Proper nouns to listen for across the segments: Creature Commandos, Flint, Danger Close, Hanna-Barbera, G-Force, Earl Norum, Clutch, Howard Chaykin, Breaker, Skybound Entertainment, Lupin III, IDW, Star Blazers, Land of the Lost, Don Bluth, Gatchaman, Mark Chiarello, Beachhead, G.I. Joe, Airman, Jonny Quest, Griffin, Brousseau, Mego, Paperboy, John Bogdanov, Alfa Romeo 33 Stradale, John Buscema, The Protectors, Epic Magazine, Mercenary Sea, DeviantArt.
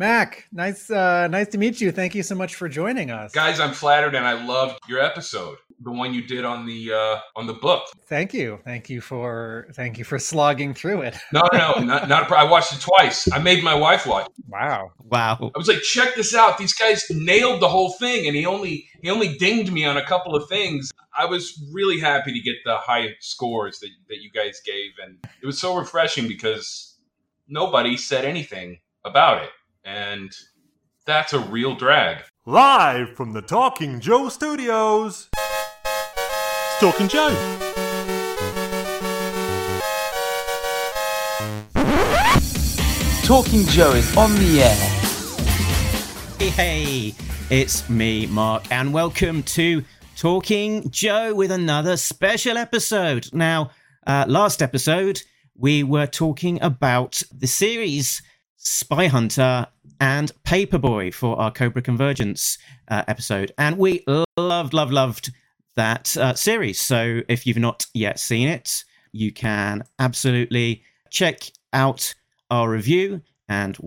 Mac, nice to meet you. Thank you so much for joining us. Guys, I'm flattered, and I loved your episode, the one you did on the book. Thank you for slogging through it. No, not a problem. I watched it twice. I made my wife watch. Wow. I was like, check this out. These guys nailed the whole thing, and he only dinged me on a couple of things. I was really happy to get the high scores that you guys gave, and it was so refreshing because nobody said anything about it, and that's a real drag. Live from the Talking Joe Studios. It's Talking Joe. Talking Joe is on the air. Hey, it's me, Mark, and welcome to Talking Joe with another special episode. Now, last episode, we were talking about the series Spy Hunter and Paperboy for our Cobra Convergence episode. And we loved that series. So if you've not yet seen it, you can absolutely check out our review and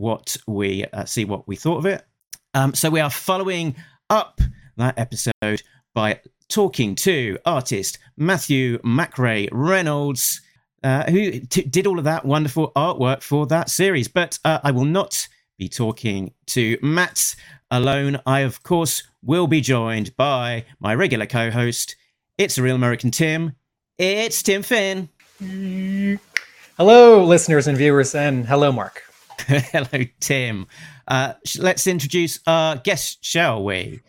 see what we thought of it. So we are following up that episode by talking to artist Matthew McRae Reynolds, who did all of that wonderful artwork for that series. But I will not be talking to Matt alone. I, of course, will be joined by my regular co-host. It's the Real American Tim. It's Tim Finn. Hello, listeners and viewers, and hello, Mark. Hello, Tim. Let's introduce our guest, shall we?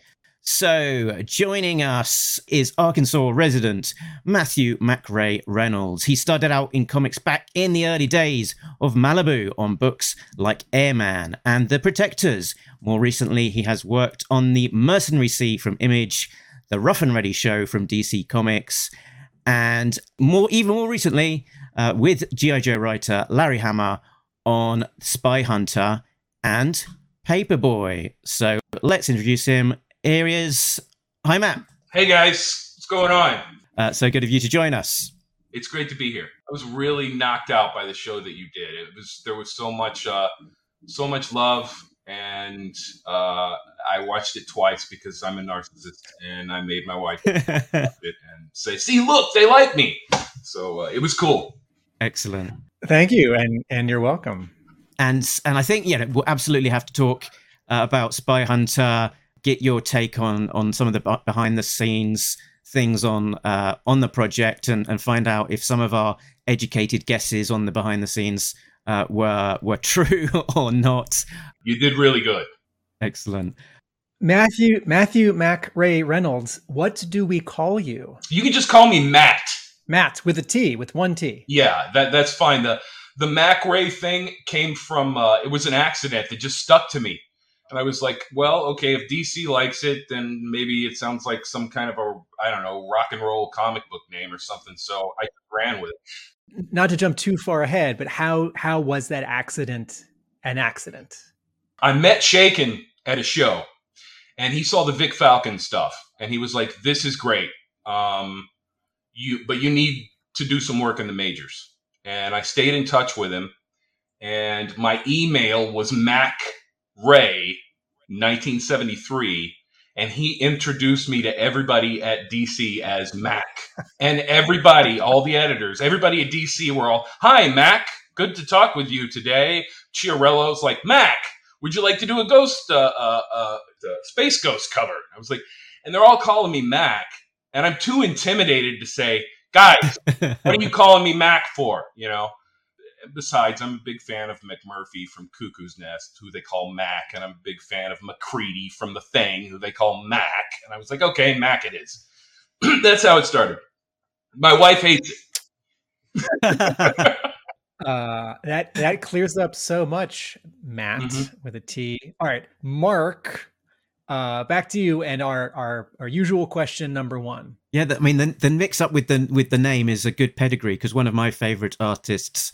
So, joining us is Arkansas resident Matthew McRae Reynolds. He started out in comics back in the early days of Malibu on books like Airman and The Protectors. More recently, he has worked on the Mercenary Sea from Image, the Ruff and Reddy show from DC Comics, and even more recently with G.I. Joe writer Larry Hama on Spy Hunter and Paperboy. So, let's introduce him. Here he is. Hi, Matt. Hey, guys. What's going on? So good of you to join us. It's great to be here. I was really knocked out by the show that you did. There was so much love, and I watched it twice because I'm a narcissist, and I made my wife watch it and say, "See, look, they like me." So it was cool. Excellent. Thank you, and you're welcome. And I think we'll absolutely have to talk about Spy Hunter. Get your take on some of the behind the scenes things on the project, and find out if some of our educated guesses on the behind the scenes were true or not. You did really good. Excellent. Matthew McRae Reynolds, what do we call you? You can just call me Matt. Matt with a T, with one T. Yeah, that's fine. The McRae thing came from it was an accident that just stuck to me. And I was like, well, okay, if DC likes it, then maybe it sounds like some kind of rock and roll comic book name or something. So I ran with it. Not to jump too far ahead, but how was that accident an accident? I met Chaykin at a show, and he saw the Vic Falcon stuff, and he was like, "This is great, but you need to do some work in the majors." And I stayed in touch with him, and my email was Mac Ray 1973, and he introduced me to everybody at DC as Mac, and all the editors, everybody at DC were all, "Hi, Mac, good to talk with you today." Chiarello's like, "Mac, would you like to do a ghost Space Ghost cover?" I was like, and they're all calling me Mac, and I'm too intimidated to say, "Guys, what are you calling me Mac for?" Besides, I'm a big fan of McMurphy from Cuckoo's Nest, who they call Mac, and I'm a big fan of McCready from The Thing, who they call Mac. And I was like, okay, Mac it is. That's how it started. My wife hates it. That clears up so much, Matt, with a T. All right, Mark, back to you and our usual question number one. Yeah, the mix up with the name is a good pedigree, because one of my favorite artists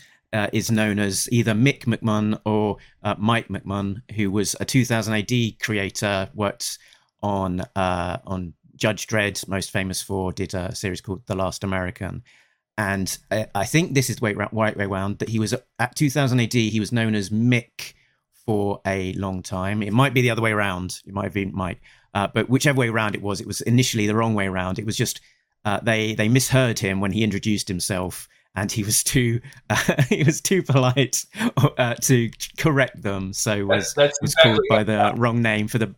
is known as either Mick McMunn or Mike McMunn, who was a 2000 AD creator, worked on Judge Dredd, most famous for, did a series called The Last American. And I think this is the way round, that he was at 2000 AD, he was known as Mick for a long time. It might be the other way around. It might have been Mike. But whichever way around it was initially the wrong way around. It was just they misheard him when he introduced himself, and he was too polite to correct them. So was called by the wrong name for the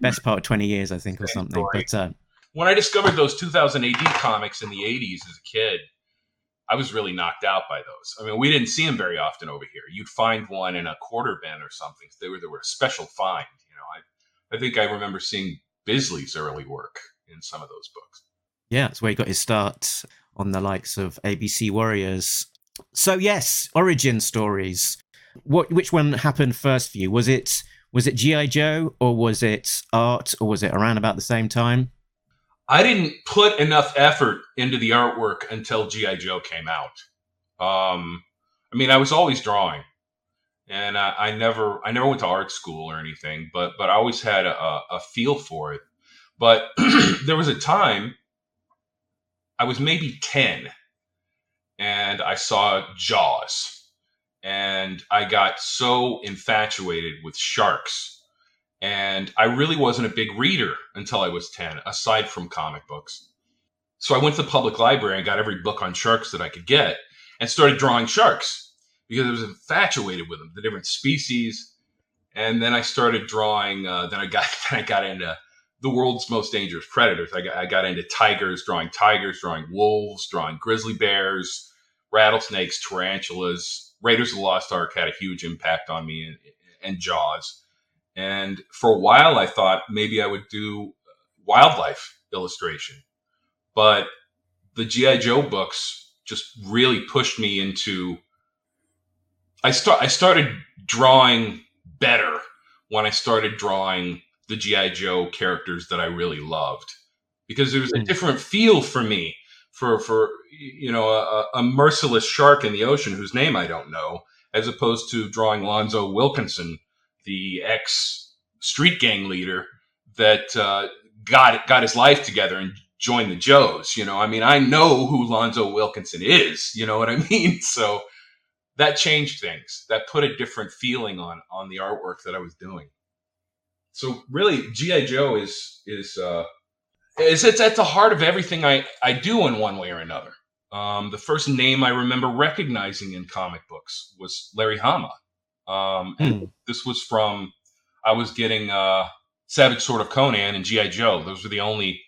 best part of 20 years, I think, or something. But when I discovered those 2000 AD comics in the 80s as a kid, I was really knocked out by those. I mean, we didn't see them very often over here. You'd find one in a quarter bin or something. They were a special find. You know, I think I remember seeing Bisley's early work in some of those books. Yeah, that's where he got his start on the likes of ABC Warriors. So yes, origin stories. Which one happened first for you? Was it G.I. Joe, or was it art, or was it around about the same time? I didn't put enough effort into the artwork until G.I. Joe came out. I mean, I was always drawing, and I never went to art school or anything, but I always had a feel for it. But there was a time I was maybe 10, and I saw Jaws, and I got so infatuated with sharks. And I really wasn't a big reader until I was 10, aside from comic books. So I went to the public library and got every book on sharks that I could get and started drawing sharks because I was infatuated with them, the different species. And then I started drawing, then I got into the world's most dangerous predators. I got into tigers, drawing wolves, drawing grizzly bears, rattlesnakes, tarantulas. Raiders of the Lost Ark had a huge impact on me, and Jaws. And for a while, I thought maybe I would do wildlife illustration. But the G.I. Joe books just really pushed me into... I started drawing better when I started drawing the G.I. Joe characters that I really loved. Because there was a different feel for me for you know, a merciless shark in the ocean whose name I don't know, as opposed to drawing Lonzo Wilkinson, the ex-street gang leader that got his life together and joined the Joes. You know, I mean, I know who Lonzo Wilkinson is. You know what I mean? So that changed things. That put a different feeling on the artwork that I was doing. So really, G.I. Joe is at the heart of everything I do in one way or another. The first name I remember recognizing in comic books was Larry Hama. And this was from, I was getting Savage Sword of Conan and G.I. Joe. Those were the only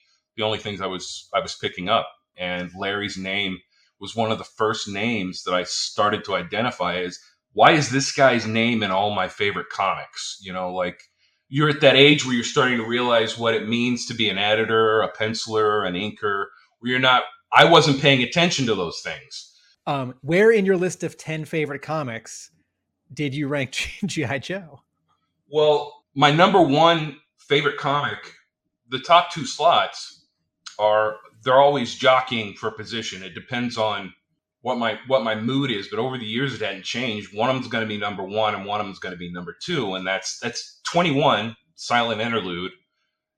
things I was picking up. And Larry's name was one of the first names that I started to identify as, why is this guy's name in all my favorite comics? You know, like you're at that age where you're starting to realize what it means to be an editor, a penciler, an inker, where you're not, I wasn't paying attention to those things. Where in your list of 10 favorite comics did you rank G.I. Joe? Well, my number one favorite comic, the top two slots they're always jockeying for position. It depends on what my mood is, but over the years it hadn't changed. One of them's going to be number one and one of them's going to be number two. And that's 21, Silent Interlude,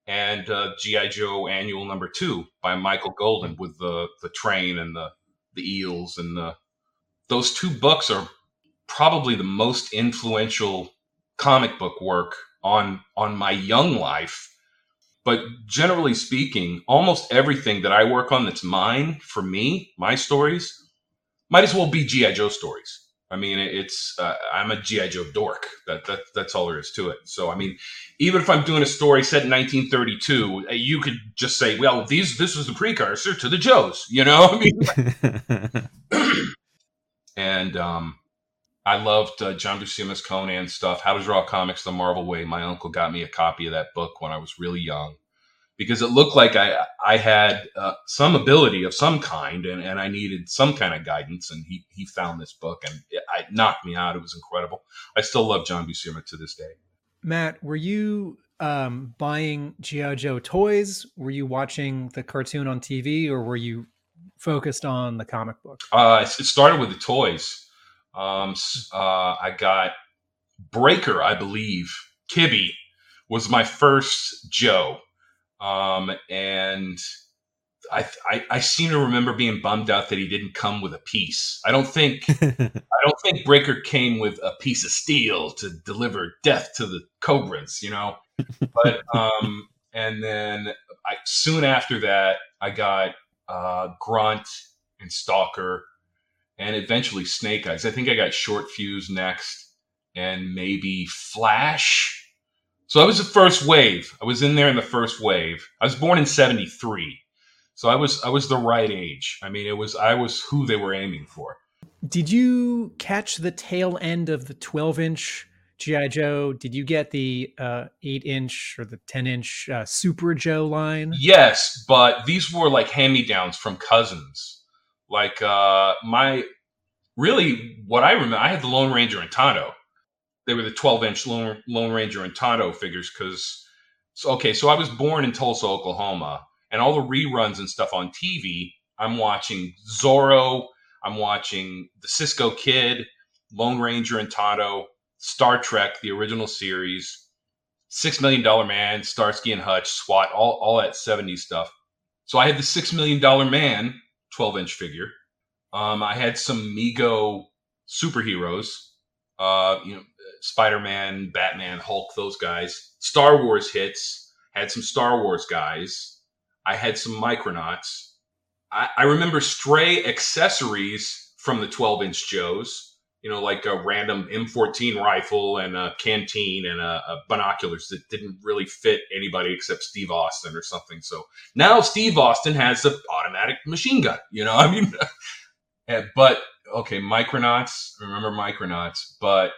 and G.I. Joe Annual Number 2 by Michael Golden, with the train and the eels. And those two books are probably the most influential comic book work on my young life. But generally speaking, almost everything that I work on that's mine, for me, my stories, might as well be G.I. Joe stories. I mean, it's I'm a G.I. Joe dork. That's all there is to it. So, I mean, even if I'm doing a story set in 1932, you could just say, well, this was the precursor to the Joes, you know? I mean, and, I loved John Buscema's Conan stuff, How to Draw Comics the Marvel Way. My uncle got me a copy of that book when I was really young because it looked like I had some ability of some kind and I needed some kind of guidance. And he found this book and it knocked me out. It was incredible. I still love John Buscema to this day. Matt, were you buying G.I. Joe toys? Were you watching the cartoon on TV, or were you focused on the comic book? It started with the toys. I got Breaker, I believe. Kibby was my first Joe. And I seem to remember being bummed out that he didn't come with a piece. I don't think Breaker came with a piece of steel to deliver death to the Cobrans, you know. But and then soon after that, I got Grunt and Stalker, and eventually Snake Eyes. I think I got Short Fuse next, and maybe Flash. So I was the first wave. I was in there in the first wave. I was born in 1973. So I was the right age. I mean, I was who they were aiming for. Did you catch the tail end of the 12-inch G.I. Joe? Did you get the 8-inch or the 10-inch Super Joe line? Yes, but these were like hand-me-downs from cousins. Like what I remember, I had the Lone Ranger and Tonto. They were the 12-inch Lone Ranger and Tonto figures because I was born in Tulsa, Oklahoma. And all the reruns and stuff on TV, I'm watching Zorro, I'm watching The Cisco Kid, Lone Ranger and Tonto, Star Trek, the original series, $6 Million Man, Starsky and Hutch, SWAT, all that 70s stuff. So I had the $6 Million Man 12-inch figure. I had some Mego superheroes, Spider-Man, Batman, Hulk, those guys. Star Wars hits, had some Star Wars guys. I had some Micronauts. I remember stray accessories from the 12-inch Joes, you know, like a random M14 rifle and a canteen and a binoculars that didn't really fit anybody except Steve Austin or something. So now Steve Austin has an automatic machine gun, you know, I mean, but okay, Micronauts, I remember Micronauts, but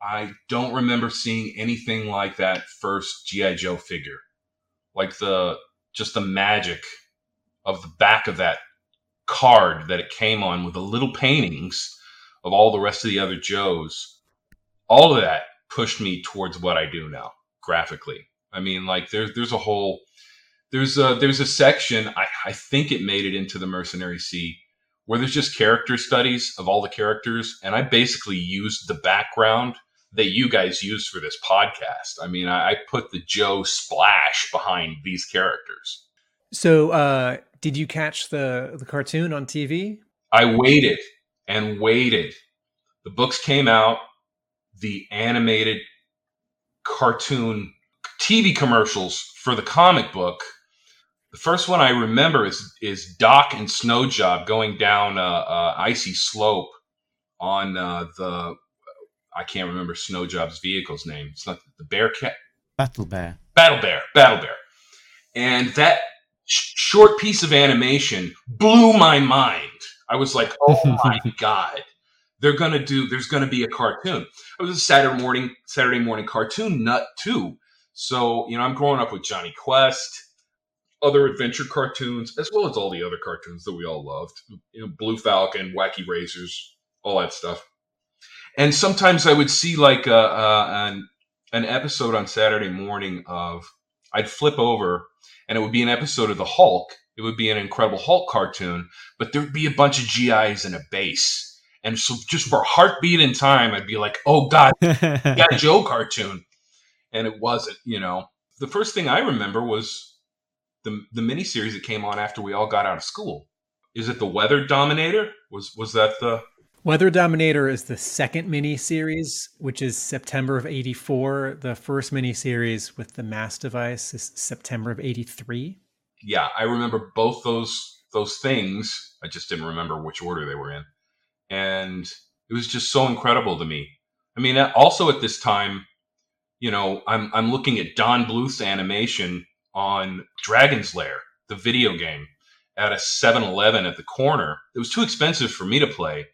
I don't remember seeing anything like that first G.I. Joe figure. Like just the magic of the back of that card that it came on with the little paintings of all the rest of the other Joes. All of that pushed me towards what I do now graphically. I mean, like there's a section, I think it made it into the Mercenary Sea, where there's just character studies of all the characters. And I basically used the background that you guys use for this podcast. I mean, I put the Joe splash behind these characters. So did you catch the cartoon on TV? I waited and waited. The books came out, the animated cartoon TV commercials for the comic book. The first one I remember is Doc and Snowjob going down a icy slope on the... I can't remember Snowjob's vehicle's name. It's not the Bearcat. Battle Bear. And that short piece of animation blew my mind. I was like, oh my God, there's going to be a cartoon. It was a Saturday morning cartoon nut too. So, you know, I'm growing up with Jonny Quest, other adventure cartoons, as well as all the other cartoons that we all loved, you know, Blue Falcon, Wacky Racers, all that stuff. And sometimes I would see like an episode on Saturday morning of, I'd flip over and it would be an episode of the Hulk. It would be an Incredible Hulk cartoon, but there'd be a bunch of GIs and a base. And so just for a heartbeat in time, I'd be like, oh God, got a Joe cartoon. And it wasn't, you know. The first thing I remember was the miniseries that came on after we all got out of school. Is it the Weather Dominator? Was that the... Weather Dominator is the second miniseries, which is September of 1984. The first miniseries with the MASS device is September of 1983. Yeah, I remember both those things. I just didn't remember which order they were in. And it was just so incredible to me. I mean, also at this time, you know, I'm looking at Don Bluth's animation on Dragon's Lair, the video game, at a 7-Eleven at the corner. It was too expensive for me to play.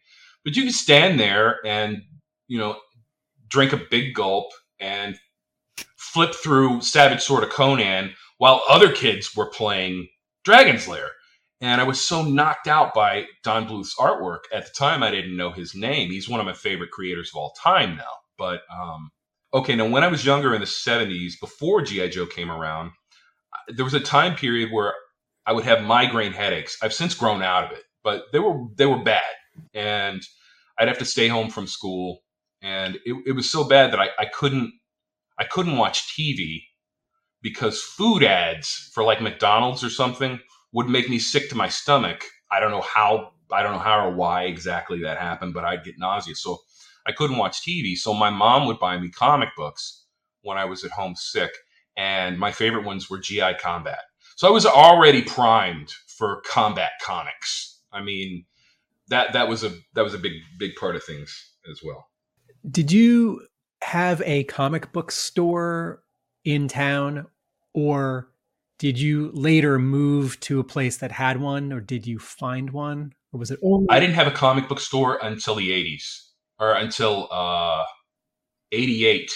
But you could stand there and, you know, drink a big gulp and flip through Savage Sword of Conan while other kids were playing Dragon's Lair. And I was so knocked out by Don Bluth's artwork. At the time, I didn't know his name. He's one of my favorite creators of all time now. But, now when I was younger in the 70s, before G.I. Joe came around, there was a time period where I would have migraine headaches. I've since grown out of it, but they were bad. And I'd have to stay home from school, and it was so bad that I couldn't watch TV because food ads for like McDonald's or something would make me sick to my stomach. I don't know how or why exactly that happened, but I'd get nauseous. So I couldn't watch TV. So my mom would buy me comic books when I was at home sick. And my favorite ones were G.I. Combat. So I was already primed for combat comics. I mean, that was a big part of things as well. Did you have a comic book store in town, or did you later move to a place that had one, or did you find one, or was it only? I didn't have a comic book store until the 80s, or until 88.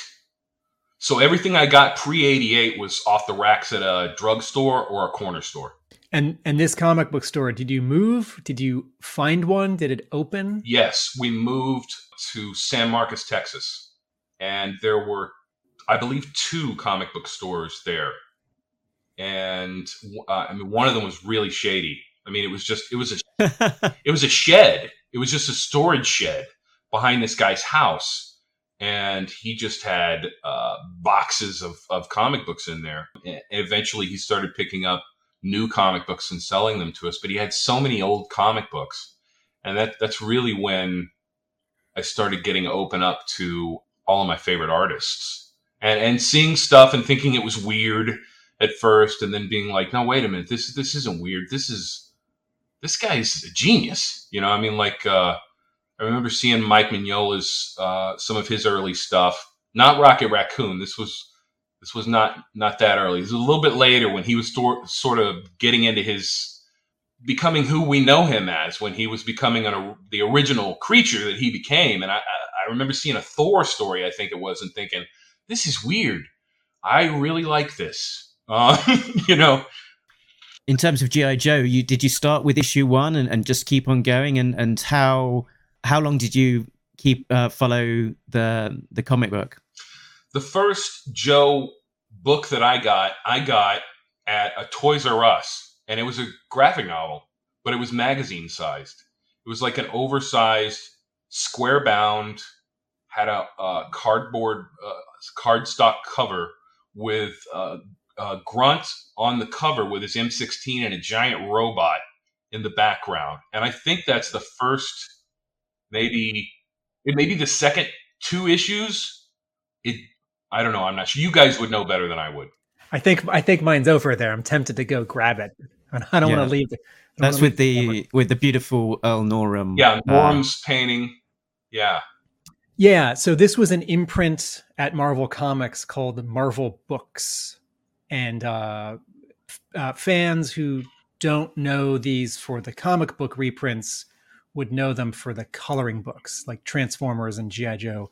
So everything I got pre-88 was off the racks at a drugstore or a corner store. And this comic book store, did you move? Did you find one? Did it open? Yes, we moved to San Marcos, Texas. And there were, I believe, two comic book stores there. And one of them was really shady. I mean, it was a shed. It was just a storage shed behind this guy's house. And he just had boxes of comic books in there. And eventually, he started picking up new comic books and selling them to us. But he had so many old comic books. And that's really when I started getting open up to all of my favorite artists. And seeing stuff and thinking it was weird at first. And then being like, no, wait a minute. This isn't weird. This guy's a genius. You know, I mean, like... I remember seeing Mike Mignola's, some of his early stuff, not Rocket Raccoon. This was not that early. It was a little bit later when he was sort of getting into his becoming who we know him as, when he was becoming the original creature that he became. And I remember seeing a Thor story, I think it was, and thinking, this is weird. I really like this, you know. In terms of G.I. Joe, did you start with issue one and just keep on going? And How long did you keep follow the comic book? The first Joe book that I got at a Toys R Us, and it was a graphic novel, but it was magazine sized. It was like an oversized, square bound, had a cardboard cardstock cover with Grunt on the cover with his M16 and a giant robot in the background. And I think that's the first. Maybe it may be the second two issues. I don't know. I'm not sure. You guys would know better than I would. I think mine's over there. I'm tempted to go grab it. I don't want to leave. That's with the beautiful Earl Norum. Yeah, Norum's painting. Yeah. Yeah. So this was an imprint at Marvel Comics called Marvel Books, and fans who don't know these for the comic book reprints would know them for the coloring books, like Transformers and G.I. Joe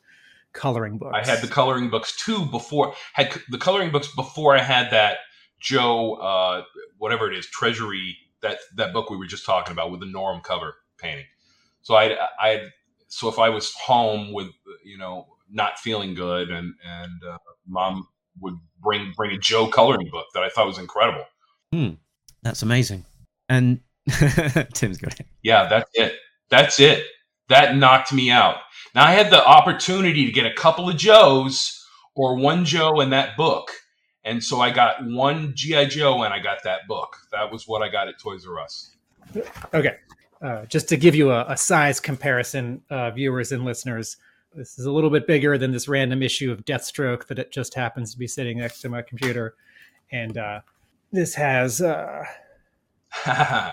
coloring books. I had the coloring books before I had that Joe, whatever it is, Treasury, that book we were just talking about with the Norum cover painting. So so if I was home with, you know, not feeling good, and mom would bring a Joe coloring book that I thought was incredible. That's amazing. And Tim's got it. Yeah, that's it. That's it. That knocked me out. Now, I had the opportunity to get a couple of Joes or one Joe in that book. And so I got one G.I. Joe and I got that book. That was what I got at Toys R Us. Okay. Just to give you a size comparison, viewers and listeners, this is a little bit bigger than this random issue of Deathstroke that it just happens to be sitting next to my computer. And this has... yeah.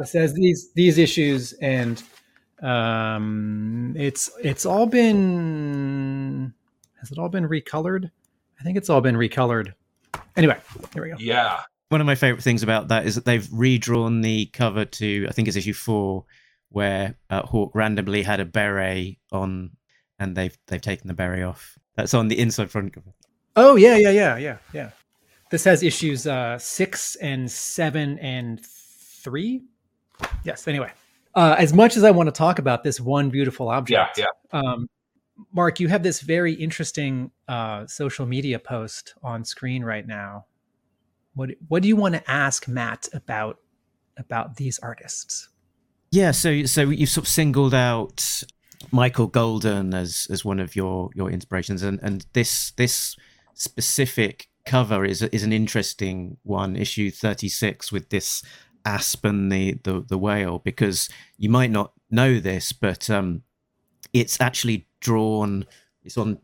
It says these issues, and has it all been recolored? I think it's all been recolored. Anyway, here we go. Yeah. One of my favorite things about that is that they've redrawn the cover to, I think it's issue 4, where Hawk randomly had a beret on, and they've taken the beret off. That's on the inside front cover. Oh yeah. This has issues 6 and 7 and 3. Yes. Anyway, as much as I want to talk about this one beautiful object, yeah. Mark, you have this very interesting social media post on screen right now. What do you want to ask Matt about these artists? Yeah. So you sort of singled out Michael Golden as one of your inspirations, and this specific cover is an interesting one, issue 36, with this Aspen the whale, because you might not know this, but it's actually drawn, it's on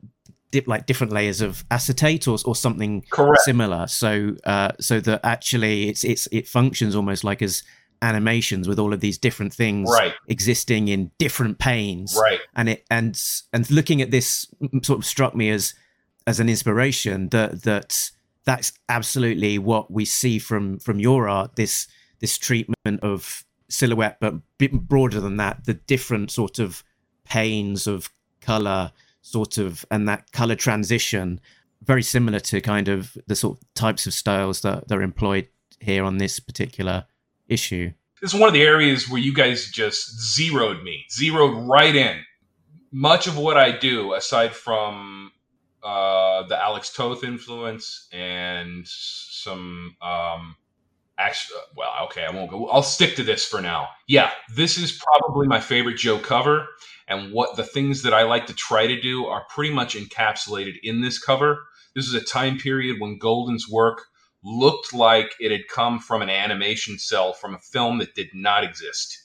like different layers of acetate or something Correct. Similar. So that actually it functions almost like as animations with all of these different things right. existing in different panes. Right. And it looking at this sort of struck me as an inspiration that's absolutely what we see from your art, this treatment of silhouette, but a bit broader than that, the different sort of panes of color and that color transition, very similar to kind of the sort of types of styles that are employed here on this particular issue. This is one of the areas where you guys just zeroed right in. Much of what I do, aside from the Alex Toth influence and some I won't go. I'll stick to this for now. Yeah, this is probably my favorite Joe cover, and what the things that I like to try to do are pretty much encapsulated in this cover. This is a time period when Golden's work looked like it had come from an animation cell from a film that did not exist,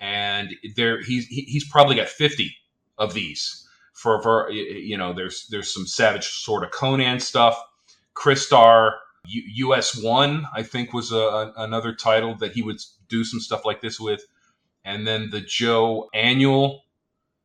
and he's probably got 50 of these. For there's some Savage Sword of Conan stuff, Crystar. US1, I think, was another title that he would do some stuff like this with. And then the Joe annual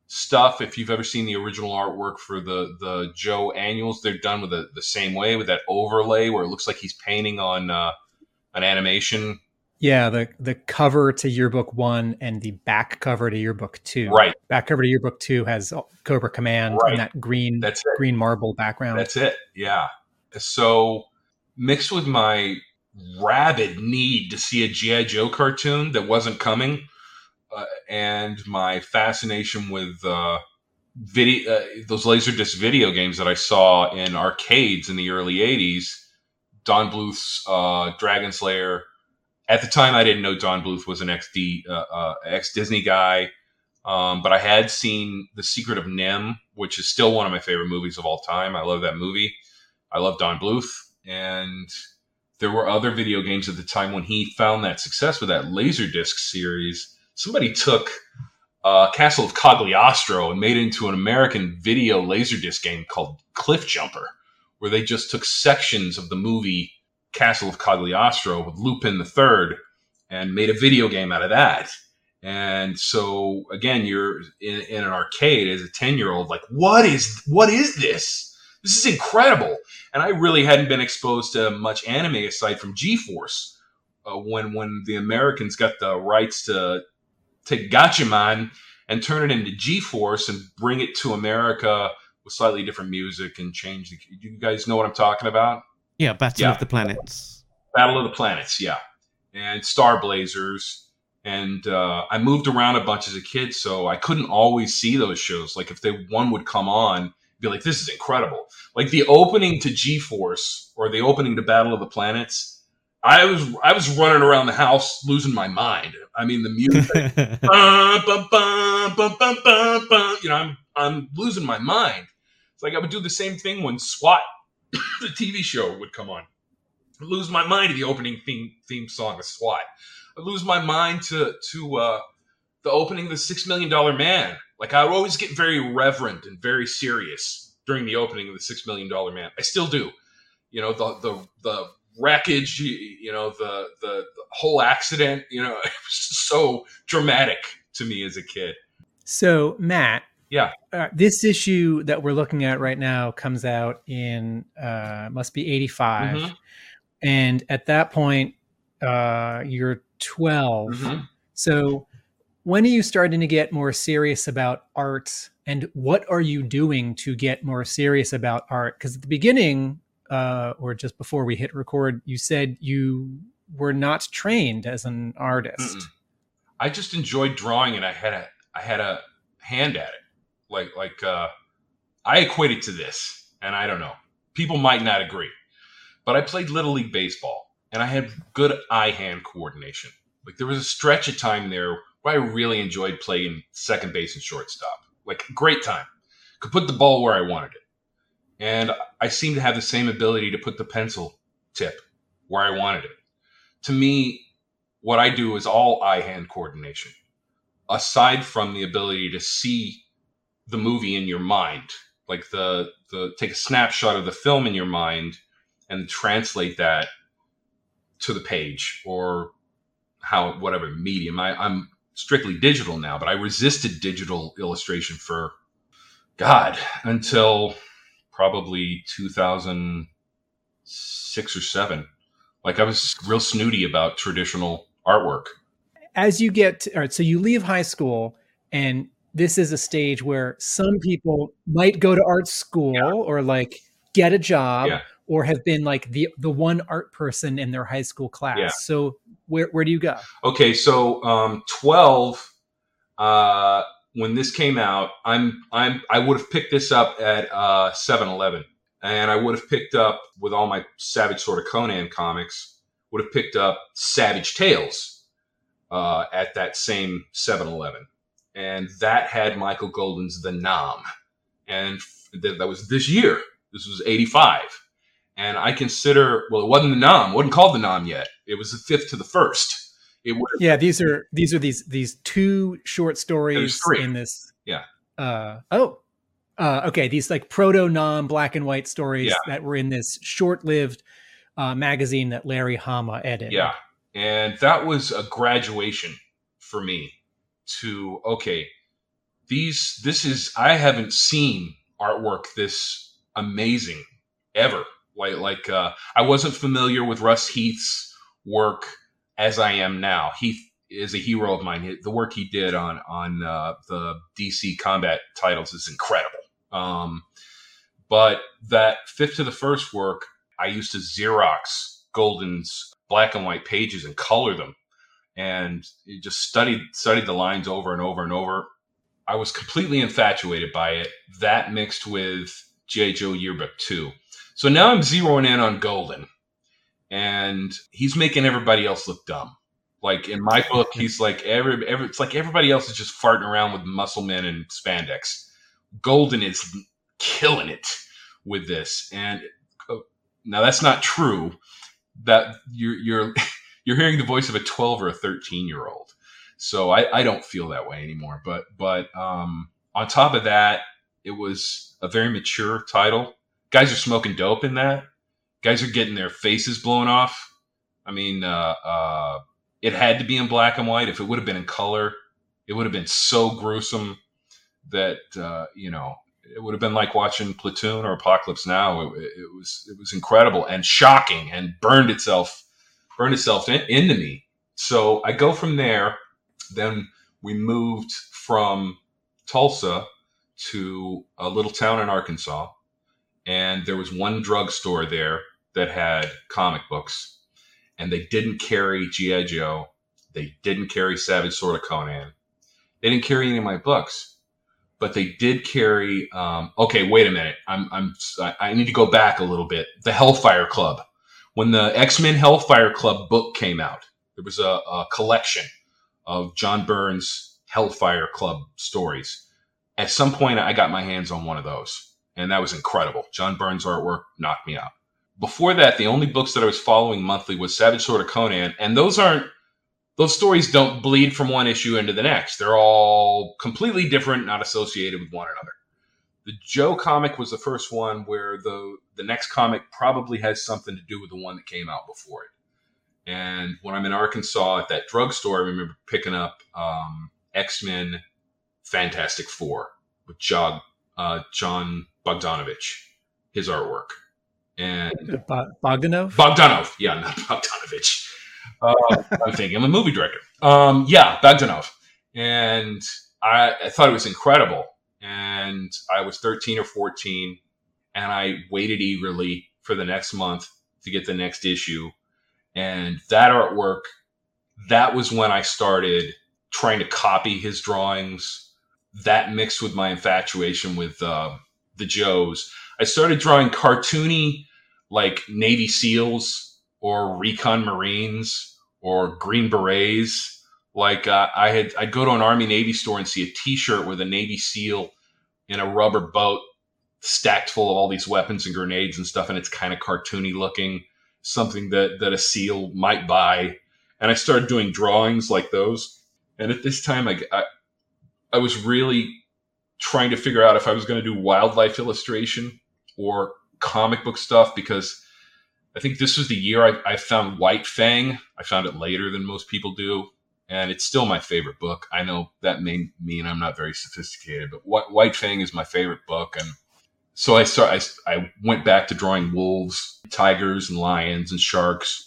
stuff, if you've ever seen the original artwork for the Joe annuals, they're done with the same way, with that overlay where it looks like he's painting on an animation. Yeah, the cover to yearbook 1 and the back cover to yearbook 2. Right. Back cover to yearbook 2 has Cobra Command right. and that green marble background. That's it, yeah. So... mixed with my rabid need to see a G.I. Joe cartoon that wasn't coming, and my fascination with those Laserdisc video games that I saw in arcades in the early 80s, Don Bluth's Dragon Slayer. At the time, I didn't know Don Bluth was an ex-Disney guy, but I had seen The Secret of Nim, which is still one of my favorite movies of all time. I love that movie. I love Don Bluth. And there were other video games at the time when he found that success with that Laserdisc series. Somebody took Castle of Cagliostro and made it into an American video Laserdisc game called Cliff Jumper, where they just took sections of the movie Castle of Cagliostro with Lupin III and made a video game out of that. And so, again, you're in an arcade as a 10-year-old, like, what is this? This is incredible. And I really hadn't been exposed to much anime aside from G-Force. When the Americans got the rights to take Gatchaman and turn it into G-Force and bring it to America with slightly different music and change the... Do you guys know what I'm talking about? Yeah, Battle of the Planets. Battle of the Planets, yeah. And Star Blazers. And I moved around a bunch as a kid, so I couldn't always see those shows. Like, if one would come on... be like, this is incredible. Like the opening to G-Force or the opening to Battle of the Planets, I was running around the house losing my mind. I mean, the music, I'm losing my mind. It's like I would do the same thing when SWAT, the TV show, would come on. I'd lose my mind to the opening theme song of SWAT. I'd lose my mind to the opening of the $6 Million Man. Like, I would always get very reverent and very serious during the opening of the $6 Million Man. I still do. You know, the wreckage, you know, the whole accident, you know, it was so dramatic to me as a kid. So, Matt. Yeah. This issue that we're looking at right now comes out in, must be 85. Mm-hmm. And at that point, you're 12. Mm-hmm. So... when are you starting to get more serious about art, and what are you doing to get more serious about art? Because at the beginning, or just before we hit record, you said you were not trained as an artist. Mm-mm. I just enjoyed drawing, and I had a hand at it. Like I equate it to this, and I don't know. People might not agree, but I played Little League Baseball, and I had good eye-hand coordination. Like, there was a stretch of time there I really enjoyed playing second base and shortstop. Like, great time. Could put the ball where I wanted it. And I seemed to have the same ability to put the pencil tip where I wanted it. To me, what I do is all eye-hand coordination, aside from the ability to see the movie in your mind, like the take a snapshot of the film in your mind and translate that to the page or how, whatever medium. I'm strictly digital now, but I resisted digital illustration for until probably 2006 or 2007. Like I was real snooty about traditional artwork. As you get, all right, so you leave high school, and this is a stage where some people might go to art school or like get a job or have been like the one art person in their high school class. Yeah. So where do you go? Okay. So 12, when this came out, I would have picked this up at 7-Eleven, and I would have picked up, with all my Savage Sword of Conan comics, would have picked up Savage Tales at that same 7-Eleven. And that had Michael Golden's The Nom. And that was this year. This was 85. And I consider, well, it wasn't The Nom. It wasn't called The Nom yet. It was the fifth to the first. It would have, these are two short stories in this. Yeah. Okay. These like proto-nom black and white stories that were in this short-lived magazine that Larry Hama edited. Yeah. And that was a graduation for me to, okay, I haven't seen artwork this amazing ever. Like I wasn't familiar with Russ Heath's work as I am now. Heath is a hero of mine. The work he did on the DC combat titles is incredible. But that fifth to the first work, I used to Xerox Golden's black and white pages and color them, and it just studied the lines over and over and over. I was completely infatuated by it. That mixed with G.I. Joe Yearbook 2. So now I'm zeroing in on Golden, and he's making everybody else look dumb. Like in my book, he's like it's like everybody else is just farting around with muscle men and spandex. Golden is killing it with this. And now that's not true. That you're hearing the voice of a 12 or a 13-year-old. So I don't feel that way anymore. But on top of that, it was a very mature title. Guys are smoking dope in that. Guys are getting their faces blown off. I mean, it had to be in black and white. If it would have been in color, it would have been so gruesome that, it would have been like watching Platoon or Apocalypse Now. It was incredible and shocking, and burned itself into me. So I go from there. Then we moved from Tulsa to a little town in Arkansas, and there was one drugstore there that had comic books, and they didn't carry G.I. Joe. They didn't carry Savage Sword of Conan. They didn't carry any of my books. But they did carry. Okay, wait a minute. I need to go back a little bit. The Hellfire Club. When the X-Men Hellfire Club book came out, there was a collection of John Byrne's Hellfire Club stories. At some point, I got my hands on one of those, and that was incredible. John Byrne's artwork knocked me out. Before that, the only books that I was following monthly was Savage Sword of Conan, and those stories don't bleed from one issue into the next. They're all completely different, not associated with one another. The Joe comic was the first one where the next comic probably has something to do with the one that came out before it. And when I'm in Arkansas at that drugstore, I remember picking up X-Men Fantastic Four with John Bogdanovich, his artwork. And Bogdanov? Bogdanov, yeah, not Bogdanovich. I'm thinking I'm a movie director. Bogdanov. And I thought it was incredible. And I was 13 or 14, and I waited eagerly for the next month to get the next issue. And that artwork, that was when I started trying to copy his drawings. That mixed with my infatuation with the Joes. I started drawing cartoony, like Navy SEALs, or recon Marines, or Green Berets. Like I'd go to an Army Navy store and see a T-shirt with a Navy SEAL in a rubber boat stacked full of all these weapons and grenades and stuff, and it's kind of cartoony looking, something that a SEAL might buy. And I started doing drawings like those. And at this time, I was really trying to figure out if I was going to do wildlife illustration or comic book stuff, because I think this was the year I found White Fang. I found it later than most people do, and it's still my favorite book. I know that may mean I'm not very sophisticated, but White Fang is my favorite book. And so I went back to drawing wolves, tigers, and lions, and sharks.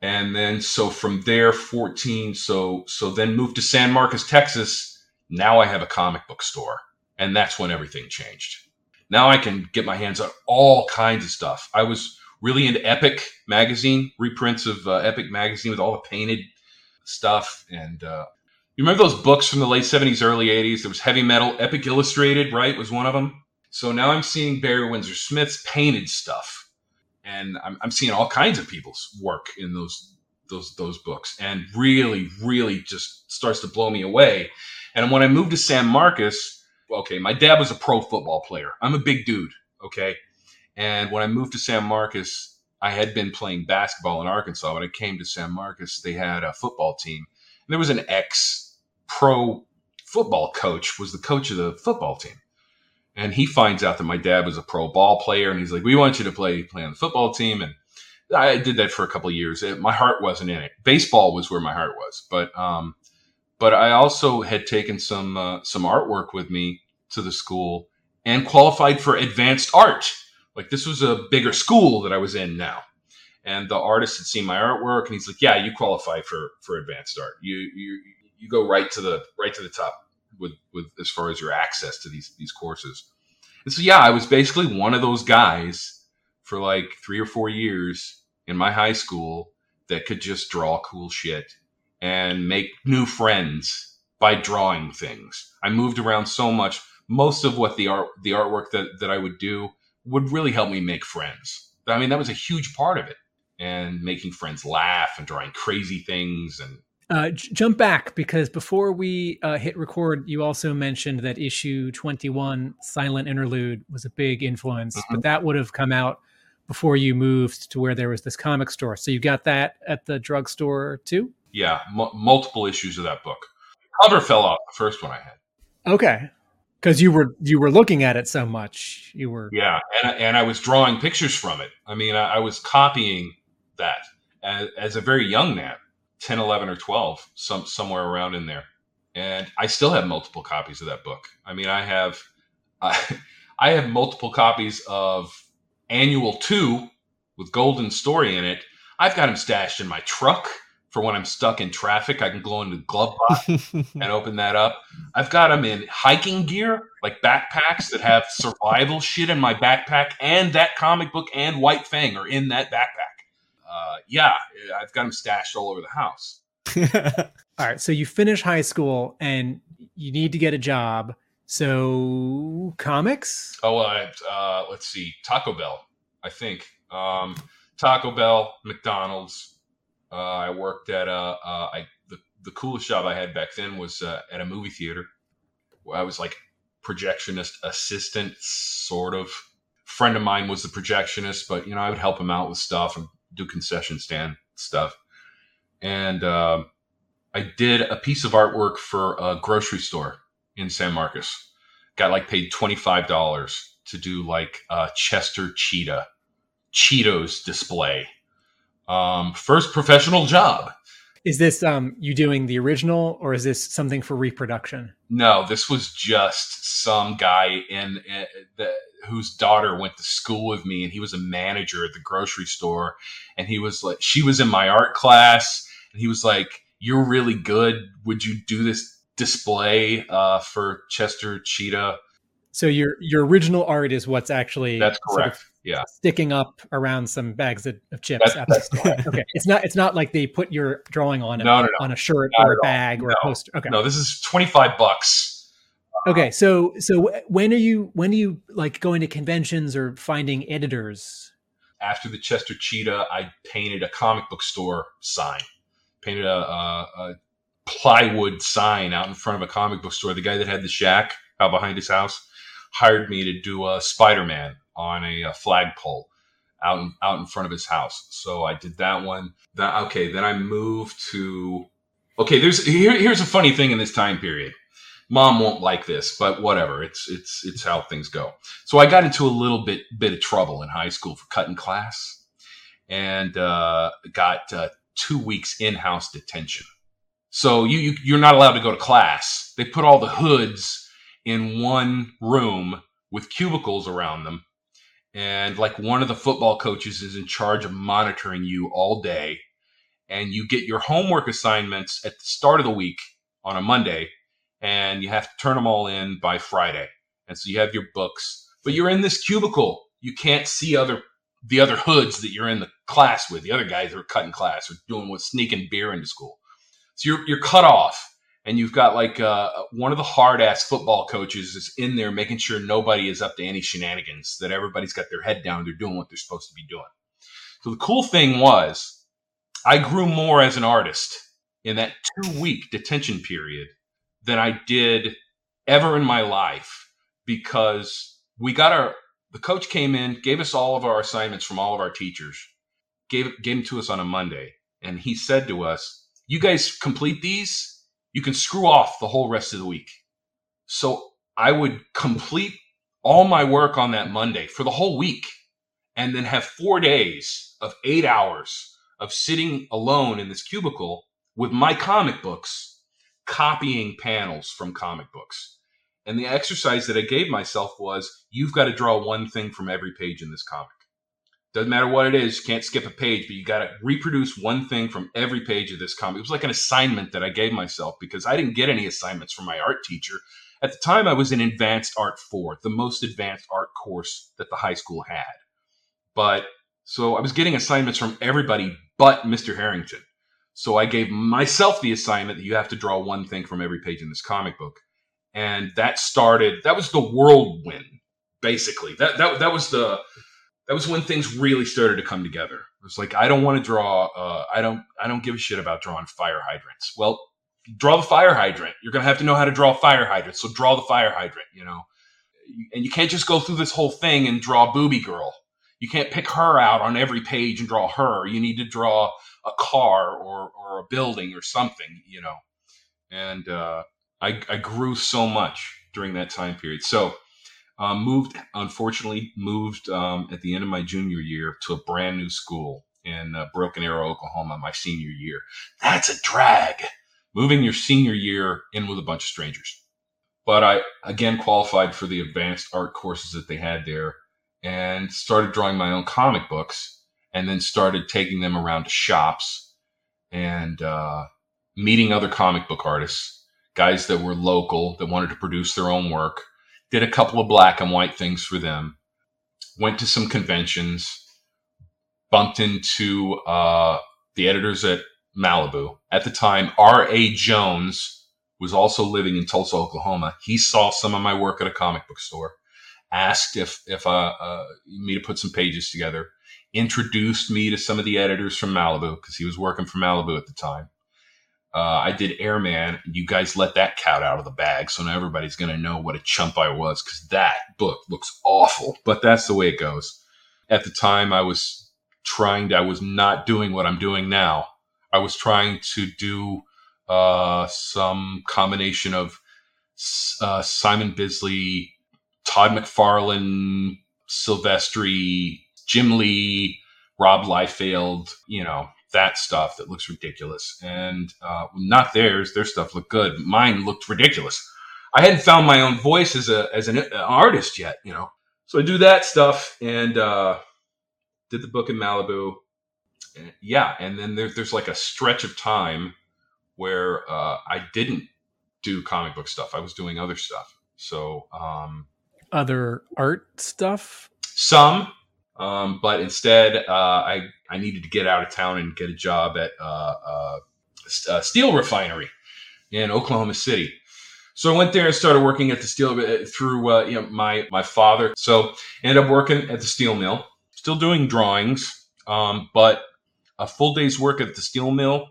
And then, so from there, 14, so then moved to San Marcos, Texas. Now I have a comic book store, and that's when everything changed. Now I can get my hands on all kinds of stuff. I was really into Epic Magazine, reprints of Epic Magazine with all the painted stuff. And you remember those books from the late 70s, early 80s? There was Heavy Metal, Epic Illustrated, right, was one of them. So now I'm seeing Barry Windsor Smith's painted stuff. And I'm seeing all kinds of people's work in those books, and really, really just starts to blow me away. And when I moved to San Marcos, okay, my dad was a pro football player. I'm a big dude, okay? And when I moved to San Marcos, I had been playing basketball in Arkansas. When I came to San Marcos, they had a football team. And there was an ex-pro football coach, was the coach of the football team. And he finds out that my dad was a pro ball player, and he's like, "We want you to play on the football team." And I did that for a couple of years. My heart wasn't in it. Baseball was where my heart was, but I also had taken some artwork with me to the school and qualified for advanced art. Like, this was a bigger school that I was in now, and the artist had seen my artwork, and he's like, "Yeah, you qualify for advanced art. You go right to the top with as far as your access to these courses." And so, yeah, I was basically one of those guys for like 3 or 4 years in my high school that could just draw cool shit and make new friends by drawing things. I moved around so much. Most of what the artwork that I would do would really help me make friends. I mean, that was a huge part of it, and making friends laugh and drawing crazy things. And jump back, because before we hit record, you also mentioned that issue 21, Silent Interlude, was a big influence, but that would have come out before you moved to where there was this comic store. So you got that at the drugstore too? Yeah, multiple issues of that book. The cover fell off the first one I had. Okay, because you were looking at it so much, you were. Yeah, and I was drawing pictures from it. I mean, I was copying that as a very young man. 10, 11, or 12, somewhere around in there. And I still have multiple copies of that book. I mean, I have multiple copies of Annual 2 with Golden's story in it. I've got them stashed in my truck for when I'm stuck in traffic. I can go into the glove box and open that up. I've got them in hiking gear, like backpacks that have survival shit in my backpack, and that comic book and White Fang are in that backpack. Yeah, I've got them stashed all over the house. All right, so you finish high school and you need to get a job. So comics? Oh, let's see. Taco Bell, I think. Taco Bell, McDonald's. I worked at the coolest job I had back then was at a movie theater. I was like projectionist assistant, sort of. Friend of mine was the projectionist, but I would help him out with stuff and do concession stand stuff. And I did a piece of artwork for a grocery store in San Marcos. Got paid $25 to do a Chester Cheetos display. First professional job. Is this you doing the original, or is this something for reproduction? No, this was just some guy whose daughter went to school with me, and he was a manager at the grocery store. And he was like, she was in my art class, and he was like, "You're really good. Would you do this display for Chester Cheetah?" So your original art is what's actually, that's correct. Sort of, yeah, sticking up around some bags of chips. That's okay. It's not like they put your drawing on on a shirt or a bag or a poster. Okay. No, this is $25. Okay, so when are you going to conventions or finding editors? After the Chester Cheetah, I painted a comic book store sign, painted a plywood sign out in front of a comic book store. The guy that had the shack out behind his house hired me to do a Spider-Man on a flagpole. out in front of his house. So I did that one. Then I moved to. Okay, here's a funny thing in this time period. Mom won't like this, but whatever. It's how things go. So I got into a little bit of trouble in high school for cutting class, and got 2 weeks in-house detention. So you're not allowed to go to class. They put all the hoods in one room with cubicles around them, and like one of the football coaches is in charge of monitoring you all day. And you get your homework assignments at the start of the week on a Monday, and you have to turn them all in by Friday. And so you have your books, but you're in this cubicle. You can't see the other hoods that you're in the class with, the other guys that are cutting class or sneaking beer into school. So you're cut off, and you've got like one of the hard ass football coaches is in there making sure nobody is up to any shenanigans, that everybody's got their head down. They're doing what they're supposed to be doing. So the cool thing was, I grew more as an artist in that 2 week detention period than I did ever in my life, because the coach came in, gave us all of our assignments from all of our teachers, gave them to us on a Monday. And he said to us, you guys complete these, you can screw off the whole rest of the week. So I would complete all my work on that Monday for the whole week, and then have 4 days of 8 hours of sitting alone in this cubicle with my comic books, copying panels from comic books. And the exercise that I gave myself was, you've got to draw one thing from every page in this comic. Doesn't matter what it is, you can't skip a page, but you got to reproduce one thing from every page of this comic. It was like an assignment that I gave myself, because I didn't get any assignments from my art teacher. At the time, I was in Advanced Art 4, the most advanced art course that the high school had. So I was getting assignments from everybody but Mr. Harrington. So I gave myself the assignment that you have to draw one thing from every page in this comic book. And that was the whirlwind, basically. That was when things really started to come together. It was like, I don't want to draw, I don't give a shit about drawing fire hydrants. Well, draw the fire hydrant. You're going to have to know how to draw fire hydrants. So draw the fire hydrant, and you can't just go through this whole thing and draw Booby Girl. You can't pick her out on every page and draw her. You need to draw a car or a building or something, And I grew so much during that time period. So moved, unfortunately, at the end of my junior year to a brand new school in Broken Arrow, Oklahoma, my senior year. That's a drag. Moving your senior year in with a bunch of strangers. But I, again, qualified for the advanced art courses that they had there, and started drawing my own comic books, and then started taking them around to shops and meeting other comic book artists, guys that were local that wanted to produce their own work, did a couple of black and white things for them, went to some conventions, bumped into the editors at Malibu. At the time, R.A. Jones was also living in Tulsa, Oklahoma. He saw some of my work at a comic book store, asked if me to put some pages together, introduced me to some of the editors from Malibu, because he was working for Malibu at the time. I did Airman. You guys let that cat out of the bag, so now everybody's going to know what a chump I was, because that book looks awful, but that's the way it goes. At the time, I was not doing what I'm doing now. I was trying to do some combination of Simon Bisley, Todd McFarlane, Silvestri, Jim Lee, Rob Liefeld, that stuff that looks ridiculous. And not theirs. Their stuff looked good. Mine looked ridiculous. I hadn't found my own voice as an artist yet, So I do that stuff and did the book in Malibu. Yeah, and then there's like a stretch of time where I didn't do comic book stuff. I was doing other stuff. So... other art stuff? Some, but instead I needed to get out of town and get a job at a steel refinery in Oklahoma City. So I went there and started working at the steel through my father. So ended up working at the steel mill, still doing drawings, but a full day's work at the steel mill,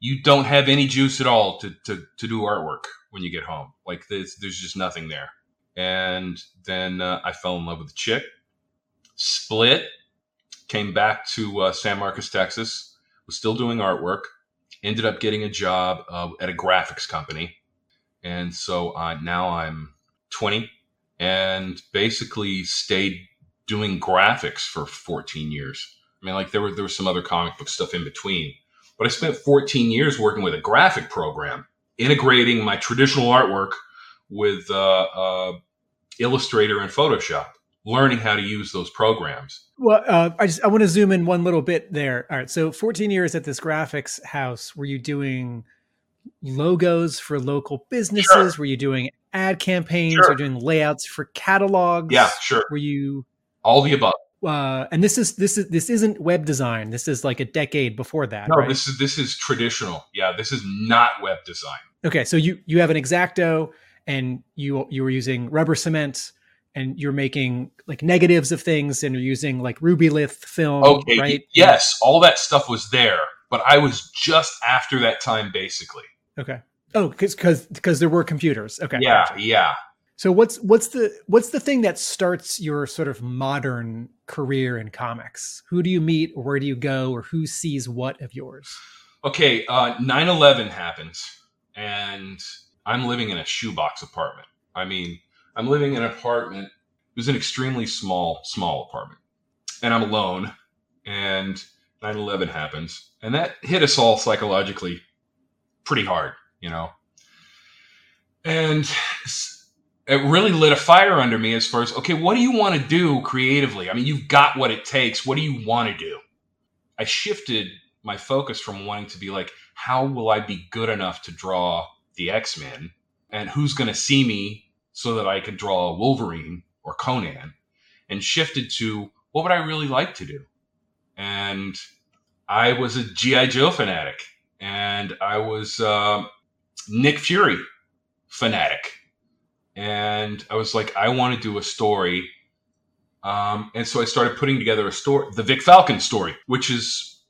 you don't have any juice at all to do artwork when you get home. Like there's just nothing there. And then I fell in love with a chick, split, came back to San Marcos, Texas, was still doing artwork, ended up getting a job at a graphics company. And so now I'm 20 and basically stayed doing graphics for 14 years. I mean, like there was some other comic book stuff in between, but I spent 14 years working with a graphic program, integrating my traditional artwork with Illustrator and Photoshop, learning how to use those programs. Well, I want to zoom in one little bit there. All right. So 14 years at this graphics house, were you doing logos for local businesses? Sure. Were you doing ad campaigns? Sure. Were you doing layouts for catalogs? Yeah, sure. Were you... All the above. And this isn't web design. This is like a decade before that. No, right? This is traditional. Yeah, this is not web design. Okay, so you have an X-Acto and you were using rubber cement and you're making like negatives of things and you're using like Ruby-Lith film, okay, right? Yes, all that stuff was there, but I was just after that time basically. Okay. Oh, because there were computers. Okay. Yeah, gotcha. Yeah. So what's the thing that starts your sort of modern career in comics? Who do you meet, or where do you go, or who sees what of yours? Okay, 9/11 happens, and I'm living in a shoebox apartment. I mean, I'm living in an apartment. It was an extremely small apartment, and I'm alone. And 9/11 happens, and that hit us all psychologically pretty hard, you know. And it really lit a fire under me as far as, okay, what do you want to do creatively? I mean, you've got what it takes. What do you want to do? I shifted my focus from wanting to be like, how will I be good enough to draw the X-Men? And who's going to see me so that I could draw Wolverine or Conan? And shifted to, what would I really like to do? And I was a G.I. Joe fanatic. And I was Nick Fury fanatic. And I was like, I want to do a story. And so I started putting together a story, the Vic Falcon story, which is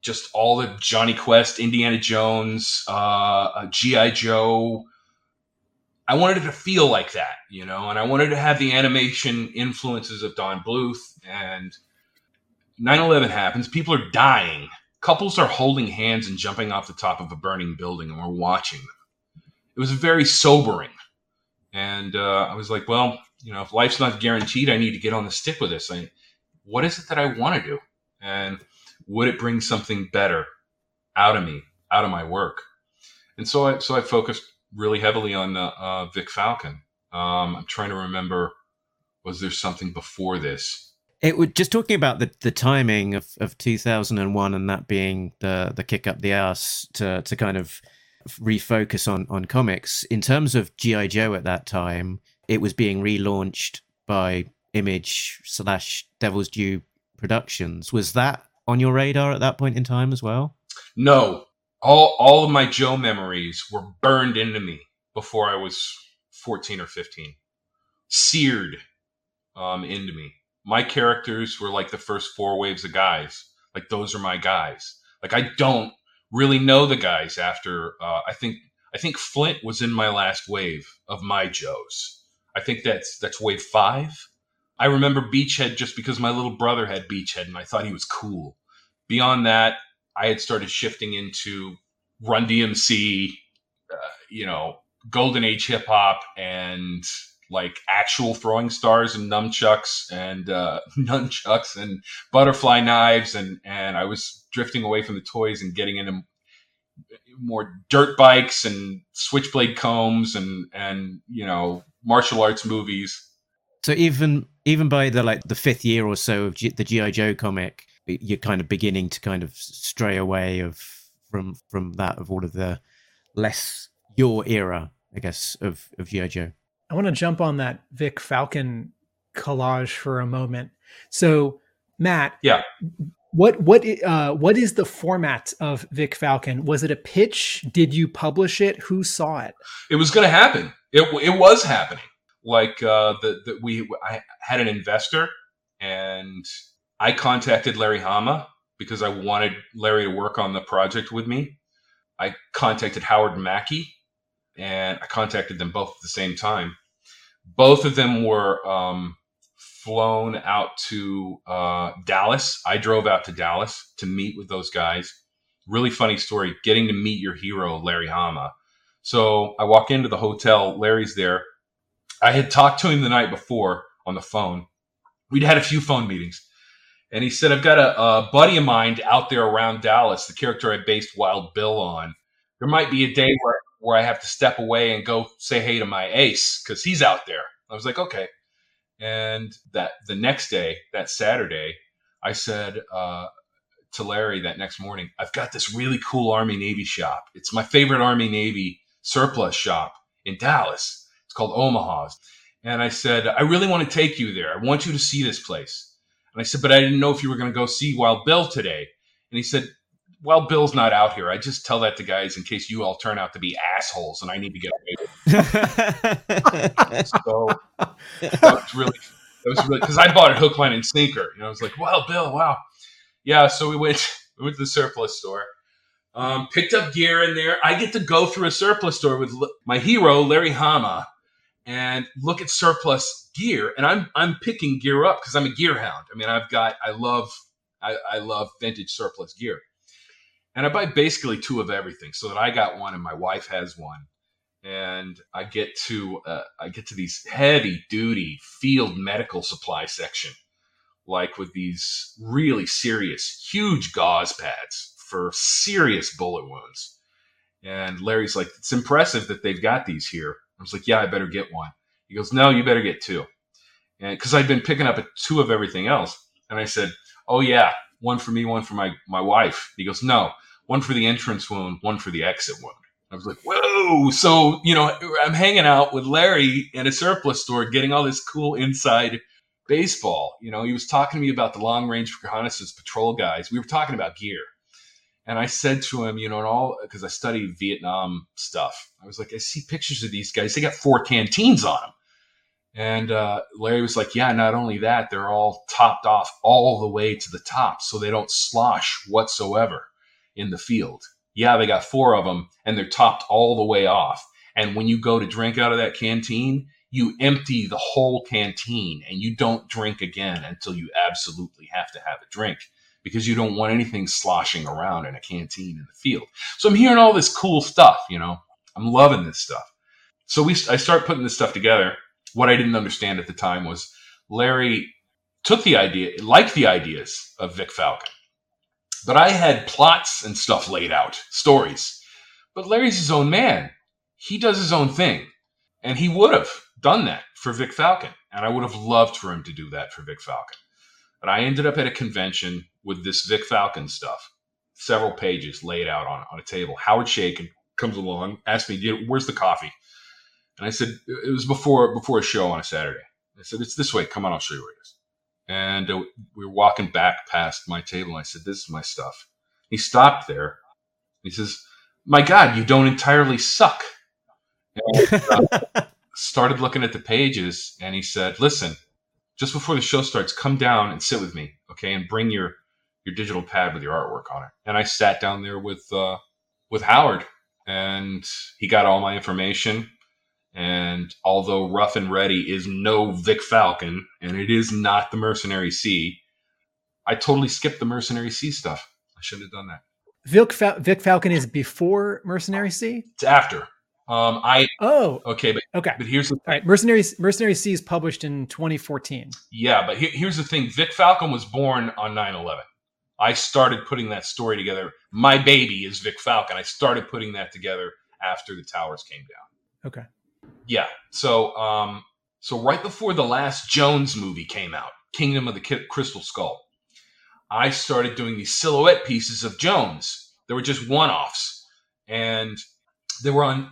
just all the Jonny Quest, Indiana Jones, G.I. Joe. I wanted it to feel like that, you know, and I wanted to have the animation influences of Don Bluth. And 9/11 happens. People are dying. Couples are holding hands and jumping off the top of a burning building, and we're watching them. It was very sobering. And I was like, well, you know, if life's not guaranteed, I need to get on the stick with this. What is it that I want to do? And would it bring something better out of me, out of my work? And so I focused really heavily on Vic Falcon. I'm trying to remember, was there something before this? It was just talking about the timing of 2001 and that being the kick up the ass to kind of refocus on comics. In terms of G.I. Joe at that time, it was being relaunched by Image / Devil's Due Productions. Was that on your radar at that point in time as well? No. All of my Joe memories were burned into me before I was 14 or 15. Seared into me. My characters were like the first four waves of guys. Like, those are my guys. Like, I don't really know the guys after I think Flint was in my last wave of my Joes. I think that's wave 5. I remember Beachhead just because my little brother had Beachhead and I thought he was cool. Beyond that, I had started shifting into Run DMC, you know, golden age hip hop, and like actual throwing stars and nunchucks and butterfly knives. And I was drifting away from the toys and getting into more dirt bikes and switchblade combs and, you know, martial arts movies. So even by the fifth year or so of the G.I. Joe comic, you're kind of beginning to kind of stray away from that, of all of the less your era, I guess, of G.I. Joe. I want to jump on that Vic Falcon collage for a moment. So, Matt, yeah, what is the format of Vic Falcon? Was it a pitch? Did you publish it? Who saw it? It was going to happen. It was happening. Like I had an investor, and I contacted Larry Hama because I wanted Larry to work on the project with me. I contacted Howard Mackie, and I contacted them both at the same time. Both of them were flown out to Dallas. I drove out to Dallas to meet with those guys. Really funny story, getting to meet your hero, Larry Hama. So I walk into the hotel. Larry's there. I had talked to him the night before on the phone. We'd had a few phone meetings. And he said, I've got a buddy of mine out there around Dallas, the character I based Wild Bill on. There might be a day where I have to step away and go say hey to my ace because he's out there. I was like, okay. And the next day, that Saturday, I said to Larry that next morning, I've got this really cool Army-Navy shop. It's my favorite Army-Navy surplus shop in Dallas. It's called Omaha's. And I said, I really want to take you there. I want you to see this place. And I said, but I didn't know if you were going to go see Wild Bill today. And he said, Wild Bill's not out here. I just tell that to guys in case you all turn out to be assholes and I need to get away with it. So that was really, because I bought it hook, line, and sinker. And I was like, Wild Bill, wow. Yeah, so we went to the surplus store, picked up gear in there. I get to go through a surplus store with my hero, Larry Hama, and look at surplus gear, and I'm picking gear up because I'm a gear hound. I mean, I love vintage surplus gear, and I buy basically two of everything so that I got one and my wife has one, and I get to these heavy duty field medical supply section, like with these really serious huge gauze pads for serious bullet wounds, and Larry's like, it's impressive that they've got these here. I was like, yeah, I better get one. He goes, no, you better get two. And because I'd been picking up two of everything else. And I said, oh, yeah, one for me, one for my wife. He goes, no, one for the entrance wound, one for the exit wound. I was like, whoa. So, I'm hanging out with Larry at a surplus store getting all this cool inside baseball. He was talking to me about the long range reconnaissance patrol guys. We were talking about gear. And I said to him, because I study Vietnam stuff. I was like, I see pictures of these guys. They got 4 canteens on them. And Larry was like, yeah, not only that, they're all topped off all the way to the top so they don't slosh whatsoever in the field. Yeah, they got 4 of them, and they're topped all the way off. And when you go to drink out of that canteen, you empty the whole canteen, and you don't drink again until you absolutely have to have a drink, because you don't want anything sloshing around in a canteen in the field. So I'm hearing all this cool stuff, I'm loving this stuff. So I start putting this stuff together. What I didn't understand at the time was Larry took the idea, liked the ideas of Vic Falcon, but I had plots and stuff laid out, stories. But Larry's his own man. He does his own thing. And he would have done that for Vic Falcon. And I would have loved for him to do that for Vic Falcon. But I ended up at a convention with this Vic Falcon stuff, several pages laid out on a table. Howard Chaykin comes along, asks me, where's the coffee? And I said, it was before a show on a Saturday. I said, it's this way. Come on, I'll show you where it is. And we were walking back past my table, and I said, this is my stuff. He stopped there. He says, my God, you don't entirely suck. And I started looking at the pages, and he said, listen, just before the show starts, come down and sit with me, okay, and bring your digital pad with your artwork on it. And I sat down there with Howard, and he got all my information. And although Ruff and Reddy is no Vic Falcon, and it is not the Mercenary Sea, I totally skipped the Mercenary Sea stuff. I shouldn't have done that. Vic Falcon is before Mercenary Sea? It's after. But here's the thing. All right, Mercenary Sea is published in 2014. Yeah, but here's the thing. Vic Falcon was born on 9/11. I started putting that story together. My baby is Vic Falcon. I started putting that together after the towers came down. Okay. Yeah. So, so right before the last Jones movie came out, Kingdom of the Crystal Skull, I started doing these silhouette pieces of Jones. They were just one-offs, and they were on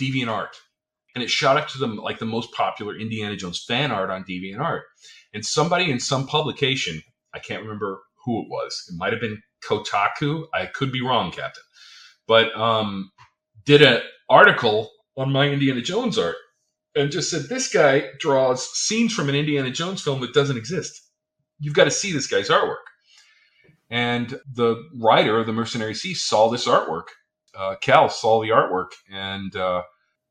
DeviantArt, and it shot up to them like the most popular Indiana Jones fan art on DeviantArt. And somebody in some publication, I can't remember who it was. It might have been Kotaku. I could be wrong, Captain. But did an article on my Indiana Jones art and just said, this guy draws scenes from an Indiana Jones film that doesn't exist. You've got to see this guy's artwork. And the writer of the Mercenary Sea saw this artwork. Cal saw the artwork and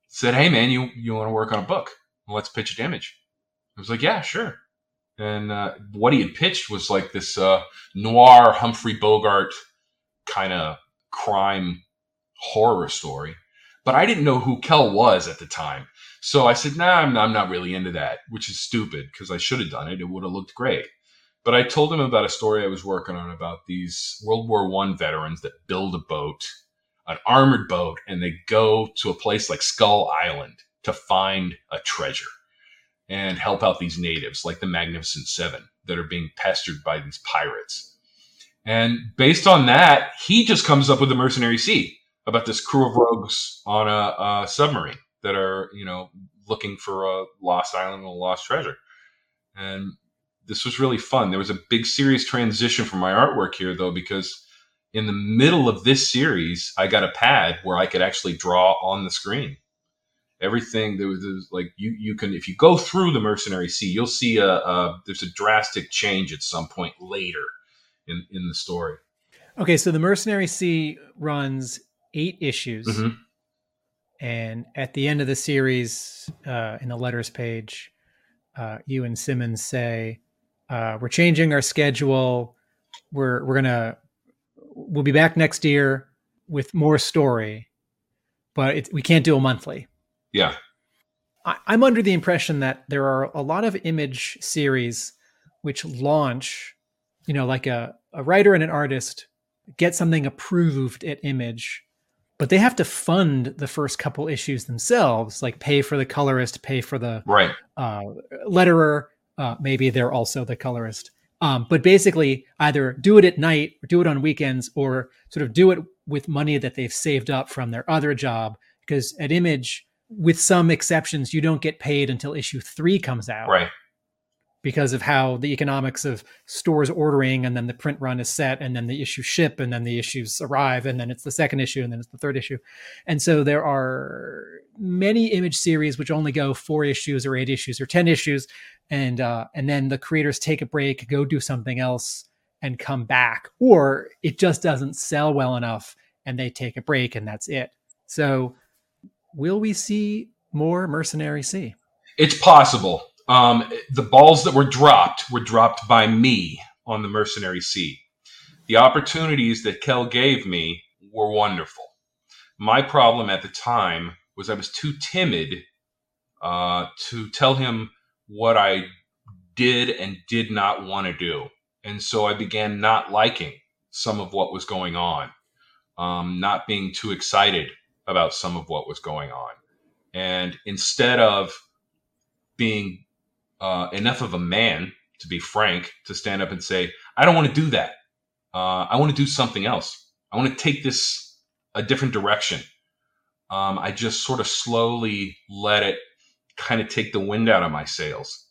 said, hey, man, you want to work on a book? Well, let's pitch it to Image. I was like, yeah, sure. And what he had pitched was like this noir Humphrey Bogart kind of crime horror story. But I didn't know who Kell was at the time. So I said, nah, I'm not really into that, which is stupid because I should have done it. It would have looked great. But I told him about a story I was working on about these World War I veterans that build a boat, an armored boat, and they go to a place like Skull Island to find a treasure and help out these natives, like the Magnificent Seven, that are being pestered by these pirates. And based on that, he just comes up with the Mercenary Sea, about this crew of rogues on a submarine that are, you know, looking for a lost island and a lost treasure. And this was really fun. There was a big series transition from my artwork here, though, because in the middle of this series, I got a pad where I could actually draw on the screen. Everything there was like you can, if you go through the Mercenary Sea, you'll see there's a drastic change at some point later in the story. Okay, so the Mercenary Sea runs 8 issues. Mm-hmm. And at the end of the series, in the letters page, you and Simmons say, we're changing our schedule. We'll be back next year with more story, but we can't do a monthly. Yeah. I'm under the impression that there are a lot of Image series which launch, you know, like a writer and an artist get something approved at Image, but they have to fund the first couple issues themselves, like pay for the colorist, pay for the letterer. Maybe they're also the colorist. But basically either do it at night or do it on weekends or sort of do it with money that they've saved up from their other job. Because at Image, with some exceptions, you don't get paid until issue 3 comes out. Right. Because of how the economics of stores ordering, and then the print run is set, and then the issues ship, and then the issues arrive, and then it's the second issue, and then it's the third issue. And so there are many Image series which only go 4 issues or 8 issues or 10 issues. And then the creators take a break, go do something else, and come back. Or it just doesn't sell well enough and they take a break and that's it. So will we see more Mercenary Sea? It's possible. The balls that were dropped by me on the Mercenary Sea. The opportunities that Kell gave me were wonderful. My problem at the time was I was too timid to tell him what I did and did not want to do. And so I began not liking some of what was going on, not being too excited about some of what was going on. And instead of being enough of a man, to be frank, to stand up and say, I don't want to do that. I want to do something else. I want to take this a different direction. I just sort of slowly let it kind of take the wind out of my sails.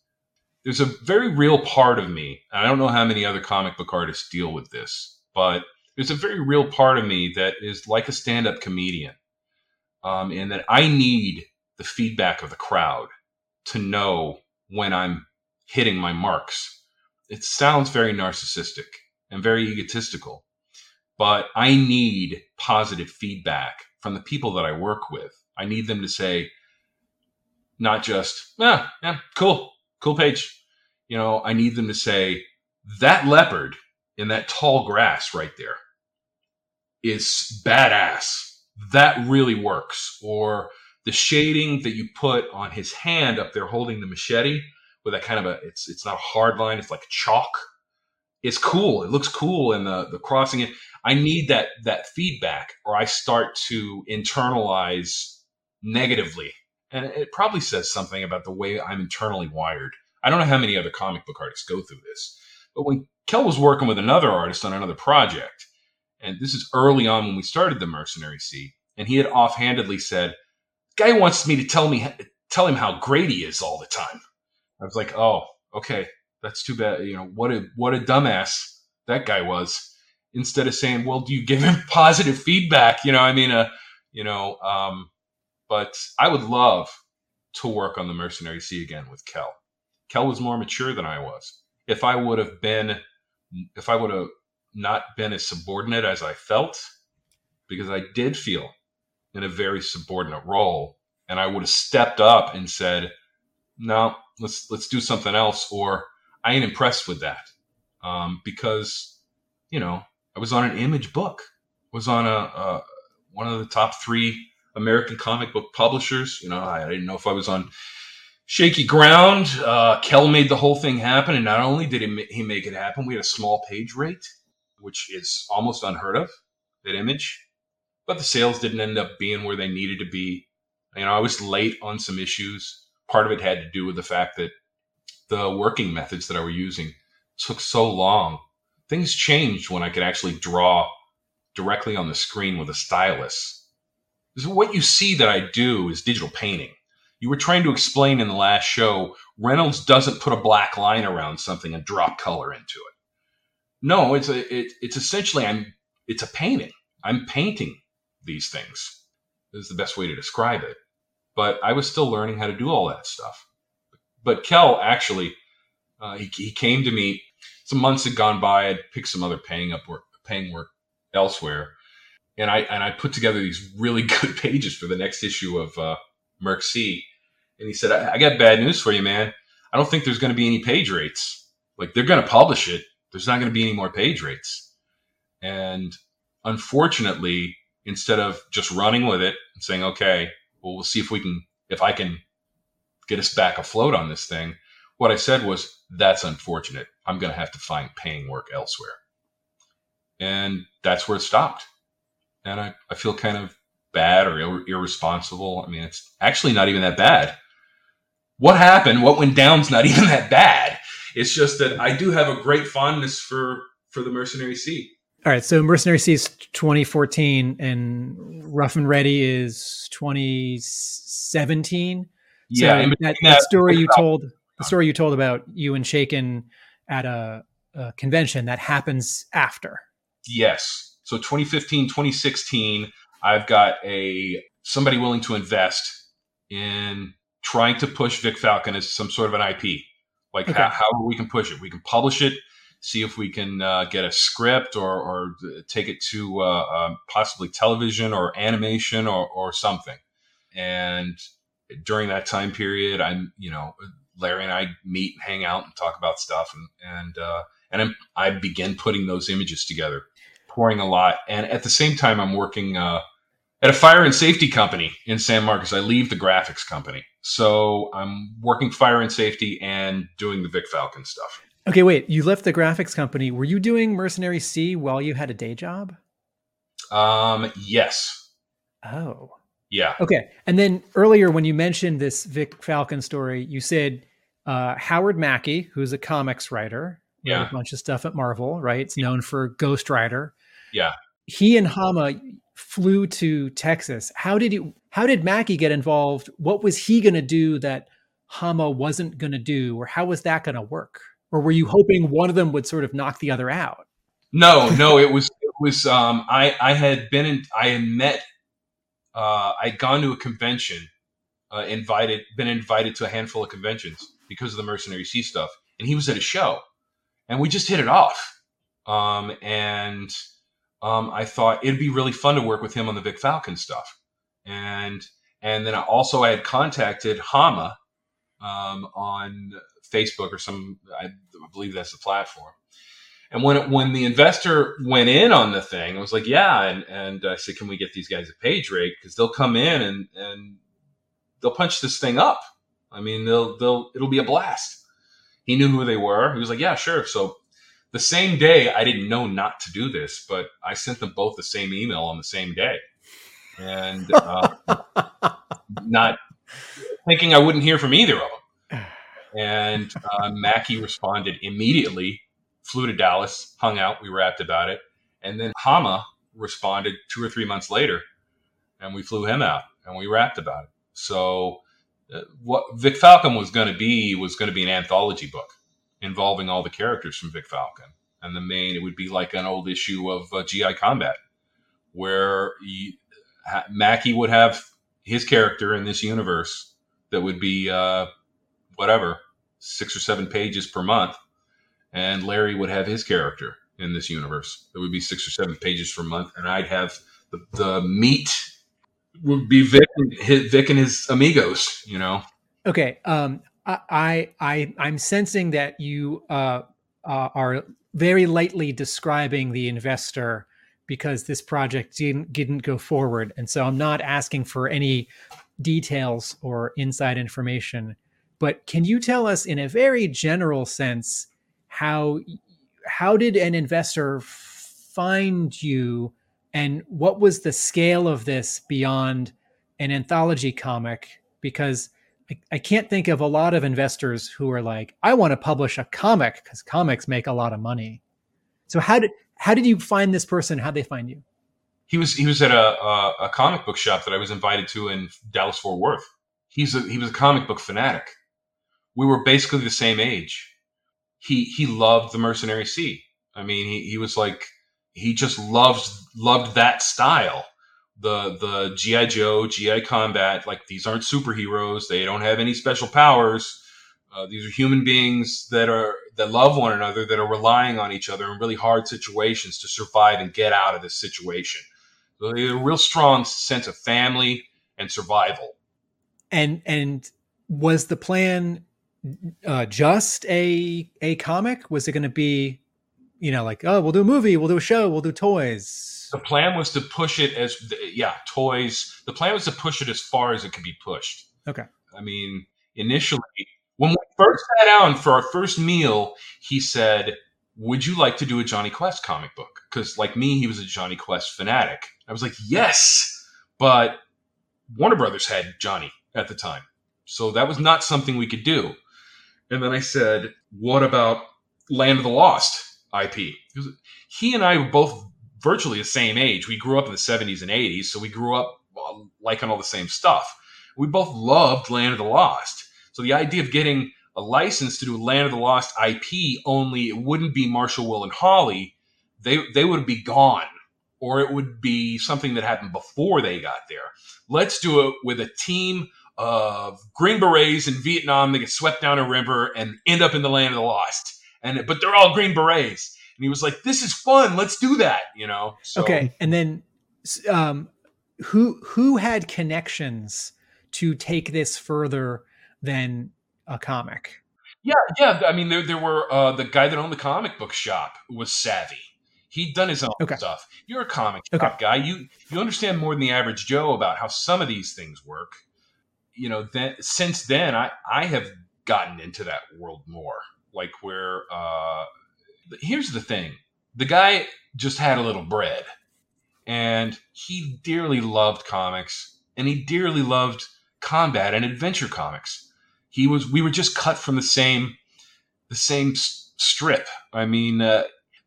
There's a very real part of me, and I don't know how many other comic book artists deal with this, but there's a very real part of me that is like a stand-up comedian, and that I need the feedback of the crowd to know when I'm hitting my marks. It sounds very narcissistic and very egotistical, but I need positive feedback from the people that I work with. I need them to say, not just, cool page. You know, I need them to say, that leopard in that tall grass right there is badass. That really works. Or the shading that you put on his hand up there holding the machete with that kind of it's not a hard line. It's like chalk. It's cool. It looks cool. And the crossing it. I need that feedback, or I start to internalize negatively. And it probably says something about the way I'm internally wired. I don't know how many other comic book artists go through this, but when Kell was working with another artist on another project, and this is early on when we started the Mercenary Sea, and he had offhandedly said, guy wants me to tell him how great he is all the time. I was like, oh, okay, that's too bad. You know, what a dumbass that guy was. Instead of saying, well, do you give him positive feedback? You know, I mean, but I would love to work on the Mercenary Sea again with Kell. Kell was more mature than I was. If I would have not been as subordinate as I felt, because I did feel in a very subordinate role, and I would have stepped up and said, no, let's do something else, or I ain't impressed with that because, you know, I was on an Image book, was on a one of the top three American comic book publishers. You know, I didn't know if I was on shaky ground. Kel made the whole thing happen. And not only did he make it happen, we had a small page rate, which is almost unheard of at Image. But the sales didn't end up being where they needed to be. You know, I was late on some issues. Part of it had to do with the fact that the working methods that I were using took so long. Things changed when I could actually draw directly on the screen with a stylus. What you see that I do is digital painting. You were trying to explain in the last show, Reynolds doesn't put a black line around something and drop color into it. No, it's essentially it's a painting. I'm painting these things. This is the best way to describe it. But I was still learning how to do all that stuff. But Kel actually, he came to me. Some months had gone by. I'd picked some other paying work elsewhere, and I put together these really good pages for the next issue of Merc Sea. And he said, I got bad news for you, man. I don't think there's going to be any page rates. Like, they're going to publish it. There's not going to be any more page rates. And unfortunately, instead of just running with it and saying, okay, well, we'll see if I can get us back afloat on this thing, what I said was, that's unfortunate. I'm going to have to find paying work elsewhere. And that's where it stopped. And I feel kind of bad or irresponsible. I mean, it's actually not even that bad. What happened, what went down's not even that bad. It's just that I do have a great fondness for the Mercenary Sea. All right, so Mercenary Sea is 2014, and Ruff and Reddy is 2017. Yeah, so that story you told, the story you told about you and Chaykin at a convention, that happens after. Yes. So 2015, 2016, I've got somebody willing to invest in trying to push Vic Falcon as some sort of an IP. Like, okay, how we can push it. We can publish it. See if we can get a script or take it to possibly television or animation or something. And during that time period, Larry and I meet and hang out and talk about stuff. And I begin putting those images together, pouring a lot. And at the same time, I'm working at a fire and safety company in San Marcos. I leave the graphics company. So I'm working fire and safety and doing the Vic Falcon stuff. Okay, wait, you left the graphics company. Were you doing Mercenary Sea while you had a day job? Yes. Oh. Yeah. Okay. And then earlier when you mentioned this Vic Falcon story, you said Howard Mackie, who's a comics writer, yeah, a bunch of stuff at Marvel, right? It's known for Ghost Rider. Yeah. He and Hama flew to Texas. How did Mackie get involved? What was he going to do that Hama wasn't going to do, or how was that going to work? Or were you hoping one of them would sort of knock the other out? No, it was. I'd gone to a convention, been invited to a handful of conventions because of the Mercenary Sea stuff, and he was at a show, and we just hit it off. I thought it'd be really fun to work with him on the Vic Falcon stuff, and then I had contacted Hama on Facebook or some, I believe that's the platform. And when the investor went in on the thing, I was like, yeah. And I said, can we get these guys a page rate? Cause they'll come in and they'll punch this thing up. I mean, it'll be a blast. He knew who they were. He was like, yeah, sure. So the same day, I didn't know not to do this, but I sent them both the same email on the same day. And not thinking I wouldn't hear from either of them. And Mackie responded immediately, flew to Dallas, hung out, we rapped about it. And then Hama responded 2 or 3 months later, and we flew him out, and we rapped about it. So what Vic Falcon was going to be an anthology book involving all the characters from Vic Falcon. And it would be like an old issue of G.I. Combat, where Mackie would have his character in this universe that would be... 6 or 7 pages per month. And Larry would have his character in this universe. It would be 6 or 7 pages per month. And I'd have the meat would be Vic and his amigos, you know? Okay. I'm sensing that you are very lightly describing the investor because this project didn't go forward, and so I'm not asking for any details or inside information. But can you tell us, in a very general sense, how did an investor find you, and what was the scale of this beyond an anthology comic? Because I can't think of a lot of investors who are like, I want to publish a comic because comics make a lot of money. So how did you find this person? How'd they find you? He was at a comic book shop that I was invited to in Dallas, Fort Worth. He was a comic book fanatic. We were basically the same age. He loved the Mercenary Sea. I mean, he was like, he just loved that style. The G.I. Joe, G.I. Combat, like, these aren't superheroes. They don't have any special powers. These are human beings that love one another, that are relying on each other in really hard situations to survive and get out of this situation. So there's a real strong sense of family and survival. And was the plan just a comic? Was it going to be, like, oh, we'll do a movie, we'll do a show, we'll do toys? The plan was to push it as toys. The plan was to push it as far as it could be pushed. Okay. I mean, initially, when we first sat down for our first meal, he said, "Would you like to do a Jonny Quest comic book?" Because, like me, he was a Jonny Quest fanatic. I was like, "Yes," but Warner Brothers had Jonny at the time, so that was not something we could do. And then I said, "What about Land of the Lost IP?" He and I were both virtually the same age. We grew up in the 70s and 80s, so we grew up liking all the same stuff. We both loved Land of the Lost. So the idea of getting a license to do Land of the Lost IP, only it wouldn't be Marshall, Will, and Holly. They would be gone, or it would be something that happened before they got there. Let's do it with a team of Green Berets in Vietnam that get swept down a river and end up in the Land of the Lost. But they're all Green Berets. And he was like, "This is fun. Let's do that." So. Okay. And then who had connections to take this further than a comic? Yeah. I mean, there were the guy that owned the comic book shop was savvy. He'd done his own stuff. You're a comic shop guy. You understand more than the average Joe about how some of these things work. Since then, I have gotten into that world more. Like where... Here's the thing. The guy just had a little bread, and he dearly loved comics, and he dearly loved combat and adventure comics. We were just cut from the same strip. I mean,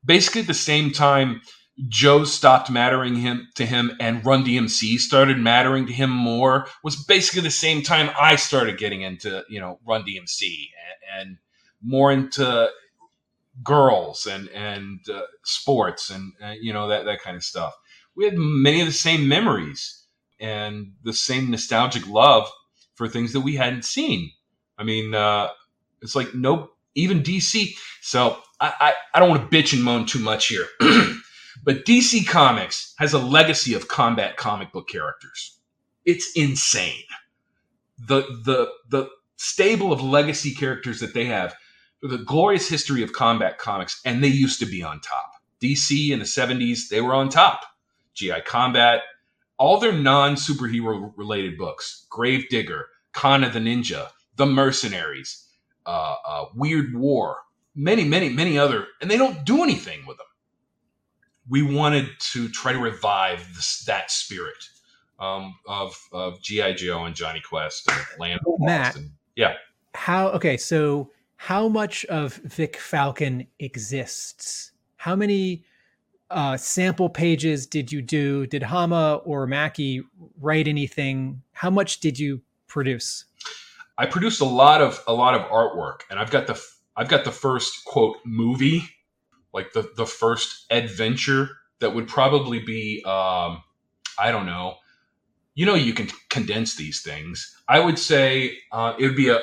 basically at the same time, Joe stopped mattering to him and Run DMC started mattering to him more was basically the same time I started getting into, Run DMC and more into girls and sports and that kind of stuff. We had many of the same memories and the same nostalgic love for things that we hadn't seen. I mean, it's like, nope, even DC. So I don't want to bitch and moan too much here, but DC Comics has a legacy of combat comic book characters. It's insane. The stable of legacy characters that they have, the glorious history of combat comics, and they used to be on top. DC in the 70s, they were on top. G.I. Combat, all their non-superhero related books, Gravedigger, Kana the Ninja, The Mercenaries, Weird War, many, many, many other, and they don't do anything with them. We wanted to try to revive that spirit of G.I. Joe and Jonny Quest and Land of the Lost. Yeah. How much of Vic Falcon exists? How many sample pages did you do? Did Hama or Mackie write anything? How much did you produce? I produced a lot of artwork, and I've got the first quote movie, like the first adventure that would probably be I don't know. You can condense these things. I would say it would be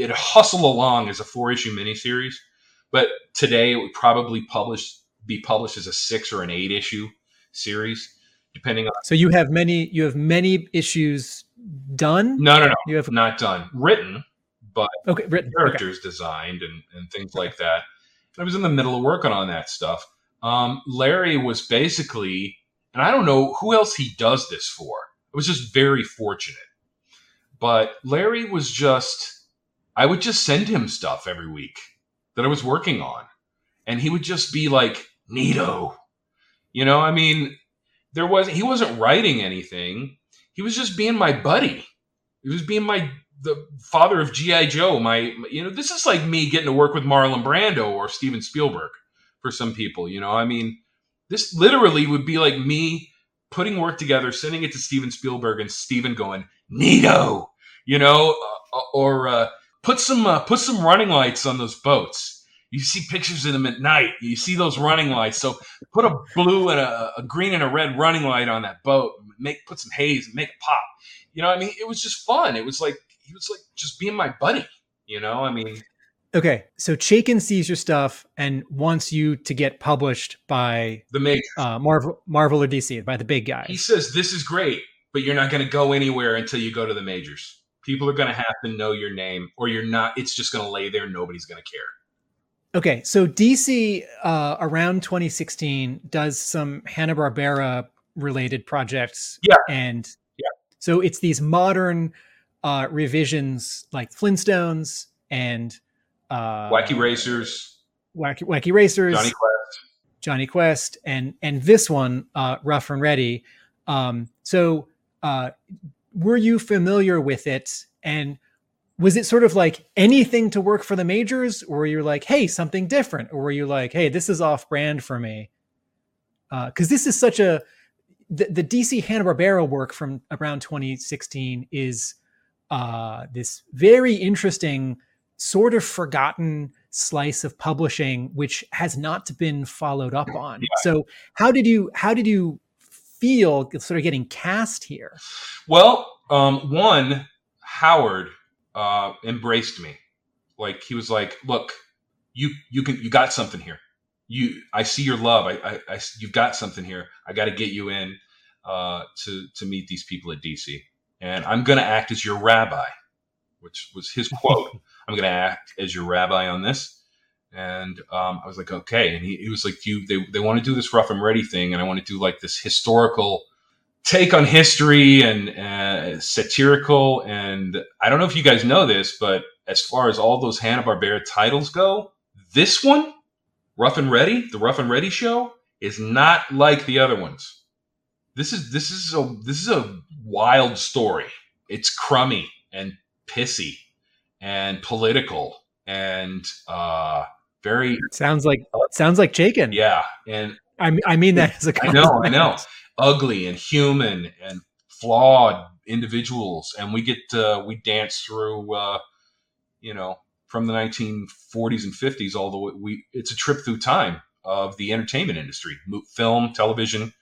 it'd hustle along as a 4-issue miniseries, but today it would probably be published as a 6 or an 8-issue series, depending on. So you have many issues done? No. You have not done. Written, but characters designed and things like that. And I was in the middle of working on that stuff. Larry was basically, and I don't know who else he does this for. I was just very fortunate. But Larry was just, I would just send him stuff every week that I was working on. And he would just be like, neato. You know, I mean, he wasn't writing anything. He was just being my buddy. He was being the father of G.I. Joe. This is like me getting to work with Marlon Brando or Steven Spielberg for some people. You know, I mean, this literally would be like me putting work together, sending it to Steven Spielberg, and Steven going, neato, you know, or put some running lights on those boats. You see pictures of them at night. You see those running lights. So put a blue and a green and a red running light on that boat. Put some haze and make it pop. You know what I mean? It was just fun. It was like, he was like just being my buddy, you know? I mean. Okay. So Chaykin sees your stuff and wants you to get published by the major, Marvel or DC, by the big guy. He says, this is great, but you're not going to go anywhere until you go to the majors. People are going to have to know your name or you're not. It's just going to lay there. Nobody's going to care. Okay, so DC around 2016 does some Hanna-Barbera related projects. Yeah. And so it's these modern revisions like Flintstones and Wacky Racers, Jonny Quest, and this one, Ruff and Reddy. So were you familiar with it? And was it sort of like anything to work for the majors, or were you like, hey, something different? Or were you like, hey, this is off brand for me? Because this is such the DC Hanna-Barbera work from around 2016 is this very interesting sort of forgotten slice of publishing, which has not been followed up on. Yeah. So how did you feel sort of getting cast here? Well, one, Howard embraced me. Like, he was like, look, you got something here. I see your love. You've got something here. I got to get you in, to meet these people at DC, and I'm going to act as your rabbi, which was his quote. I'm going to act as your rabbi on this. And, I was like, okay. And he was like, they want to do this Rough and Ready thing. And I want to do like this historical take on history and satirical. And I don't know if you guys know this, but as far as all those Hanna-Barbera titles go, this one, Ruff and Reddy, the Ruff and Reddy show, is not like the other ones. This is a wild story. It's crummy and pissy and political and very sounds like Chaykin. Yeah, and I mean that as a compliment. I know. Ugly and human and flawed individuals, and we get we dance through from the 1940s and 50s all the way. It's a trip through time of the entertainment industry, film, television,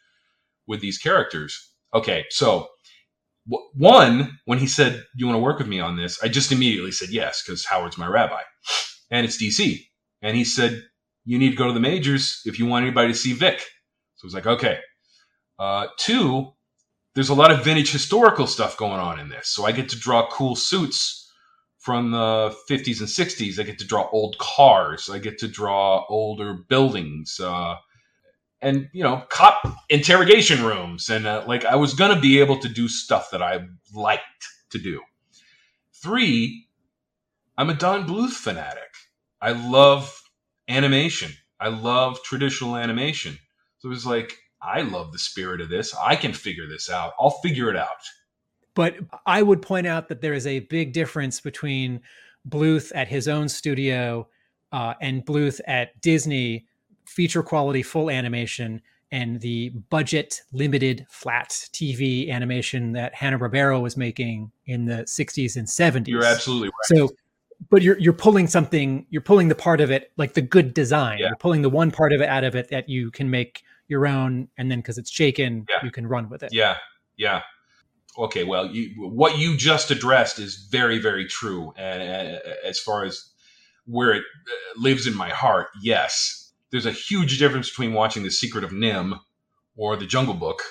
with these characters. Okay, so one, when he said you want to work with me on this, I just immediately said yes, because Howard's my rabbi, and it's DC. And he said you need to go to the majors if you want anybody to see Vic. So I was like, okay. Two, there's a lot of vintage historical stuff going on in this. So I get to draw cool suits from the 50s and 60s. I get to draw old cars. I get to draw older buildings, and, cop interrogation rooms. And I was going to be able to do stuff that I liked to do. Three, I'm a Don Bluth fanatic. I love animation. I love traditional animation. So it was like, I love the spirit of this. I can figure this out. I'll figure it out. But I would point out that there is a big difference between Bluth at his own studio and Bluth at Disney, feature quality, full animation, and the budget limited flat TV animation that Hanna-Barbera was making in the 60s and 70s. You're absolutely right. So, but you're pulling the part of it, like the good design. Yeah. You're pulling the one part of it out of it that you can make your own, and then because it's Chaykin, you can run with it. Yeah. Okay, well, what you just addressed is very, very true. And as far as where it lives in my heart, yes. There's a huge difference between watching The Secret of Nim or The Jungle Book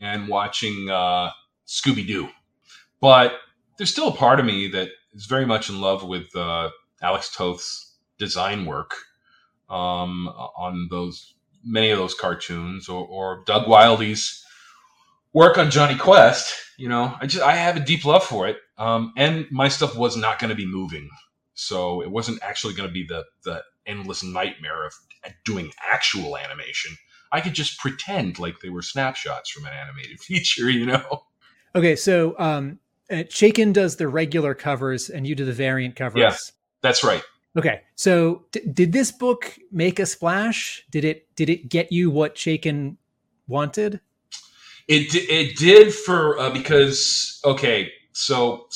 and watching Scooby-Doo. But there's still a part of me that is very much in love with Alex Toth's design work on those many of those cartoons, or Doug Wildey's work on Jonny Quest. You know, I have a deep love for it, and my stuff was not going to be moving, so it wasn't actually going to be the endless nightmare of doing actual animation. I could just pretend like they were snapshots from an animated feature, you know. Okay, so Chaykin does the regular covers, and you do the variant covers. Yeah, that's right. Okay, so did this book make a splash? Did it get you what Chaykin wanted? It did for because okay, so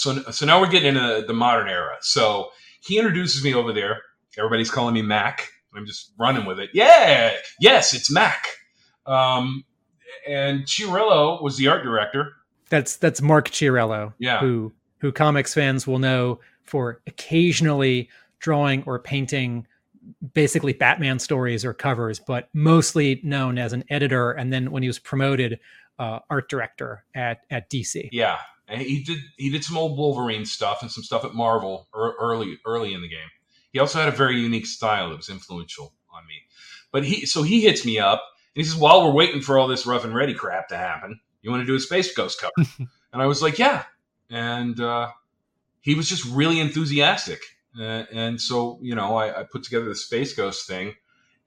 now we're getting into the modern era. So he introduces me over there. Everybody's calling me Mac. I'm just running with it. Yeah, yes, it's Mac. And Chiarello was the art director. That's Mark Chiarello, yeah. Who comics fans will know for occasionally drawing or painting basically Batman stories or covers, but mostly known as an editor. And then when he was promoted, art director at DC. Yeah, and he did some old Wolverine stuff and some stuff at Marvel early in the game. He also had a very unique style that was influential on me. But he hits me up and he says, "While we're waiting for all this Ruff and Reddy crap to happen, you want to do a Space Ghost cover?" And I was like, "Yeah." And he was just really enthusiastic, and so you know, I put together the Space Ghost thing.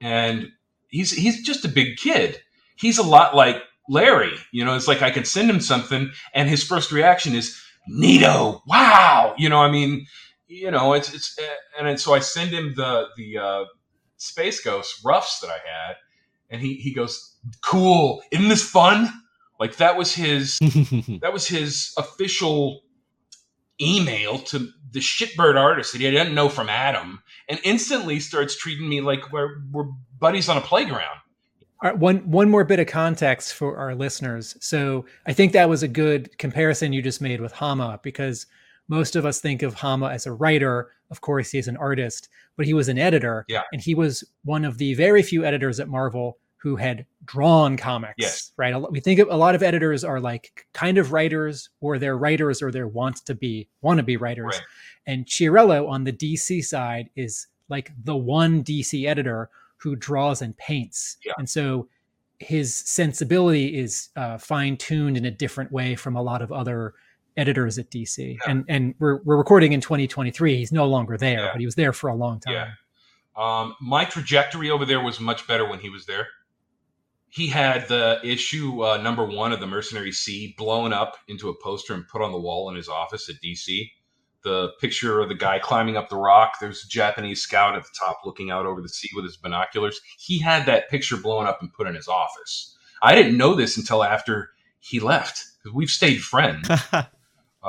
And he's just a big kid. He's a lot like Larry, you know. It's like I could send him something, and his first reaction is, "Neato, wow," you know. I mean. You know, it's and so I send him the Space Ghost roughs that I had, and he goes, "Cool, isn't this fun?" Like that was his official email to the shitbird artist that he didn't know from Adam, and instantly starts treating me like we're buddies on a playground. All right, one more bit of context for our listeners. So I think that was a good comparison you just made with Hama, because most of us think of Hama as a writer. Of course, he's an artist, but he was an editor. Yeah. And he was one of the very few editors at Marvel who had drawn comics. Yes. Right? We think of a lot of editors are like kind of writers, or they're writers, or they're want to be writers. Right. And Chiarello on the DC side is like the one DC editor who draws and paints. Yeah. And so his sensibility is fine-tuned in a different way from a lot of other editors at DC. Yeah. And we're recording in 2023. He's no longer there, yeah, but he was there for a long time. Yeah. My trajectory over there was much better when he was there. He had the issue number 1 of the Mercenary Sea blown up into a poster and put on the wall in his office at DC. The picture of the guy climbing up the rock. There's a Japanese scout at the top looking out over the sea with his binoculars. He had that picture blown up and put in his office. I didn't know this until after he left, because we've stayed friends.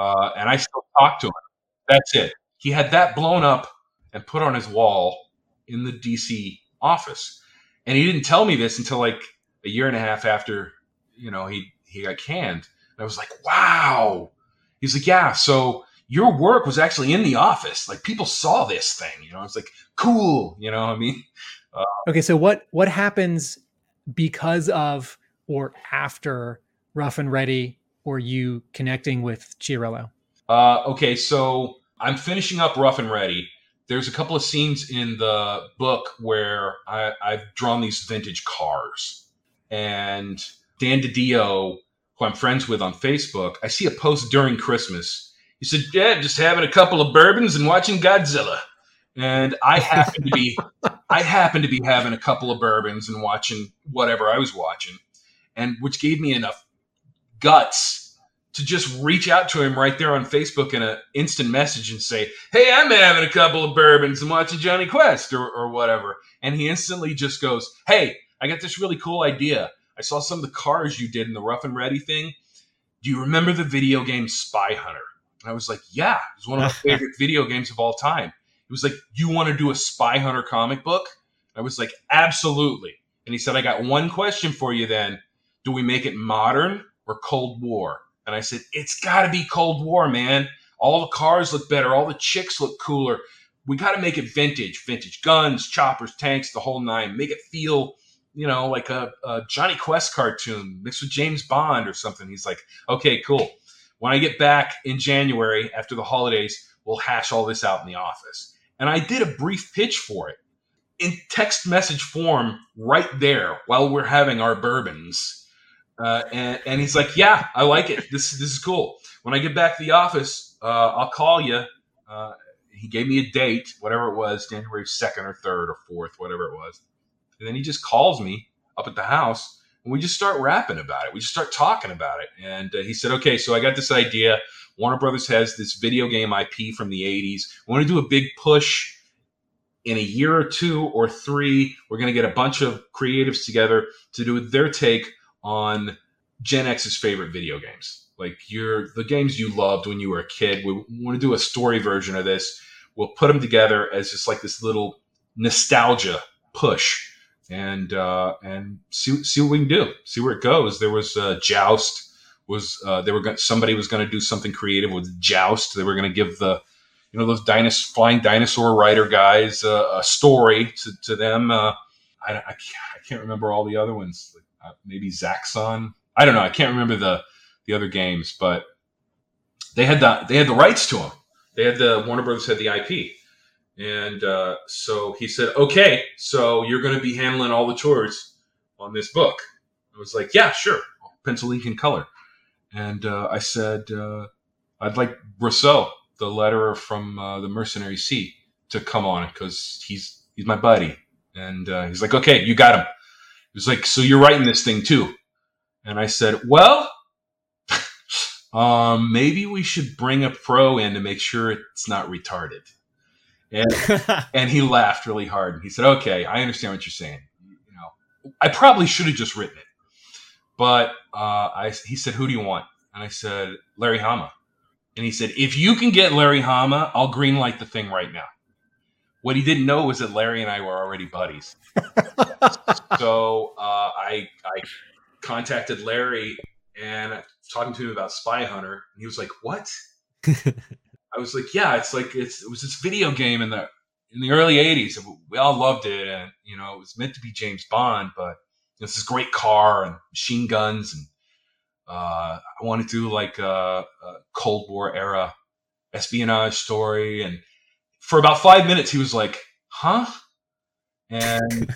And I still talk to him. That's it. He had that blown up and put on his wall in the DC office. And he didn't tell me this until like a year and a half after, you know, he got canned. And I was like, wow. He's like, yeah, so your work was actually in the office. Like, people saw this thing, you know. I was like, cool. You know what I mean? Okay. So what happens because of, or after Ruff and Reddy, or you connecting with Chiarello? Okay, so I'm finishing up Ruff and Reddy. There's a couple of scenes in the book where I've drawn these vintage cars. And Dan DiDio, who I'm friends with on Facebook, I see a post during Christmas. He said, "Yeah, just having a couple of bourbons and watching Godzilla." And I happened to be having a couple of bourbons and watching whatever I was watching, and which gave me enough guts to just reach out to him right there on Facebook in an instant message and say, "Hey, I'm having a couple of bourbons and watching Jonny Quest," or whatever. And he instantly just goes, "Hey, I got this really cool idea. I saw some of the cars you did in the Ruff and Reddy thing. Do you remember the video game Spy Hunter?" And I was like, "Yeah, it was one of my favorite video games of all time." He was like, "You want to do a Spy Hunter comic book?" I was like, "Absolutely." And he said, "I got one question for you then. Do we make it modern or Cold War?" And I said, "It's got to be Cold War, man. All the cars look better. All the chicks look cooler. We got to make it vintage. Vintage guns, choppers, tanks, the whole nine. Make it feel, you know, like a Jonny Quest cartoon mixed with James Bond or something." He's like, "Okay, cool. When I get back in January after the holidays, we'll hash all this out in the office. And I did a brief pitch for it in text message form right there while we're having our bourbons. And he's like, yeah, I like it. This is cool. When I get back to the office, I'll call you. He gave me a date, whatever it was, January 2nd or 3rd or 4th, whatever it was. And then he just calls me up at the house, and we just start rapping about it. We just start talking about it. And he said, okay, so I got this idea. Warner Brothers has this video game IP from the 80s. We want to do a big push in a year or two or three. We're going to get a bunch of creatives together to do their take on Gen X's favorite video games. Like the games you loved when you were a kid. We want to do a story version of this. We'll put them together as just like this little nostalgia push and see what we can do. See where it goes. There was Joust. Somebody was going to do something creative with Joust. They were going to give those flying dinosaur rider guys a story to them. I can't remember all the other ones. Like, maybe Zaxxon. I don't know. I can't remember the other games, but they had the rights to them. Warner Brothers had the IP. And so he said, okay, so you're going to be handling all the chores on this book. I was like, yeah, sure. Pencil, ink, and color. And I said, I'd like Brousseau, the letterer from the Mercenary Sea, to come on because he's my buddy. And he's like, okay, you got him. He was like, so you're writing this thing too. And I said, well, maybe we should bring a pro in to make sure it's not retarded. And and he laughed really hard. And he said, okay, I understand what you're saying. I probably should have just written it. But he said, who do you want? And I said, Larry Hama. And he said, if you can get Larry Hama, I'll greenlight the thing right now. What he didn't know was that Larry and I were already buddies. So I contacted Larry and I was talking to him about Spy Hunter. And he was like, what? I was like, yeah, it was this video game in the early 80s. We all loved it. And, it was meant to be James Bond, but it's this great car and machine guns. And I wanted to do like a Cold War era espionage story. And for about 5 minutes, he was like, huh? And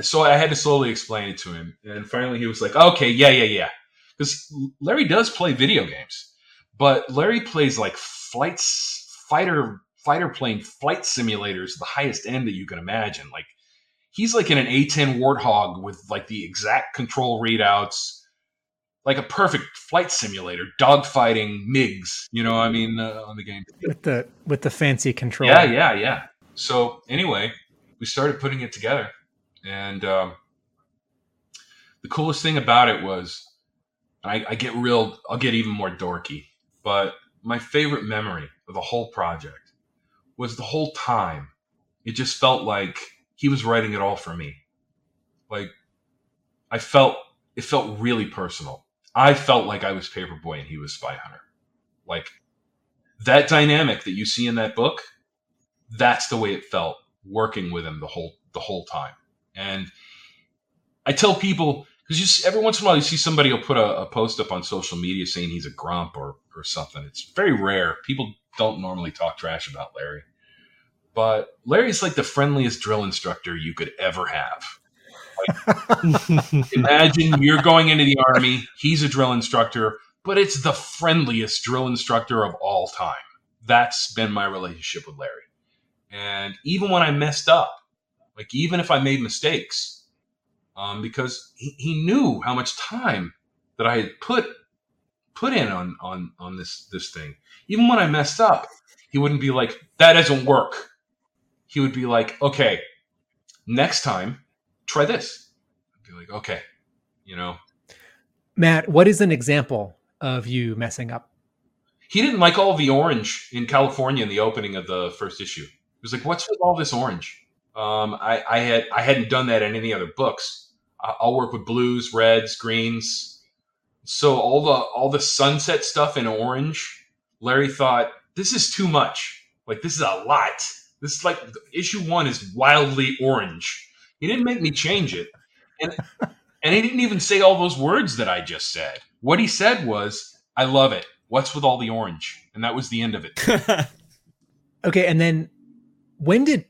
so I had to slowly explain it to him. And finally he was like, okay, yeah. Because Larry does play video games, but Larry plays like fighter plane flight simulators, the highest end that you can imagine. Like, he's like in an A-10 Warthog with like the exact control readouts, like a perfect flight simulator, dogfighting MiGs, on the game. With the fancy control. Yeah. So anyway, we started putting it together. And the coolest thing about it was, I'll get even more dorky, but my favorite memory of the whole project was the whole time. It just felt like he was writing it all for me. Like, it felt really personal. I felt like I was Paperboy and he was Spy Hunter. Like, that dynamic that you see in that book, that's the way it felt working with him the whole time. And I tell people, because every once in a while you see somebody will put a post up on social media saying he's a grump or something. It's very rare. People don't normally talk trash about Larry. But Larry's like the friendliest drill instructor you could ever have. Like, imagine you're going into the Army. He's a drill instructor, but it's the friendliest drill instructor of all time. That's been my relationship with Larry. And even when I messed up, like even if I made mistakes, because he knew how much time that I had put in on this thing. Even when I messed up, he wouldn't be like, that doesn't work. He would be like, okay, next time, try this. I'd be like, okay, Matt, what is an example of you messing up? He didn't like all the orange in California in the opening of the first issue. He was like, what's with all this orange? I hadn't done that in any other books. I'll work with blues, reds, greens. So all the sunset stuff in orange, Larry thought, this is too much. Like, this is a lot. This is like issue 1 is wildly orange. He didn't make me change it. And he didn't even say all those words that I just said. What he said was, I love it. What's with all the orange? And that was the end of it. Okay, and then when did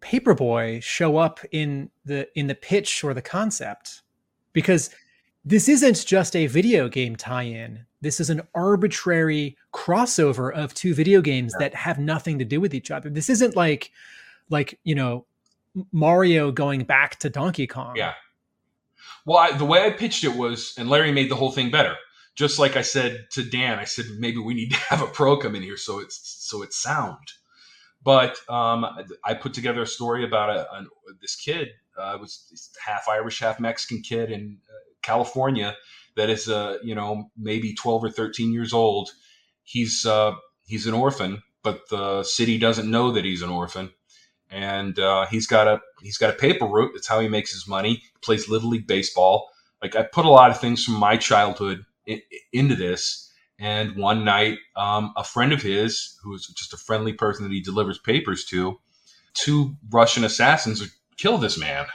Paperboy show up in the pitch or the concept? Because this isn't just a video game tie-in. This is an arbitrary crossover of two video games that have nothing to do with each other. This isn't like you know, Mario going back to Donkey Kong. Yeah. Well, the way I pitched it was, and Larry made the whole thing better. Just like I said to Dan, I said, maybe we need to have a pro come in here so it's sound. But I put together a story about this kid. It was this half Irish, half Mexican kid in California that is, you know, maybe 12 or 13 years old. He's an orphan, but the city doesn't know that he's an orphan. And he's got a paper route. That's how he makes his money. He plays Little League baseball. Like, I put a lot of things from my childhood into this. And one night, a friend of his, who is just a friendly person that he delivers papers to, two Russian assassins kill this man.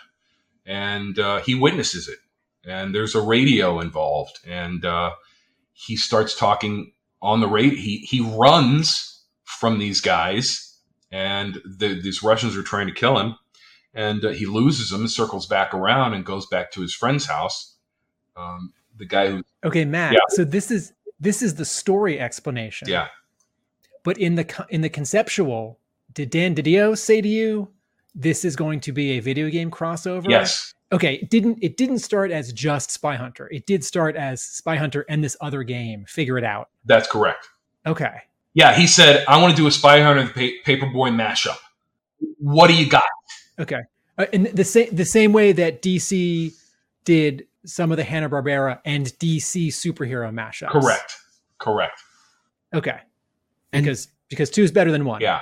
And he witnesses it. And there's a radio involved. And he starts talking on the radio. He runs from these guys. And these Russians are trying to kill him. And he loses them and circles back around and goes back to his friend's house. The guy who... Okay, Matt. Yeah. So this is the story explanation. Yeah. But in the conceptual, did Dan DiDio say to you, this is going to be a video game crossover? Yes. Okay. It didn't start as just Spy Hunter. It did start as Spy Hunter and this other game. Figure it out. That's correct. Okay. Yeah. He said, I want to do a Spy Hunter and Paperboy mashup. What do you got? Okay. And the same way that DC did some of the Hanna-Barbera and DC superhero mashups. Correct. Okay. And because two is better than one. Yeah.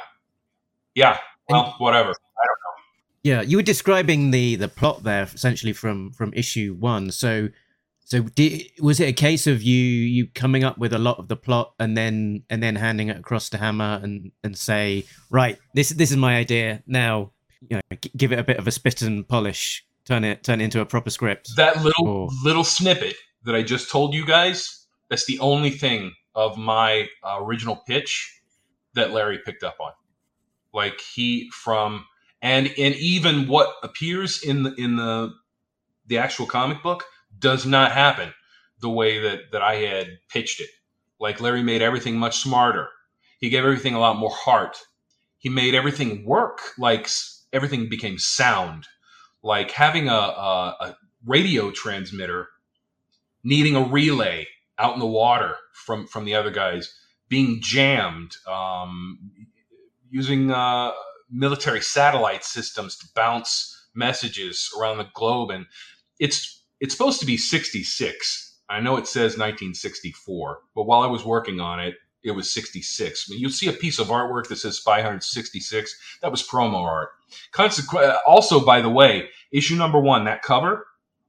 Well, whatever. I don't know. Yeah. You were describing the plot there essentially from issue one. So was it a case of you coming up with a lot of the plot and then handing it across to Hama and say, right, this is my idea. Now, you know, give it a bit of a spit and polish. Turn it into a proper script. That little snippet that I just told you guys, that's the only thing of my original pitch that Larry picked up on. Like even what appears in the actual comic book does not happen the way that I had pitched it. Like, Larry made everything much smarter. He gave everything a lot more heart. He made everything work. Like, everything became sound. Like having a radio transmitter, needing a relay out in the water from the other guys, being jammed, using military satellite systems to bounce messages around the globe. And it's supposed to be 66. I know it says 1964, but while I was working on it, it was 66. I mean, you'll see a piece of artwork that says Spy Hunter 66. That was promo art. Also, by the way, issue number one, that cover,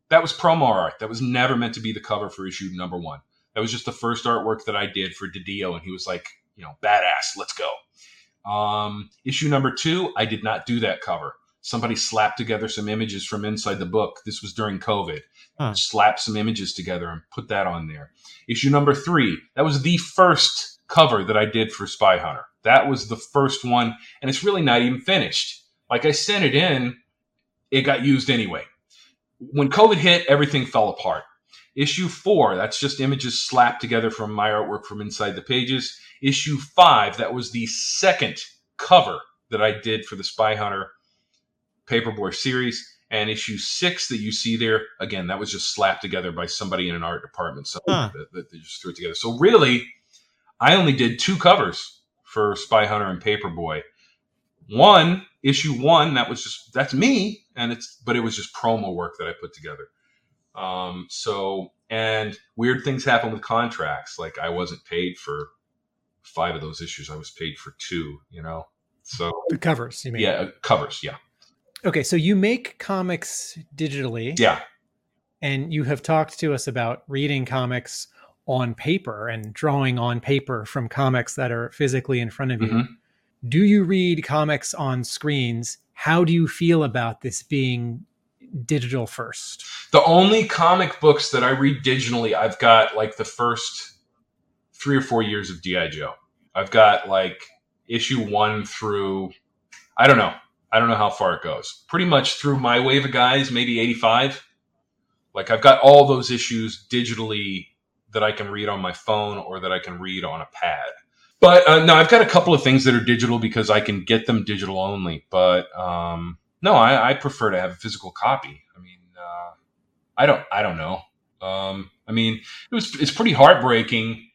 that was promo art. That was never meant to be the cover for issue number one. That was just the first artwork that I did for DiDio, and he was like, you know, badass, let's go. Issue number two, I did not do that cover. Somebody slapped together some images from inside the book. This was during COVID. Huh. Slapped some images together and put that on there. Issue number three, that was the first cover that I did for Spy Hunter. That was the first one, and it's really not even finished. Like, I sent it in, it got used anyway. When COVID hit, everything fell apart. Issue 4, that's just images slapped together from my artwork from inside the pages. Issue 5, that was the second cover that I did for the Spy Hunter Paperboy series. And issue 6 that you see there, again, that was just slapped together by somebody in an art department. So they just threw it together. So really, I only did two covers for Spy Hunter and Paperboy. One, issue one, that's me, but it was just promo work that I put together. And weird things happen with contracts. Like, I wasn't paid for 5 of those issues. I was paid for 2, you know? So the covers, you mean? Yeah, covers, yeah. Okay, so you make comics digitally. Yeah. And you have talked to us about reading comics on paper and drawing on paper from comics that are physically in front of you. Mm-hmm. Do you read comics on screens? How do you feel about this being digital first? The only comic books that I read digitally, I've got like the first 3 or 4 years of G.I. Joe. I've got like issue 1 through, I don't know how far it goes. Pretty much through My Wave of Guys, maybe 85. Like, I've got all those issues digitally that I can read on my phone or that I can read on a pad. But no, I've got a couple of things that are digital because I can get them digital only. But no, I prefer to have a physical copy. I mean, I don't know. I mean, it's pretty heartbreaking.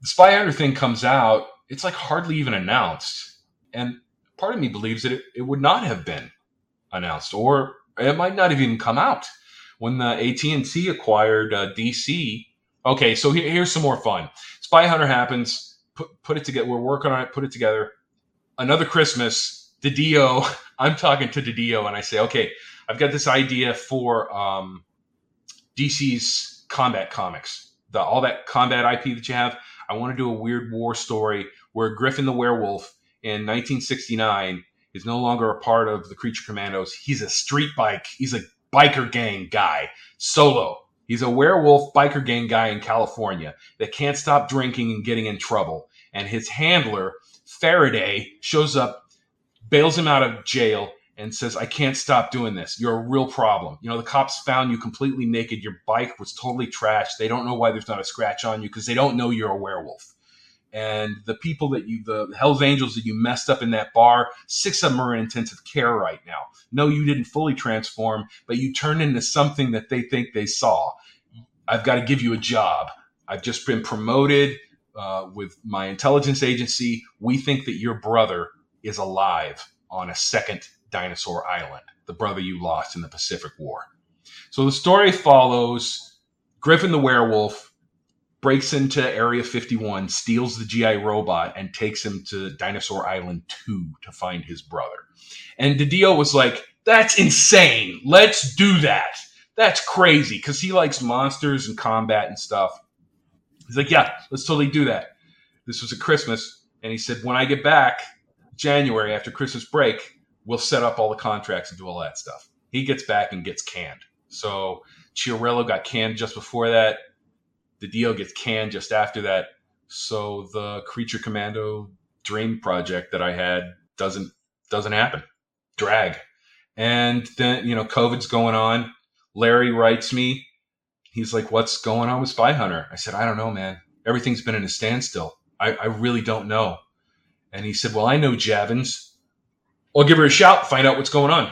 The Spy Hunter thing comes out. It's like hardly even announced. And part of me believes that it would not have been announced, or it might not have even come out when the AT&T acquired DC. Okay, so here's some more fun. Spy Hunter happens. Put it together. We're working on it. Put it together. Another Christmas. DiDio. I'm talking to DiDio, and I say, okay, I've got this idea for DC's combat comics. All that combat IP that you have. I want to do a weird war story where Griffin the Werewolf in 1969 is no longer a part of the Creature Commandos. He's a street bike. He's a biker gang guy, solo. He's a werewolf biker gang guy in California that can't stop drinking and getting in trouble. And his handler, Faraday, shows up, bails him out of jail, and says, I can't stop doing this. You're a real problem. You know, the cops found you completely naked. Your bike was totally trashed. They don't know why there's not a scratch on you because they don't know you're a werewolf. And the people that the Hell's Angels that you messed up in that bar, 6 of them are in intensive care right now. No, you didn't fully transform, but you turned into something that they think they saw. I've got to give you a job. I've just been promoted with my intelligence agency. We think that your brother is alive on a second Dinosaur Island, the brother you lost in the Pacific War. So the story follows Griffin the Werewolf, breaks into Area 51, steals the GI robot, and takes him to Dinosaur Island 2 to find his brother. And DiDio was like, that's insane. Let's do that. That's crazy. Because he likes monsters and combat and stuff. He's like, yeah, let's totally do that. This was at Christmas. And he said, when I get back, January, after Christmas break, we'll set up all the contracts and do all that stuff. He gets back and gets canned. So Chiarello got canned just before that. DiDio gets canned just after that. So the Creature Commando dream project that I had doesn't happen. Drag. And then, you know, COVID's going on. Larry writes me. He's like, what's going on with Spy Hunter? I said, I don't know, man. Everything's been in a standstill. I really don't know. And he said, well, I know Javins. I'll give her a shout, find out what's going on.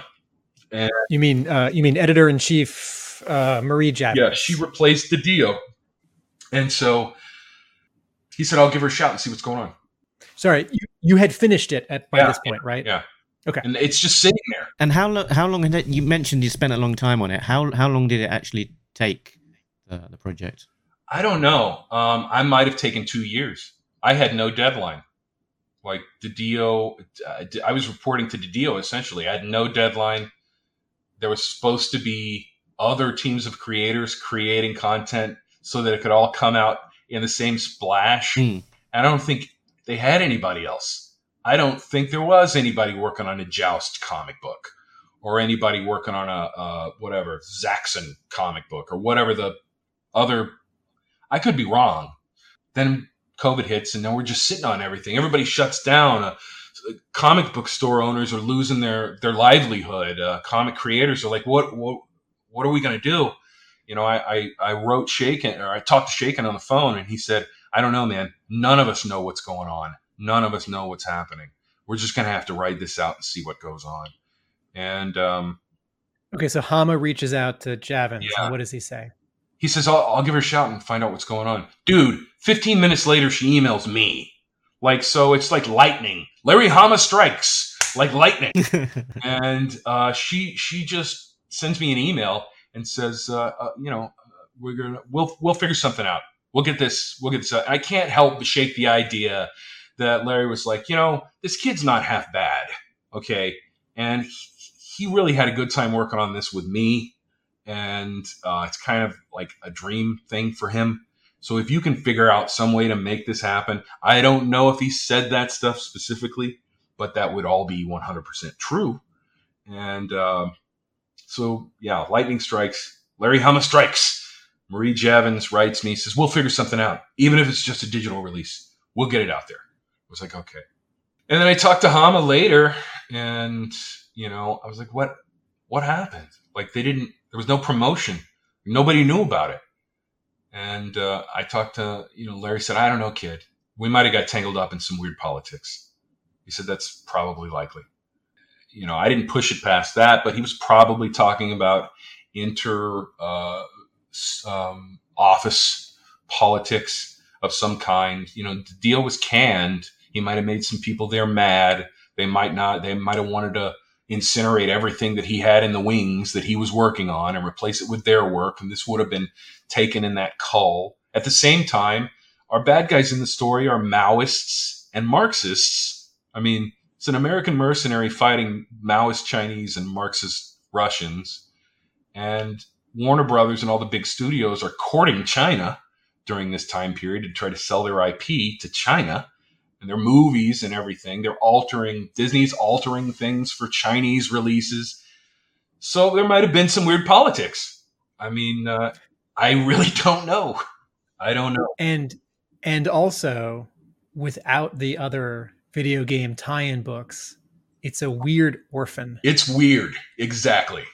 And you mean editor-in-chief Marie Javins? Yeah, she replaced DiDio. And so he said, I'll give her a shout and see what's going on. Sorry, you had finished it by this point, right? Yeah. Okay. And it's just sitting there. And how long had it, you mentioned you spent a long time on it. How long did it actually take, the project? I don't know. I might have taken 2 years. I had no deadline. Like DiDio, I was reporting to DiDio essentially. I had no deadline. There was supposed to be other teams of creators creating content so that it could all come out in the same splash. Mm. I don't think they had anybody else. I don't think there was anybody working on a Joust comic book or anybody working on a Zaxxon comic book or whatever the other. I could be wrong. Then COVID hits and now we're just sitting on everything. Everybody shuts down. Comic book store owners are losing their livelihood. Comic creators are like, what are we going to do? You know, I wrote Chaykin, or I talked to Chaykin on the phone, and he said, I don't know, man. None of us know what's going on. None of us know what's happening. We're just going to have to ride this out and see what goes on. And okay, so Hama reaches out to Javins. Yeah. And what does he say? He says, I'll give her a shout and find out what's going on. Dude, 15 minutes later, she emails me. Like, so it's like lightning. Larry Hama strikes like lightning. And she just sends me an email and says, we'll figure something out. We'll get this out. I can't help but shake the idea that Larry was like, you know, this kid's not half bad, okay? And he really had a good time working on this with me, and it's kind of like a dream thing for him. So if you can figure out some way to make this happen, I don't know if he said that stuff specifically, but that would all be 100% true. And so, yeah, lightning strikes. Larry Hama strikes. Marie Javins writes me, says, we'll figure something out. Even if it's just a digital release, we'll get it out there. was like, okay. And then I talked to Hama later, and, you know, I was like, what happened? Like, there was no promotion. Nobody knew about it. And I talked to, you know, Larry said, I don't know, kid. We might have got tangled up in some weird politics. He said, that's probably likely. You know, I didn't push it past that, but he was probably talking about office politics of some kind. You know, the deal was canned. He might have made some people there mad. They might not. They might have wanted to incinerate everything that he had in the wings that he was working on and replace it with their work. And this would have been taken in that cull. At the same time, our bad guys in the story are Maoists and Marxists. I mean, it's an American mercenary fighting Maoist Chinese and Marxist Russians. And Warner Brothers and all the big studios are courting China during this time period to try to sell their IP to China. And their movies and everything, Disney's altering things for Chinese releases. So there might have been some weird politics. I mean, I really don't know. I don't know. And also, without the other video game tie-in books, it's a weird orphan. It's weird. Exactly.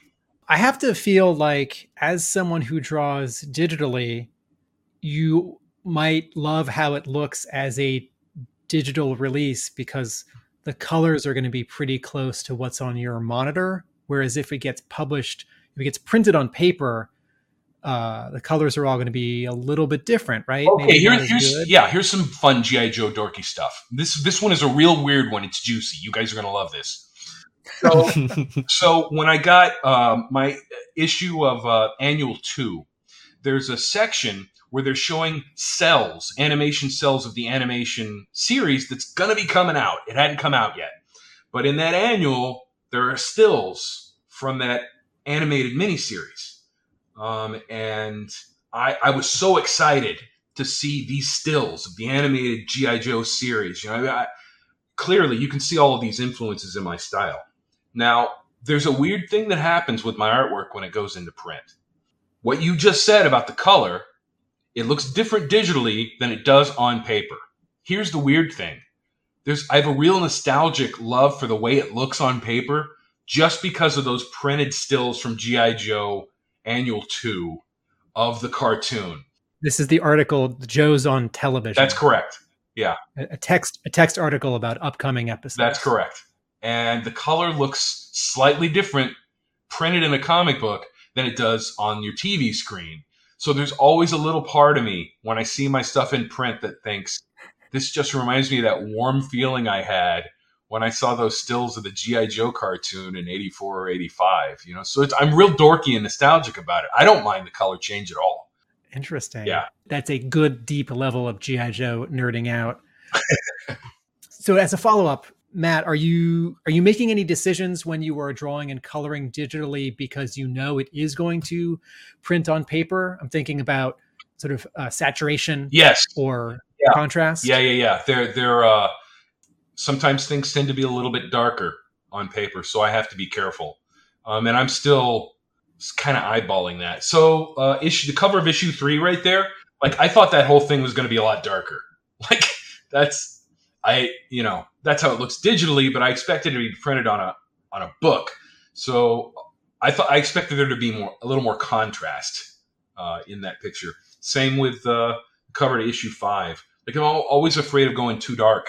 I have to feel like, as someone who draws digitally, you might love how it looks as a digital release, because the colors are going to be pretty close to what's on your monitor. Whereas if it gets printed on paper, the colors are all going to be a little bit different, right? Okay, here's some fun G.I. Joe dorky stuff. This one is a real weird one. It's juicy. You guys are going to love this. So, when I got my issue of Annual 2, there's a section where they're showing animation cells of the animation series that's going to be coming out. It hadn't come out yet. But in that annual, there are stills from that animated miniseries. And I was so excited to see these stills of the animated G.I. Joe series. You know, clearly, you can see all of these influences in my style. Now, there's a weird thing that happens with my artwork when it goes into print. What you just said about the color, it looks different digitally than it does on paper. Here's the weird thing. I have a real nostalgic love for the way it looks on paper just because of those printed stills from G.I. Joe Annual 2 of the cartoon. This is the article, Joe's on Television. That's correct. Yeah. A text article about upcoming episodes. That's correct. And the color looks slightly different printed in a comic book than it does on your TV screen. So there's always a little part of me when I see my stuff in print that thinks, this just reminds me of that warm feeling I had when I saw those stills of the G.I. Joe cartoon in 84 or 85. You know, so I'm real dorky and nostalgic about it. I don't mind the color change at all. Interesting. Yeah. That's a good deep level of G.I. Joe nerding out. So as a follow-up, Matt, are you making any decisions when you are drawing and coloring digitally because you know it is going to print on paper? I'm thinking about sort of saturation, yes, or contrast. Yeah. They're sometimes things tend to be a little bit darker on paper, so I have to be careful. And I'm still kind of eyeballing that. So the cover of issue 3 right there, like I thought that whole thing was going to be a lot darker. Like that's how it looks digitally, but I expected it to be printed on a book. So I expected there to be a little more contrast in that picture. Same with the cover to issue 5. Like I'm always afraid of going too dark,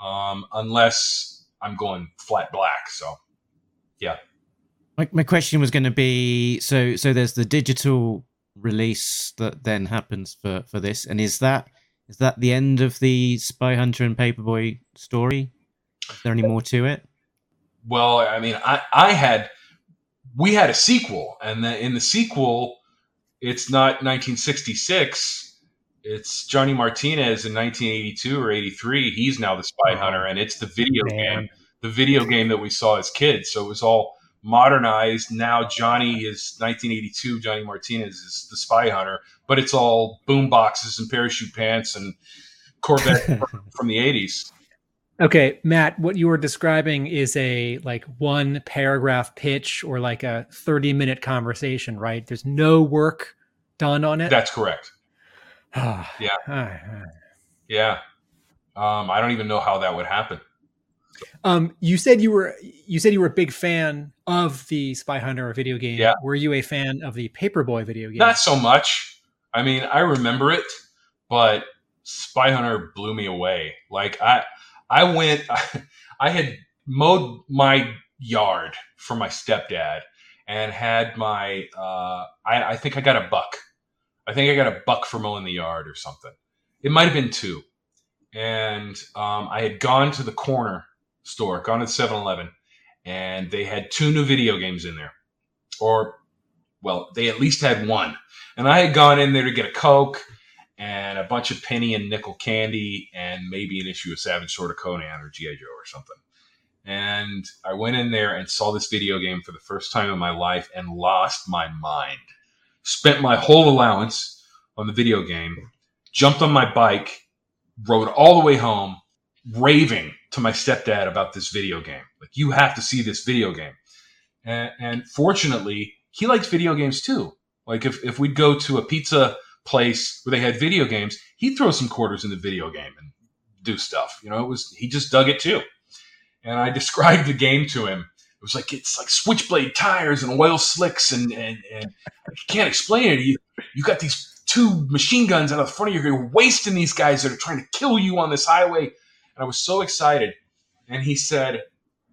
unless I'm going flat black. So, yeah. My question was going to be, so there's the digital release that then happens for this, and is that the end of the Spy Hunter and Paperboy story? Is there any more to it? Well, I mean, we had a sequel, and in the sequel, it's not 1966. It's Johnny Martinez in 1982 or 83. He's now the Spy Hunter, and it's the video game. The video game that we saw as kids. So it was all modernized. Now Johnny is 1982. Johnny Martinez is the Spy Hunter, but it's all boom boxes and parachute pants and Corvette from the 80s. Okay, Matt, what you were describing is a like one paragraph pitch or like a 30-minute conversation, right? There's no work done on it. That's correct. Yeah. Yeah. I don't even know how that would happen. You said you were a big fan of the Spy Hunter video game. Yeah. Were you a fan of the Paperboy video game? Not so much. I mean, I remember it, but Spy Hunter blew me away. Like I had mowed my yard for my stepdad and had my, I think I got a buck. I think I got a buck for mowing the yard or something. It might've been two. And I had gone to the corner store, gone to 7-Eleven, and they had two new video games in there. Or, well, they at least had one. And I had gone in there to get a Coke and a bunch of penny and nickel candy and maybe an issue of Savage Sword of Conan or G.I. Joe or something. And I went in there and saw this video game for the first time in my life and lost my mind. Spent my whole allowance on the video game, jumped on my bike, rode all the way home, raving to my stepdad about this video game. Like, you have to see this video game. And fortunately, he likes video games too. Like, if we'd go to a pizza place where they had video games, he'd throw some quarters in the video game and do stuff. You know, he just dug it too. And I described the game to him. It was like, it's like switchblade tires and oil slicks and I can't explain it. You got these two machine guns out of the front of you. You're wasting these guys that are trying to kill you on this highway. And I was so excited. And he said,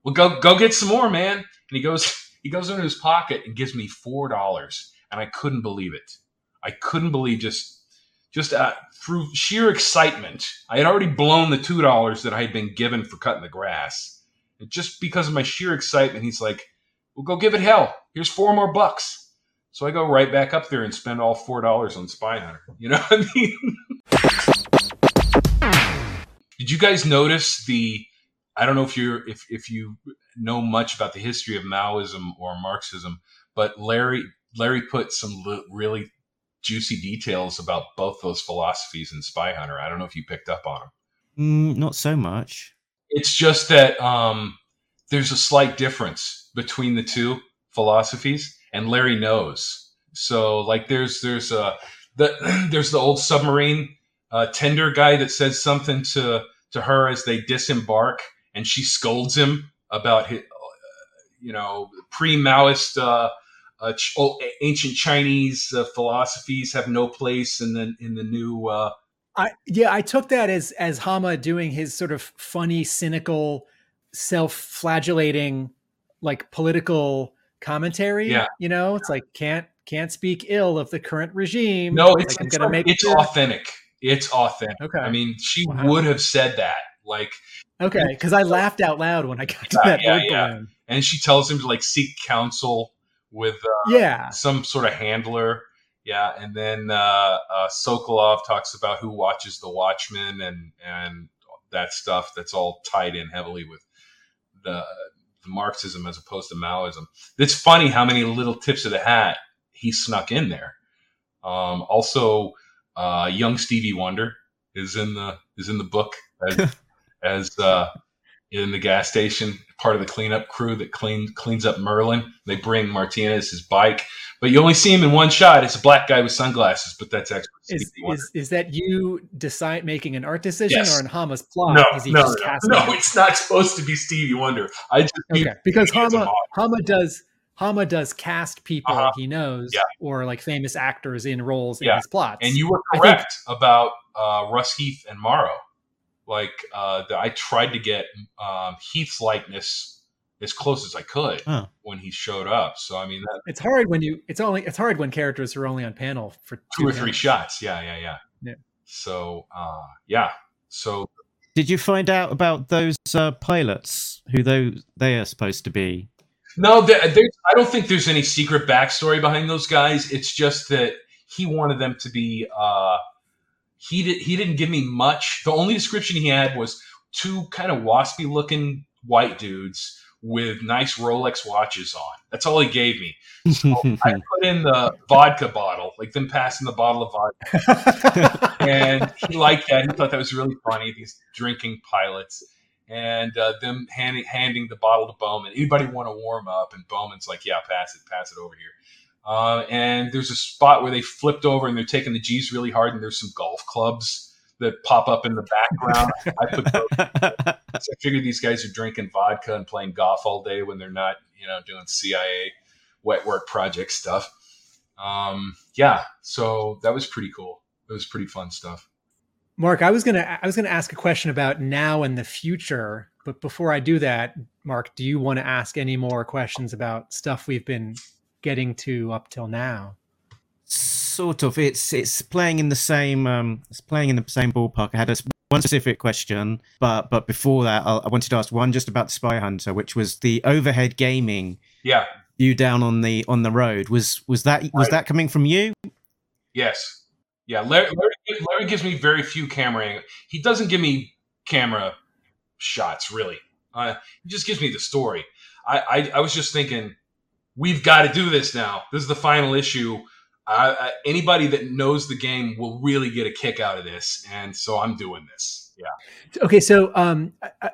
well, go get some more, man. And he goes into his pocket and gives me $4. And I couldn't believe it. I couldn't believe just through sheer excitement. I had already blown the $2 that I had been given for cutting the grass. And just because of my sheer excitement, he's like, well, go give it hell. Here's $4 more. So I go right back up there and spend all $4 on Spy Hunter. You know what I mean? Did you guys notice I don't know if you know much about the history of Maoism or Marxism, but Larry put some really juicy details about both those philosophies in Spy Hunter. I don't know if you picked up on them. Not so much. It's just that there's a slight difference between the two philosophies. And Larry knows. So like there's the old submarine tender guy that says something to her as they disembark, and she scolds him about his, pre-Maoist ancient Chinese philosophies have no place in the new. I took that as Hama doing his sort of funny, cynical, self-flagellating, like political commentary. Yeah. You know, it's like can't speak ill of the current regime. No, it's like, authentic. It's authentic. Okay. I mean, she would have said that. Like, okay, because I laughed out loud when I got to that word balloon. And she tells him to like seek counsel with some sort of handler. Yeah, and then Sokolov talks about who watches the Watchmen and that stuff. That's all tied in heavily with Marxism as opposed to Maoism. It's funny how many little tips of the hat he snuck in there. Also, young Stevie Wonder is in the book as in the gas station, part of the cleanup crew that cleans up Merlin. They bring Martinez his bike, but you only see him in one shot. It's a black guy with sunglasses, but that's actually Stevie Wonder. Is that you decide making an art decision or in Hama's plot? No, it's not supposed to be Stevie Wonder. I just because Hama does cast people he knows or like famous actors in roles in his plots. And you were correct about Russ, Heath, and Morrow. Like, I tried to get Heath's likeness as close as I could when he showed up. So I mean, it's hard when characters are only on panel for two or three shots. Yeah. So So did you find out about those pilots who they are supposed to be? No, I don't think there's any secret backstory behind those guys. It's just that he wanted them to be. He didn't give me much. The only description he had was two kind of waspy-looking white dudes with nice Rolex watches on. That's all he gave me. So I put in the vodka bottle, like them passing the bottle of vodka. And he liked that. He thought that was really funny, these drinking pilots. And them handing the bottle to Bowman. Anybody want to warm up? And Bowman's like, yeah, pass it over here. And there's a spot where they flipped over and they're taking the G's really hard, and there's some golf clubs that pop up in the background. I put those. So I figured these guys are drinking vodka and playing golf all day when they're not, you know, doing CIA wet work project stuff. Yeah, so that was pretty cool. It was pretty fun stuff. Mark, I was gonna ask a question about now and the future, but before I do that, Mark, do you want to ask any more questions about stuff we've been getting to up till now? Sort of. It's playing in the same ballpark. I had one specific question, but before that, I wanted to ask one just about the Spy Hunter, which was the overhead gaming. Yeah. You down on the road was that coming from you? Yes. Yeah, Larry gives me very few camera angles. He doesn't give me camera shots, really. He just gives me the story. I was just thinking, we've got to do this now. This is the final issue. Anybody that knows the game will really get a kick out of this, and so I'm doing this. Yeah. Okay, so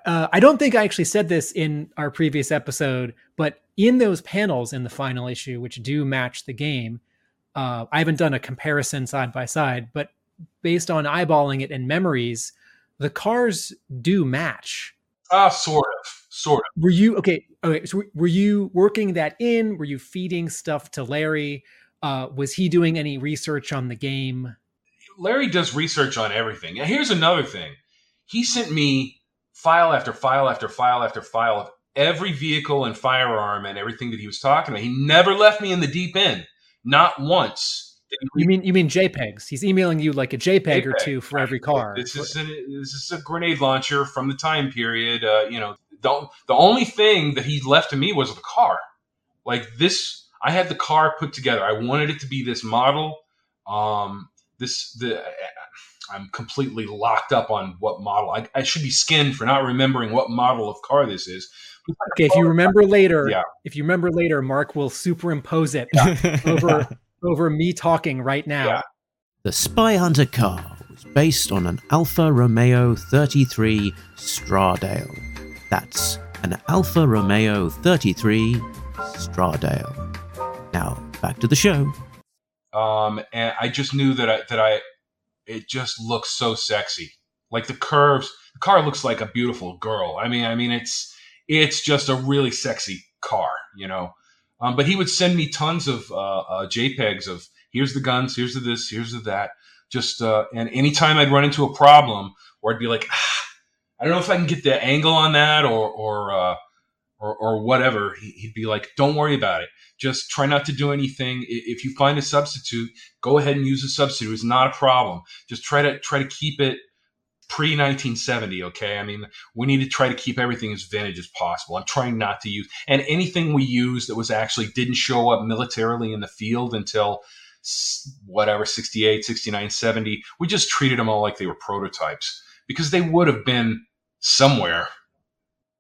I don't think I actually said this in our previous episode, but in those panels in the final issue, which do match the game, I haven't done a comparison side by side, but based on eyeballing it and memories, the cars do match. Sort of. Were you okay? So were you working that in? Were you feeding stuff to Larry? Was he doing any research on the game? Larry does research on everything. And here's another thing: he sent me file after file after file after file of every vehicle and firearm and everything that he was talking about. He never left me in the deep end. Not once. You mean JPEGs? He's emailing you like a JPEG or two for every car. This is a grenade launcher from the time period. The only thing that he left to me was the car. Like this, I had the car put together. I wanted it to be this model. I'm completely locked up on what model. I should be skinned for not remembering what model of car this is. Okay, if you remember later, Mark will superimpose it over me talking right now. Yeah. The Spy Hunter car was based on an Alfa Romeo 33 Stradale. That's an Alfa Romeo 33 Stradale. Now, back to the show. And I just knew that it just looks so sexy. Like the curves, the car looks like a beautiful girl. I mean it's just a really sexy car, you know. But he would send me tons of JPEGs of here's the guns, here's the this, here's the that. Just and anytime I'd run into a problem, or I'd be like, I don't know if I can get the angle on that, or whatever. He'd be like, don't worry about it. Just try not to do anything. If you find a substitute, go ahead and use a substitute. It's not a problem. Just try to keep it pre-1970, okay? I mean, we need to try to keep everything as vintage as possible. I'm trying not to use, and anything we use that was actually didn't show up militarily in the field until whatever, 68, 69, 70, we just treated them all like they were prototypes because they would have been somewhere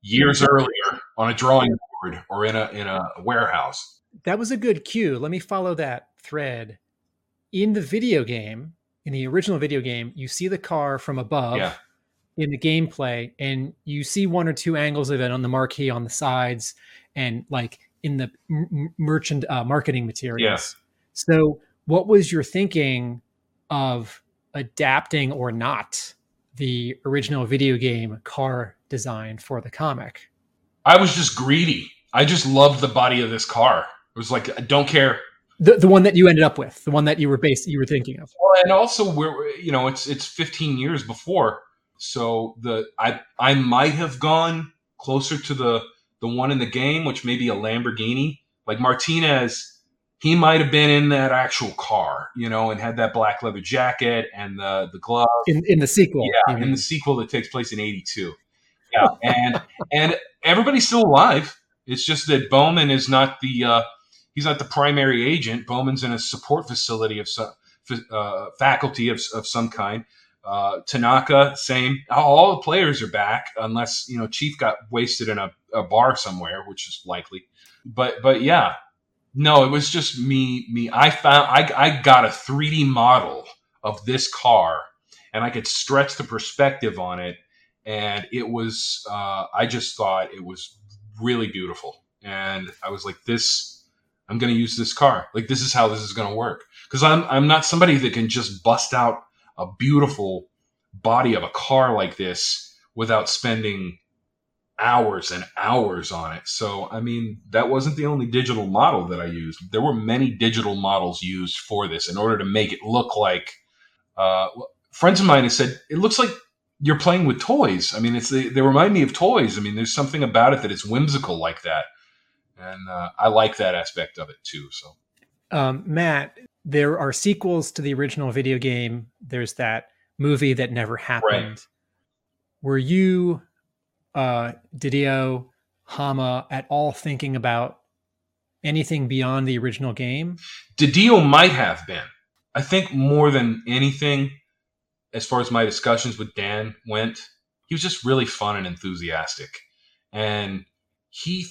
years earlier on a drawing board or in a warehouse. That was a good cue. Let me follow that thread. In the video game, in the original video game, you see the car from above in the gameplay, and you see one or two angles of it on the marquee on the sides and like in the merchant marketing materials. Yeah. So what was your thinking of adapting or not the original video game car design for the comic? I was just greedy. I just loved the body of this car. It was like, I don't care. The one that you ended up with, the one that you were thinking of. Well, and also it's 15 years before, so I might have gone closer to the one in the game, which may be a Lamborghini. Like Martinez, he might have been in that actual car, you know, and had that black leather jacket and the glove in the sequel. Yeah, mm-hmm. In the sequel that takes place in '82. Yeah, and everybody's still alive. It's just that Bowman is not the. He's not the primary agent. Bowman's in a support facility of some faculty of some kind. Tanaka, same. All the players are back, unless Chief got wasted in a bar somewhere, which is likely. But yeah, no, it was just me. I got a 3D model of this car, and I could stretch the perspective on it, and it was. I just thought it was really beautiful, and I was like this. I'm going to use this car. Like, this is how this is going to work. Because I'm not somebody that can just bust out a beautiful body of a car like this without spending hours and hours on it. So, I mean, that wasn't the only digital model that I used. There were many digital models used for this in order to make it look like, friends of mine have said, it looks like you're playing with toys. I mean, they remind me of toys. I mean, there's something about it that it's whimsical like that. And I like that aspect of it too. So, Matt, there are sequels to the original video game. There's that movie that never happened. Right. Were you, DiDio, Hama, at all thinking about anything beyond the original game? DiDio might have been. I think more than anything, as far as my discussions with Dan went, he was just really fun and enthusiastic. And he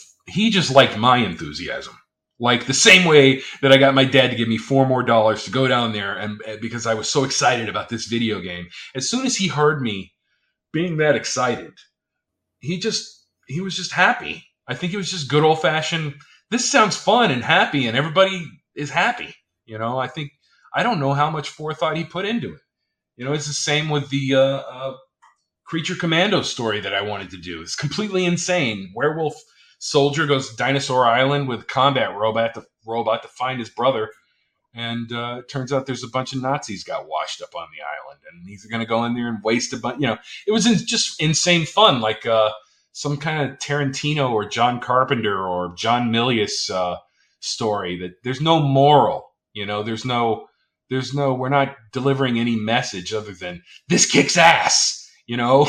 just liked my enthusiasm. Like the same way that I got my dad to give me $4 more to go down there, and because I was so excited about this video game. As soon as he heard me being that excited, he was just happy. I think he was just good old fashioned, this sounds fun and happy and everybody is happy. You know, I think, I don't know how much forethought he put into it. You know, it's the same with the Creature Commando story that I wanted to do. It's completely insane. Werewolf soldier goes to Dinosaur Island with combat robot to find his brother. And it turns out there's a bunch of Nazis got washed up on the island. And he's going to go in there and waste a bunch. You know, it was just insane fun. Like some kind of Tarantino or John Carpenter or John Milius story that there's no moral. You know, there's no, we're not delivering any message other than this kicks ass, you know?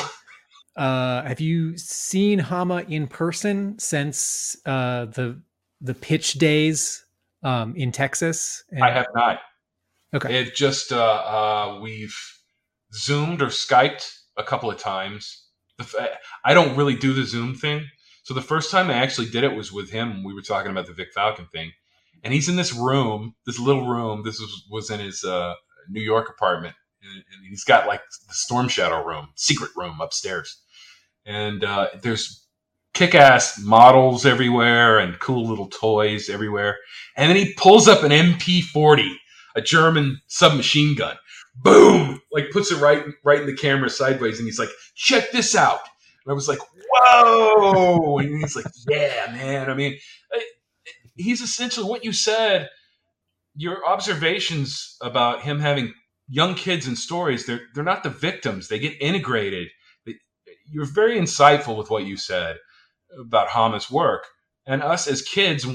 Have you seen Hama in person since the pitch days in Texas? And... I have not. Okay. It just, we've Zoomed or Skyped a couple of times. I don't really do the Zoom thing. So the first time I actually did it was with him. We were talking about the Vic Falcon thing. And he's in this room, this little room. This was in his New York apartment. And he's got like the Storm Shadow room, secret room upstairs. And there's kick-ass models everywhere and cool little toys everywhere. And then he pulls up an MP40, a German submachine gun. Boom! Like puts it right in the camera sideways. And he's like, check this out. And I was like, whoa! And he's like, yeah, man. I mean... He's essentially what you said, your observations about him having young kids and stories, they're not the victims. They get integrated. You're very insightful with what you said about Hama's work. And us as kids,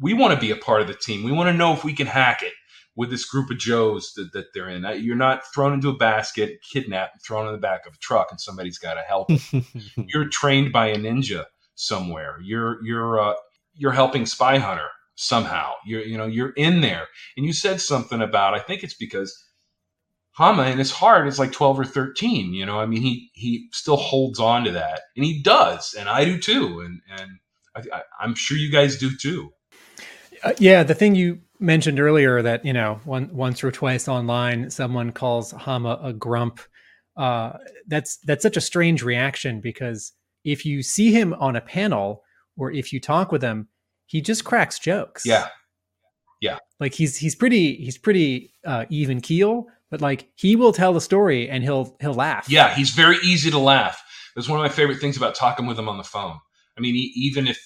we want to be a part of the team. We want to know if we can hack it with this group of Joes that they're in. You're not thrown into a basket, kidnapped, and thrown in the back of a truck, and somebody's got to help. You're trained by a ninja somewhere. You're helping Spy Hunter somehow. You're in there. And you said something about, I think it's because Hama in his heart is like 12 or 13, you know, I mean, he still holds on to that, and he does. And I do too. And I'm sure you guys do too. Yeah. The thing you mentioned earlier that, you know, once or twice online, someone calls Hama a grump. That's such a strange reaction, because if you see him on a panel, or if you talk with him, he just cracks jokes. Yeah. Yeah. Like he's pretty even keel, but like he will tell the story and he'll laugh. Yeah. He's very easy to laugh. That's one of my favorite things about talking with him on the phone. I mean, he, even if,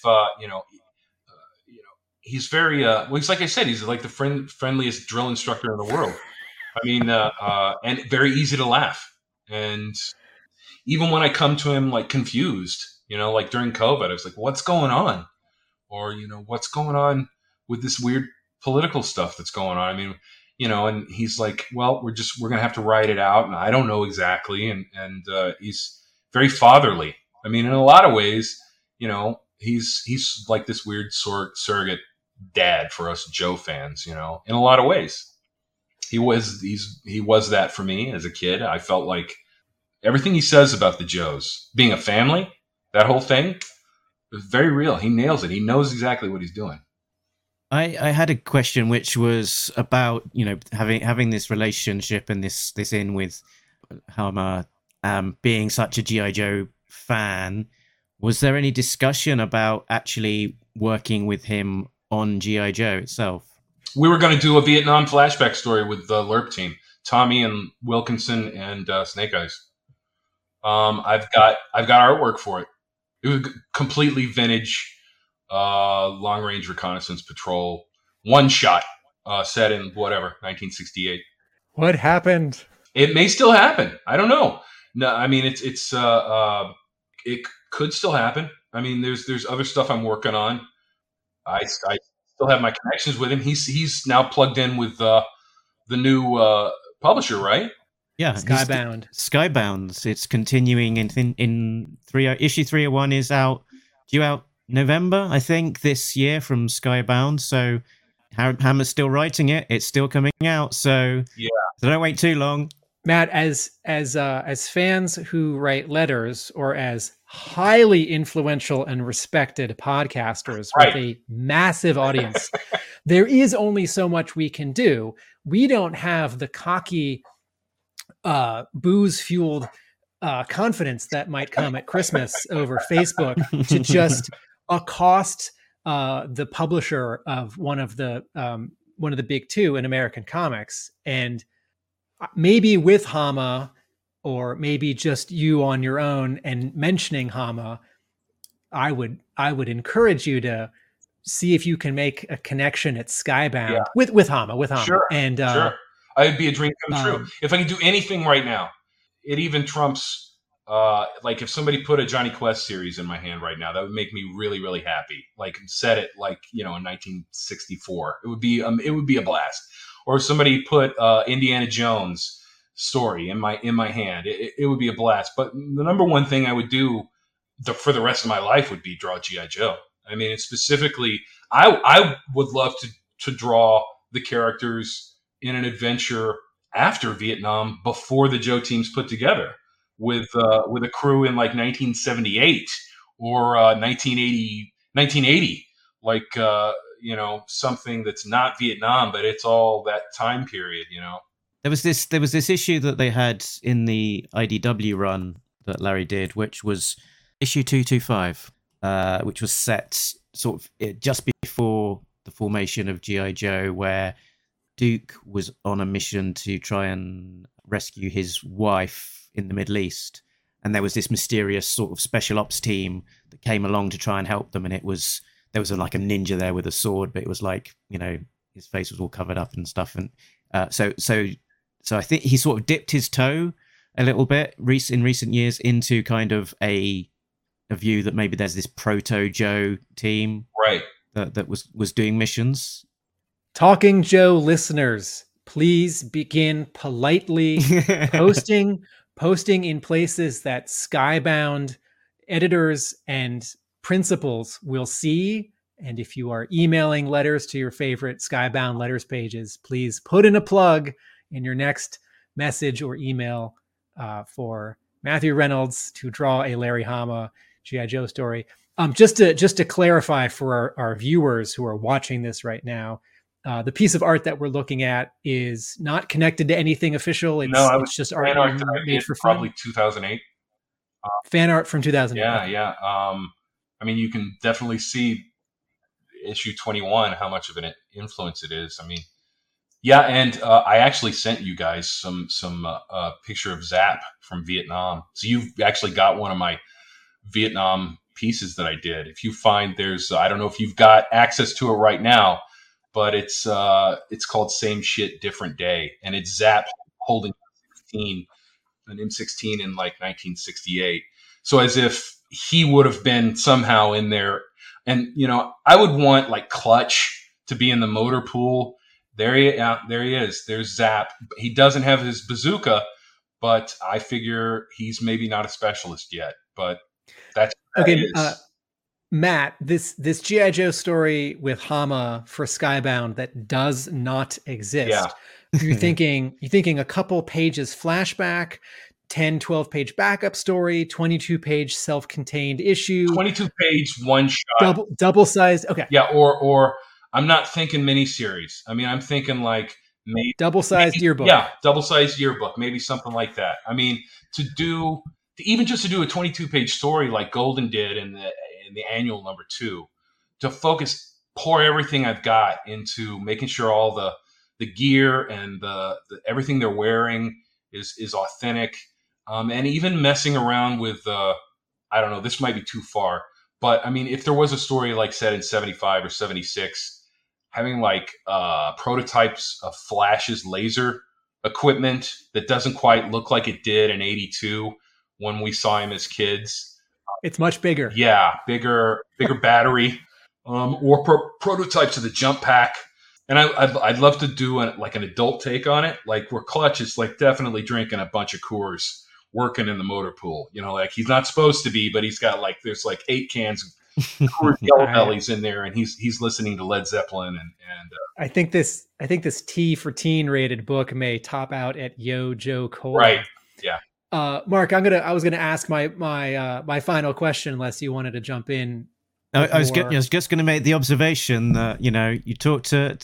he's very, well, he's like I said, he's like the friendliest drill instructor in the world. I mean, and very easy to laugh. And even when I come to him like confused, you know, like during COVID, I was like, what's going on? Or, you know, what's going on with this weird political stuff that's going on? I mean, you know, and he's like, well, we're going to have to ride it out. And I don't know exactly. And he's very fatherly. I mean, in a lot of ways, you know, he's like this weird surrogate dad for us Joe fans, you know, in a lot of ways. He was that for me as a kid. I felt like everything he says about the Joes being a family, that whole thing was very real. He nails it. He knows exactly what he's doing. I had a question which was about, you know, having this relationship and this in with Hama, being such a G.I. Joe fan. Was there any discussion about actually working with him on G.I. Joe itself? We were going to do a Vietnam flashback story with the LERP team, Tommy and Wilkinson and Snake Eyes. I've got artwork for it. It was completely vintage, long range reconnaissance patrol, one shot, set in whatever 1968. What happened? It may still happen. I don't know. No, I mean it could still happen. I mean, there's other stuff I'm working on. I still have my connections with him. He's now plugged in with the new publisher, right? Yeah, Skybound. Skybound. It's continuing in issue 301 is out due out November, I think, this year from Skybound. So Howard Hama's still writing it. It's still coming out. So yeah, so don't wait too long. Matt, as fans who write letters, or as highly influential and respected podcasters with a massive audience, there is only so much we can do. We don't have the cocky, booze-fueled confidence that might come at Christmas over Facebook to just accost the publisher of one of the big two in American comics. And maybe with Hama, or maybe just you on your own and mentioning Hama, I would encourage you to see if you can make a connection at Skybound with Hama. Sure, and sure. It'd be a dream come true. If I can do anything right now, it even trumps, like if somebody put a Jonny Quest series in my hand right now, that would make me really, really happy. Like set it like, you know, in 1964, it would be a blast. Or if somebody put Indiana Jones story in my hand, it would be a blast. But the number one thing I would do for the rest of my life would be draw G.I. Joe. I mean, it's specifically, I would love to draw the characters in an adventure after Vietnam, before the Joe teams put together with a crew in like 1978 or 1980, like you know, something that's not Vietnam, but it's all that time period, you know. There was this issue that they had in the IDW run that Larry did, which was issue 225, which was set sort of just before the formation of G.I. Joe, where Duke was on a mission to try and rescue his wife in the Middle East. And there was this mysterious sort of special ops team that came along to try and help them. And it was, there was like a ninja there with a sword, but it was like, you know, his face was all covered up and stuff. And so I think he sort of dipped his toe a little bit in recent years into kind of a view that maybe there's this proto Joe team, right, that was doing missions. Talking Joe listeners, please begin politely posting in places that Skybound editors and principals will see. And if you are emailing letters to your favorite Skybound letters pages, please put in a plug in your next message or email for Matthew Reynolds to draw a Larry Hama G.I. Joe story. Just to clarify for our viewers who are watching this right now, the piece of art that we're looking at is not connected to anything official. It's just art made for fun. Probably 2008. Fan art from 2008. Yeah. I mean, you can definitely see issue 21, how much of an influence it is. I mean, yeah. And I actually sent you guys some picture of Zap from Vietnam. So you've actually got one of my Vietnam pieces that I did. If you find I don't know if you've got access to it right now, but it's called Same Shit, Different Day. And it's Zap holding an M16 in like 1968. So as if he would have been somehow in there. And, you know, I would want like Clutch to be in the motor pool. There he is. There's Zap. He doesn't have his bazooka, but I figure he's maybe not a specialist yet. But that's okay. Matt, this G.I. Joe story with Hama for Skybound that does not exist. Yeah. You're thinking a couple pages flashback, 10, 12-page backup story, 22-page self-contained issue. 22-page one-shot. Double-sized, okay. Yeah, or I'm not thinking miniseries. I mean, I'm thinking like maybe... Double-sized yearbook. Yeah, double-sized yearbook, maybe something like that. I mean, to do a 22-page story like Golden did in the annual #2, to pour everything I've got into making sure all the gear and the everything they're wearing is authentic. And even messing around with, I don't know, this might be too far, but I mean, if there was a story like set in 75 or 76, having like prototypes of Flash's laser equipment that doesn't quite look like it did in 82 when we saw him as kids. It's much bigger. Yeah, bigger battery, or prototypes of the jump pack. And I'd love to do an adult take on it. Like where Clutch is like definitely drinking a bunch of Coors, working in the motor pool. You know, like he's not supposed to be, but he's got like, there's like 8 cans of Coors Yellow Bellies in there, and he's listening to Led Zeppelin. And I think this T for teen rated book may top out at Yo Joe Cole. Right. Yeah. Mark, I was gonna ask my final question unless you wanted to jump in. I was just going to make the observation that, you know, you talk to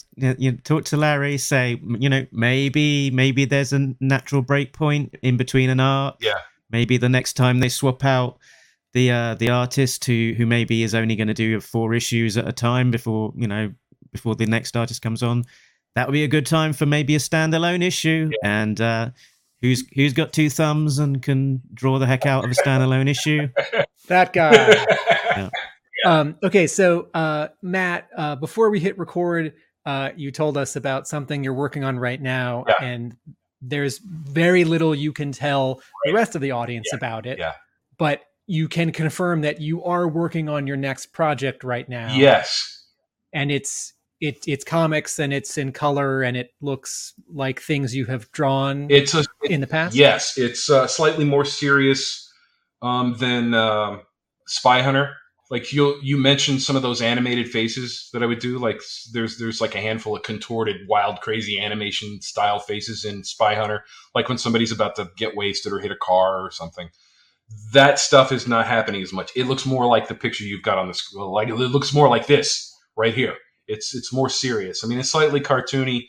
Larry, say, you know, maybe there's a natural break point in between an art. Yeah. Maybe the next time they swap out the artist who maybe is only going to do 4 issues at a time before the next artist comes on, that would be a good time for maybe a standalone issue. Yeah. And who's got 2 thumbs and can draw the heck out of a standalone issue? That guy. Yeah. Okay, so Matt, before we hit record, you told us about something you're working on right now, yeah. And there's very little you can tell the rest of the audience about it, yeah. But you can confirm that you are working on your next project right now. Yes. And it's comics, and it's in color, and it looks like things you have drawn in the past? Yes, it's slightly more serious than Spy Hunter. Like you mentioned some of those animated faces that I would do. Like there's like a handful of contorted, wild, crazy animation style faces in Spy Hunter. Like when somebody's about to get wasted or hit a car or something, that stuff is not happening as much. It looks more like the picture you've got on the screen. Like it looks more like this right here. It's more serious. I mean, it's slightly cartoony,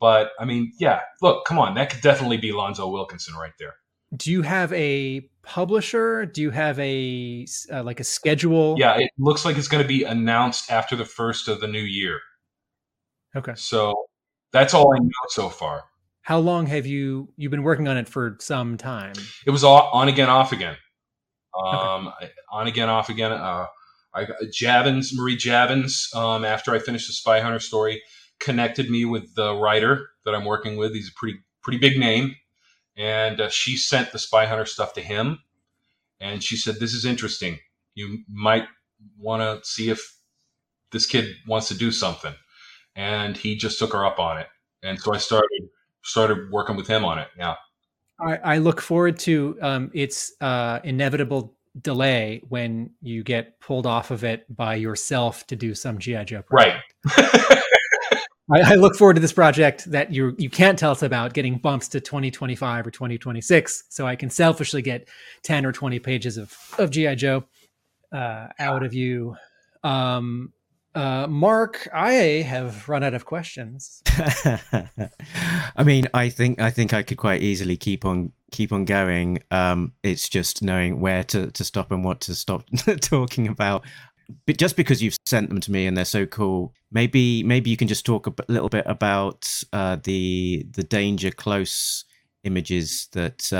but I mean, yeah, look, come on. That could definitely be Lonzo Wilkinson right there. Do you have a publisher? Do you have a like a schedule? Yeah, it looks like it's going to be announced after the first of the new year. Okay. So that's all I know so far. How long have you've been working on it for some time? It was all on again, off again. Okay. On again, off again. Marie Javins, after I finished the Spy Hunter story, connected me with the writer that I'm working with. He's a pretty big name. And she sent the Spy Hunter stuff to him, and she said, "This is interesting. You might want to see if this kid wants to do something." And he just took her up on it, and so I started working with him on it. Yeah, I look forward to its inevitable delay when you get pulled off of it by yourself to do some G.I. Joe project. Right. I look forward to this project that you can't tell us about getting bumps to 2025 or 2026, so I can selfishly get 10 or 20 pages of G.I. Joe out of you. Mark, I have run out of questions. I mean, I think I could quite easily keep on going. It's just knowing where to stop and what to stop talking about. But just because you've sent them to me and they're so cool, maybe you can just talk a little bit about the Danger Close images that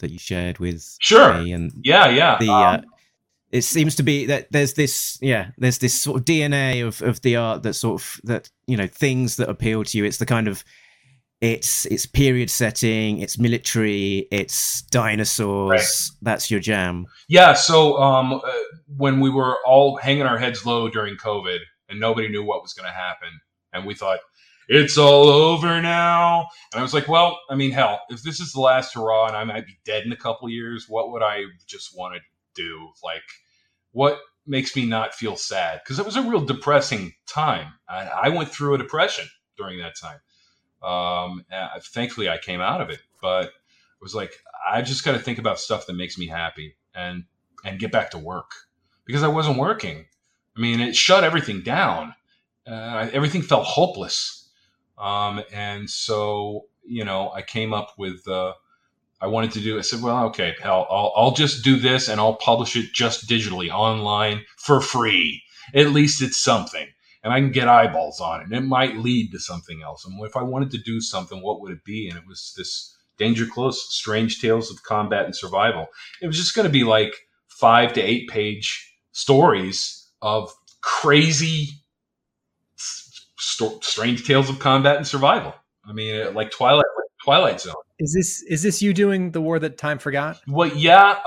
you shared with me. And yeah. It seems to be that there's this sort of DNA of the art that sort of, that, you know, things that appeal to you. It's the kind of, it's period setting, it's military, it's dinosaurs. Right. That's your jam. Yeah. So when we were all hanging our heads low during COVID and nobody knew what was going to happen, and we thought it's all over now, and I was like, well, I mean, hell, if this is the last hurrah and I might be dead in a couple of years, what would I just want to do? Like, what makes me not feel sad? Because it was a real depressing time. I went through a depression during that time. Thankfully I came out of it, but it was like, I've just got to think about stuff that makes me happy and get back to work, because I wasn't working. I mean, it shut everything down. Everything felt hopeless. And so, you know, I came up with, I said, well, okay, hell, I'll just do this, and I'll publish it just digitally online for free. At least it's something. And I can get eyeballs on it, and it might lead to something else. And if I wanted to do something, what would it be? And it was this Danger Close, Strange Tales of Combat and Survival. It was just going to be like 5 to 8 page stories of crazy strange tales of combat and survival. I mean, like Twilight Zone. Is this you doing The War That Time Forgot? Well, yeah.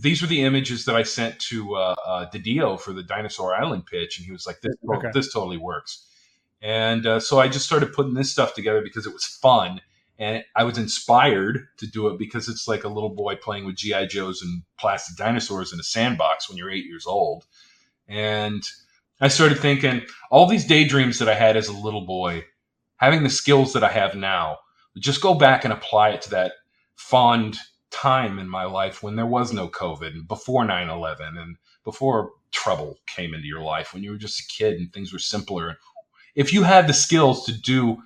These were the images that I sent to DiDio for the Dinosaur Island pitch, and he was like, "This totally works." And so I just started putting this stuff together because it was fun, and I was inspired to do it because it's like a little boy playing with G.I. Joes and plastic dinosaurs in a sandbox when you're 8 years old. And I started thinking, all these daydreams that I had as a little boy, having the skills that I have now, just go back and apply it to that fond time in my life when there was no COVID and before 9/11 and before trouble came into your life when you were just a kid and things were simpler. If you had the skills to do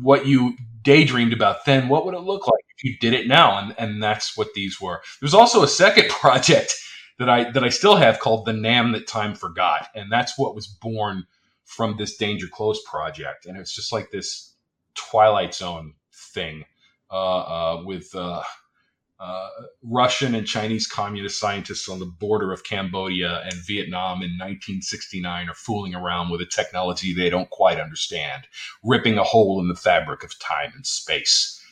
what you daydreamed about then, what would it look like if you did it now? And that's what these were. There's also a second project that I still have called The Nam That Time Forgot. And that's what was born from this Danger Close project. And it's just like this Twilight Zone thing with Russian and Chinese communist scientists on the border of Cambodia and Vietnam in 1969 are fooling around with a technology they don't quite understand, ripping a hole in the fabric of time and space,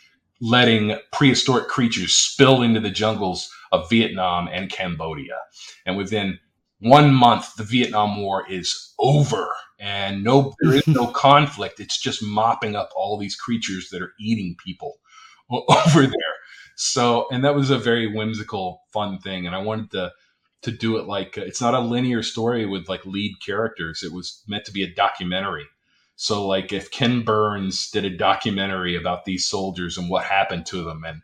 letting prehistoric creatures spill into the jungles of Vietnam and Cambodia. And within 1 month, the Vietnam War is over and there is no conflict. It's just mopping up all these creatures that are eating people over there. So, and that was a very whimsical, fun thing. And I wanted to do it like, it's not a linear story with like lead characters. It was meant to be a documentary. So like if Ken Burns did a documentary about these soldiers and what happened to them, and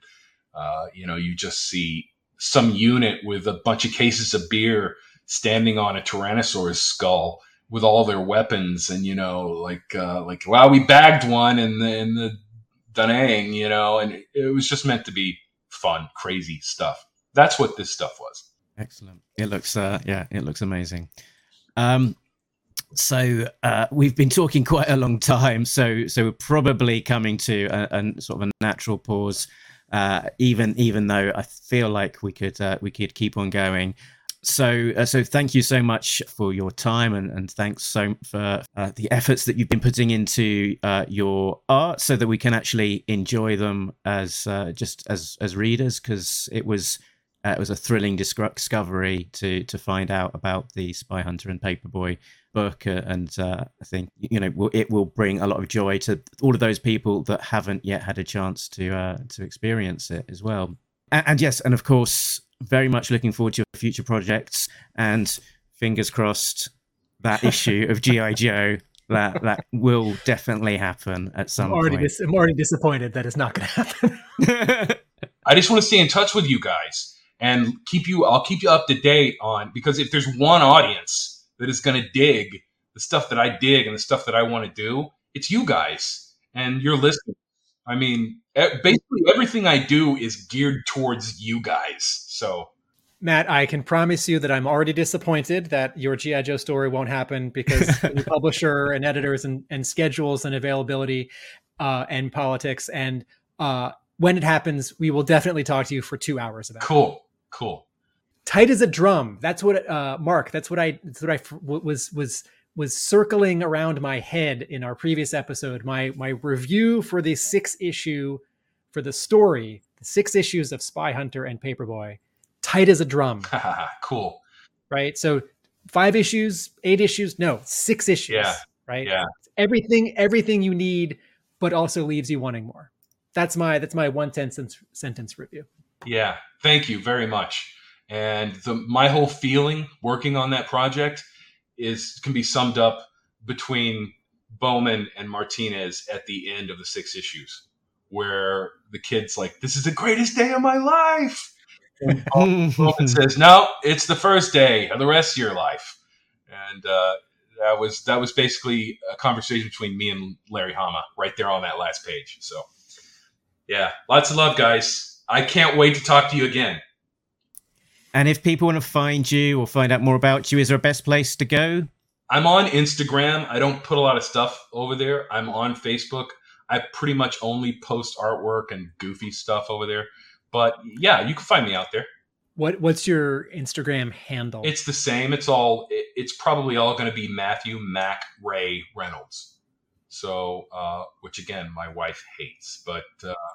you just see some unit with a bunch of cases of beer standing on a Tyrannosaurus skull with all their weapons, and we bagged one in the Danang, and it was just meant to be fun, crazy stuff. That's what this stuff was. Excellent. It looks, it looks amazing. So we've been talking quite a long time, so we're probably coming to a sort of a natural pause. Even though I feel like we could keep on going. So thank you so much for your time, and thanks so for the efforts that you've been putting into your art, so that we can actually enjoy them as readers, because it was a thrilling discovery to find out about the Spy Hunter and Paperboy book, and I think it will bring a lot of joy to all of those people that haven't yet had a chance to experience it as well. And yes, and of course, very much looking forward to your future projects, and fingers crossed that issue of G.I. Joe that will definitely happen at some point. I'm already disappointed that it's not going to happen. I just want to stay in touch with you guys and I'll keep you up to date on, because if there's one audience that is going to dig the stuff that I dig and the stuff that I want to do, it's you guys and your listeners. I mean, basically everything I do is geared towards you guys. So, Matt, I can promise you that I'm already disappointed that your G.I. Joe story won't happen, because the publisher and editors and schedules and availability and politics. And when it happens, we will definitely talk to you for 2 hours about it. Cool. Tight as a drum. That's what Mark. That's what was circling around my head in our previous episode. My review for the 6 issue, for the story, the 6 issues of Spy Hunter and Paperboy, tight as a drum. Cool. Right. So 5 issues, 8 issues, no, 6 issues. Yeah. Right. Yeah. Everything you need, but also leaves you wanting more. That's my 1 sentence review. Yeah. Thank you very much. And my whole feeling working on that project can be summed up between Bowman and Martinez at the end of the 6 issues, where the kid's like, "This is the greatest day of my life," and Bowman says, "No, it's the first day of the rest of your life." And that was basically a conversation between me and Larry Hama right there on that last page. So, yeah, lots of love, guys. I can't wait to talk to you again. And if people want to find you or find out more about you, is there a best place to go? I'm on Instagram. I don't put a lot of stuff over there. I'm on Facebook. I pretty much only post artwork and goofy stuff over there. But yeah, you can find me out there. What's your Instagram handle? It's the same. It's probably all going to be Matthew McRae Reynolds. So, which again, my wife hates, but,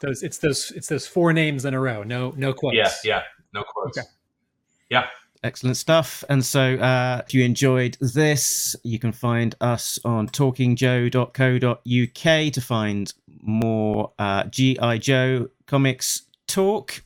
it's those four names in a row. No quotes. Yeah. No quotes. Okay. Yeah. Excellent stuff. And so, if you enjoyed this, you can find us on talkingjoe.co.uk to find more, G.I. Joe comics talk.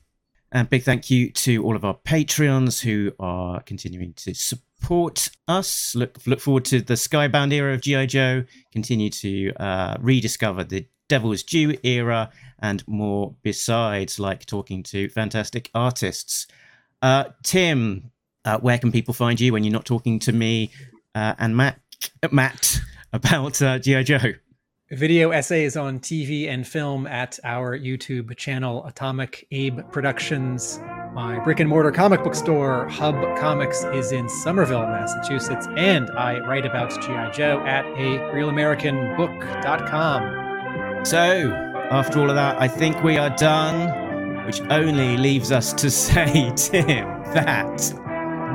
And big thank you to all of our Patreons who are continuing to support us. Look forward to the Skybound era of G.I. Joe. Continue to rediscover the Devil's Due era and more besides, like talking to fantastic artists. Tim, where can people find you when you're not talking to me and Matt about G.I. Joe? Video essays on TV and film at our YouTube channel, Atomic Abe Productions. My brick and mortar comic book store, Hub Comics, is in Somerville, Massachusetts. And I write about G.I. Joe at arealamericanbook.com. So, after all of that, I think we are done, which only leaves us to say, Tim, that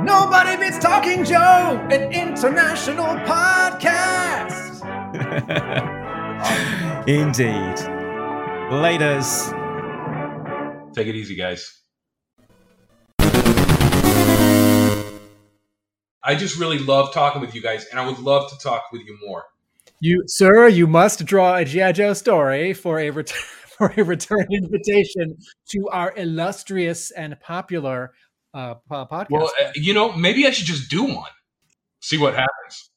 nobody beats Talking Joe, an international podcast. Indeed. Laters. Take it easy, guys. I just really love talking with you guys, and I would love to talk with you more. You must draw a G.I. Joe story for a return invitation to our illustrious and popular podcast. Well, maybe I should just do one. See what happens.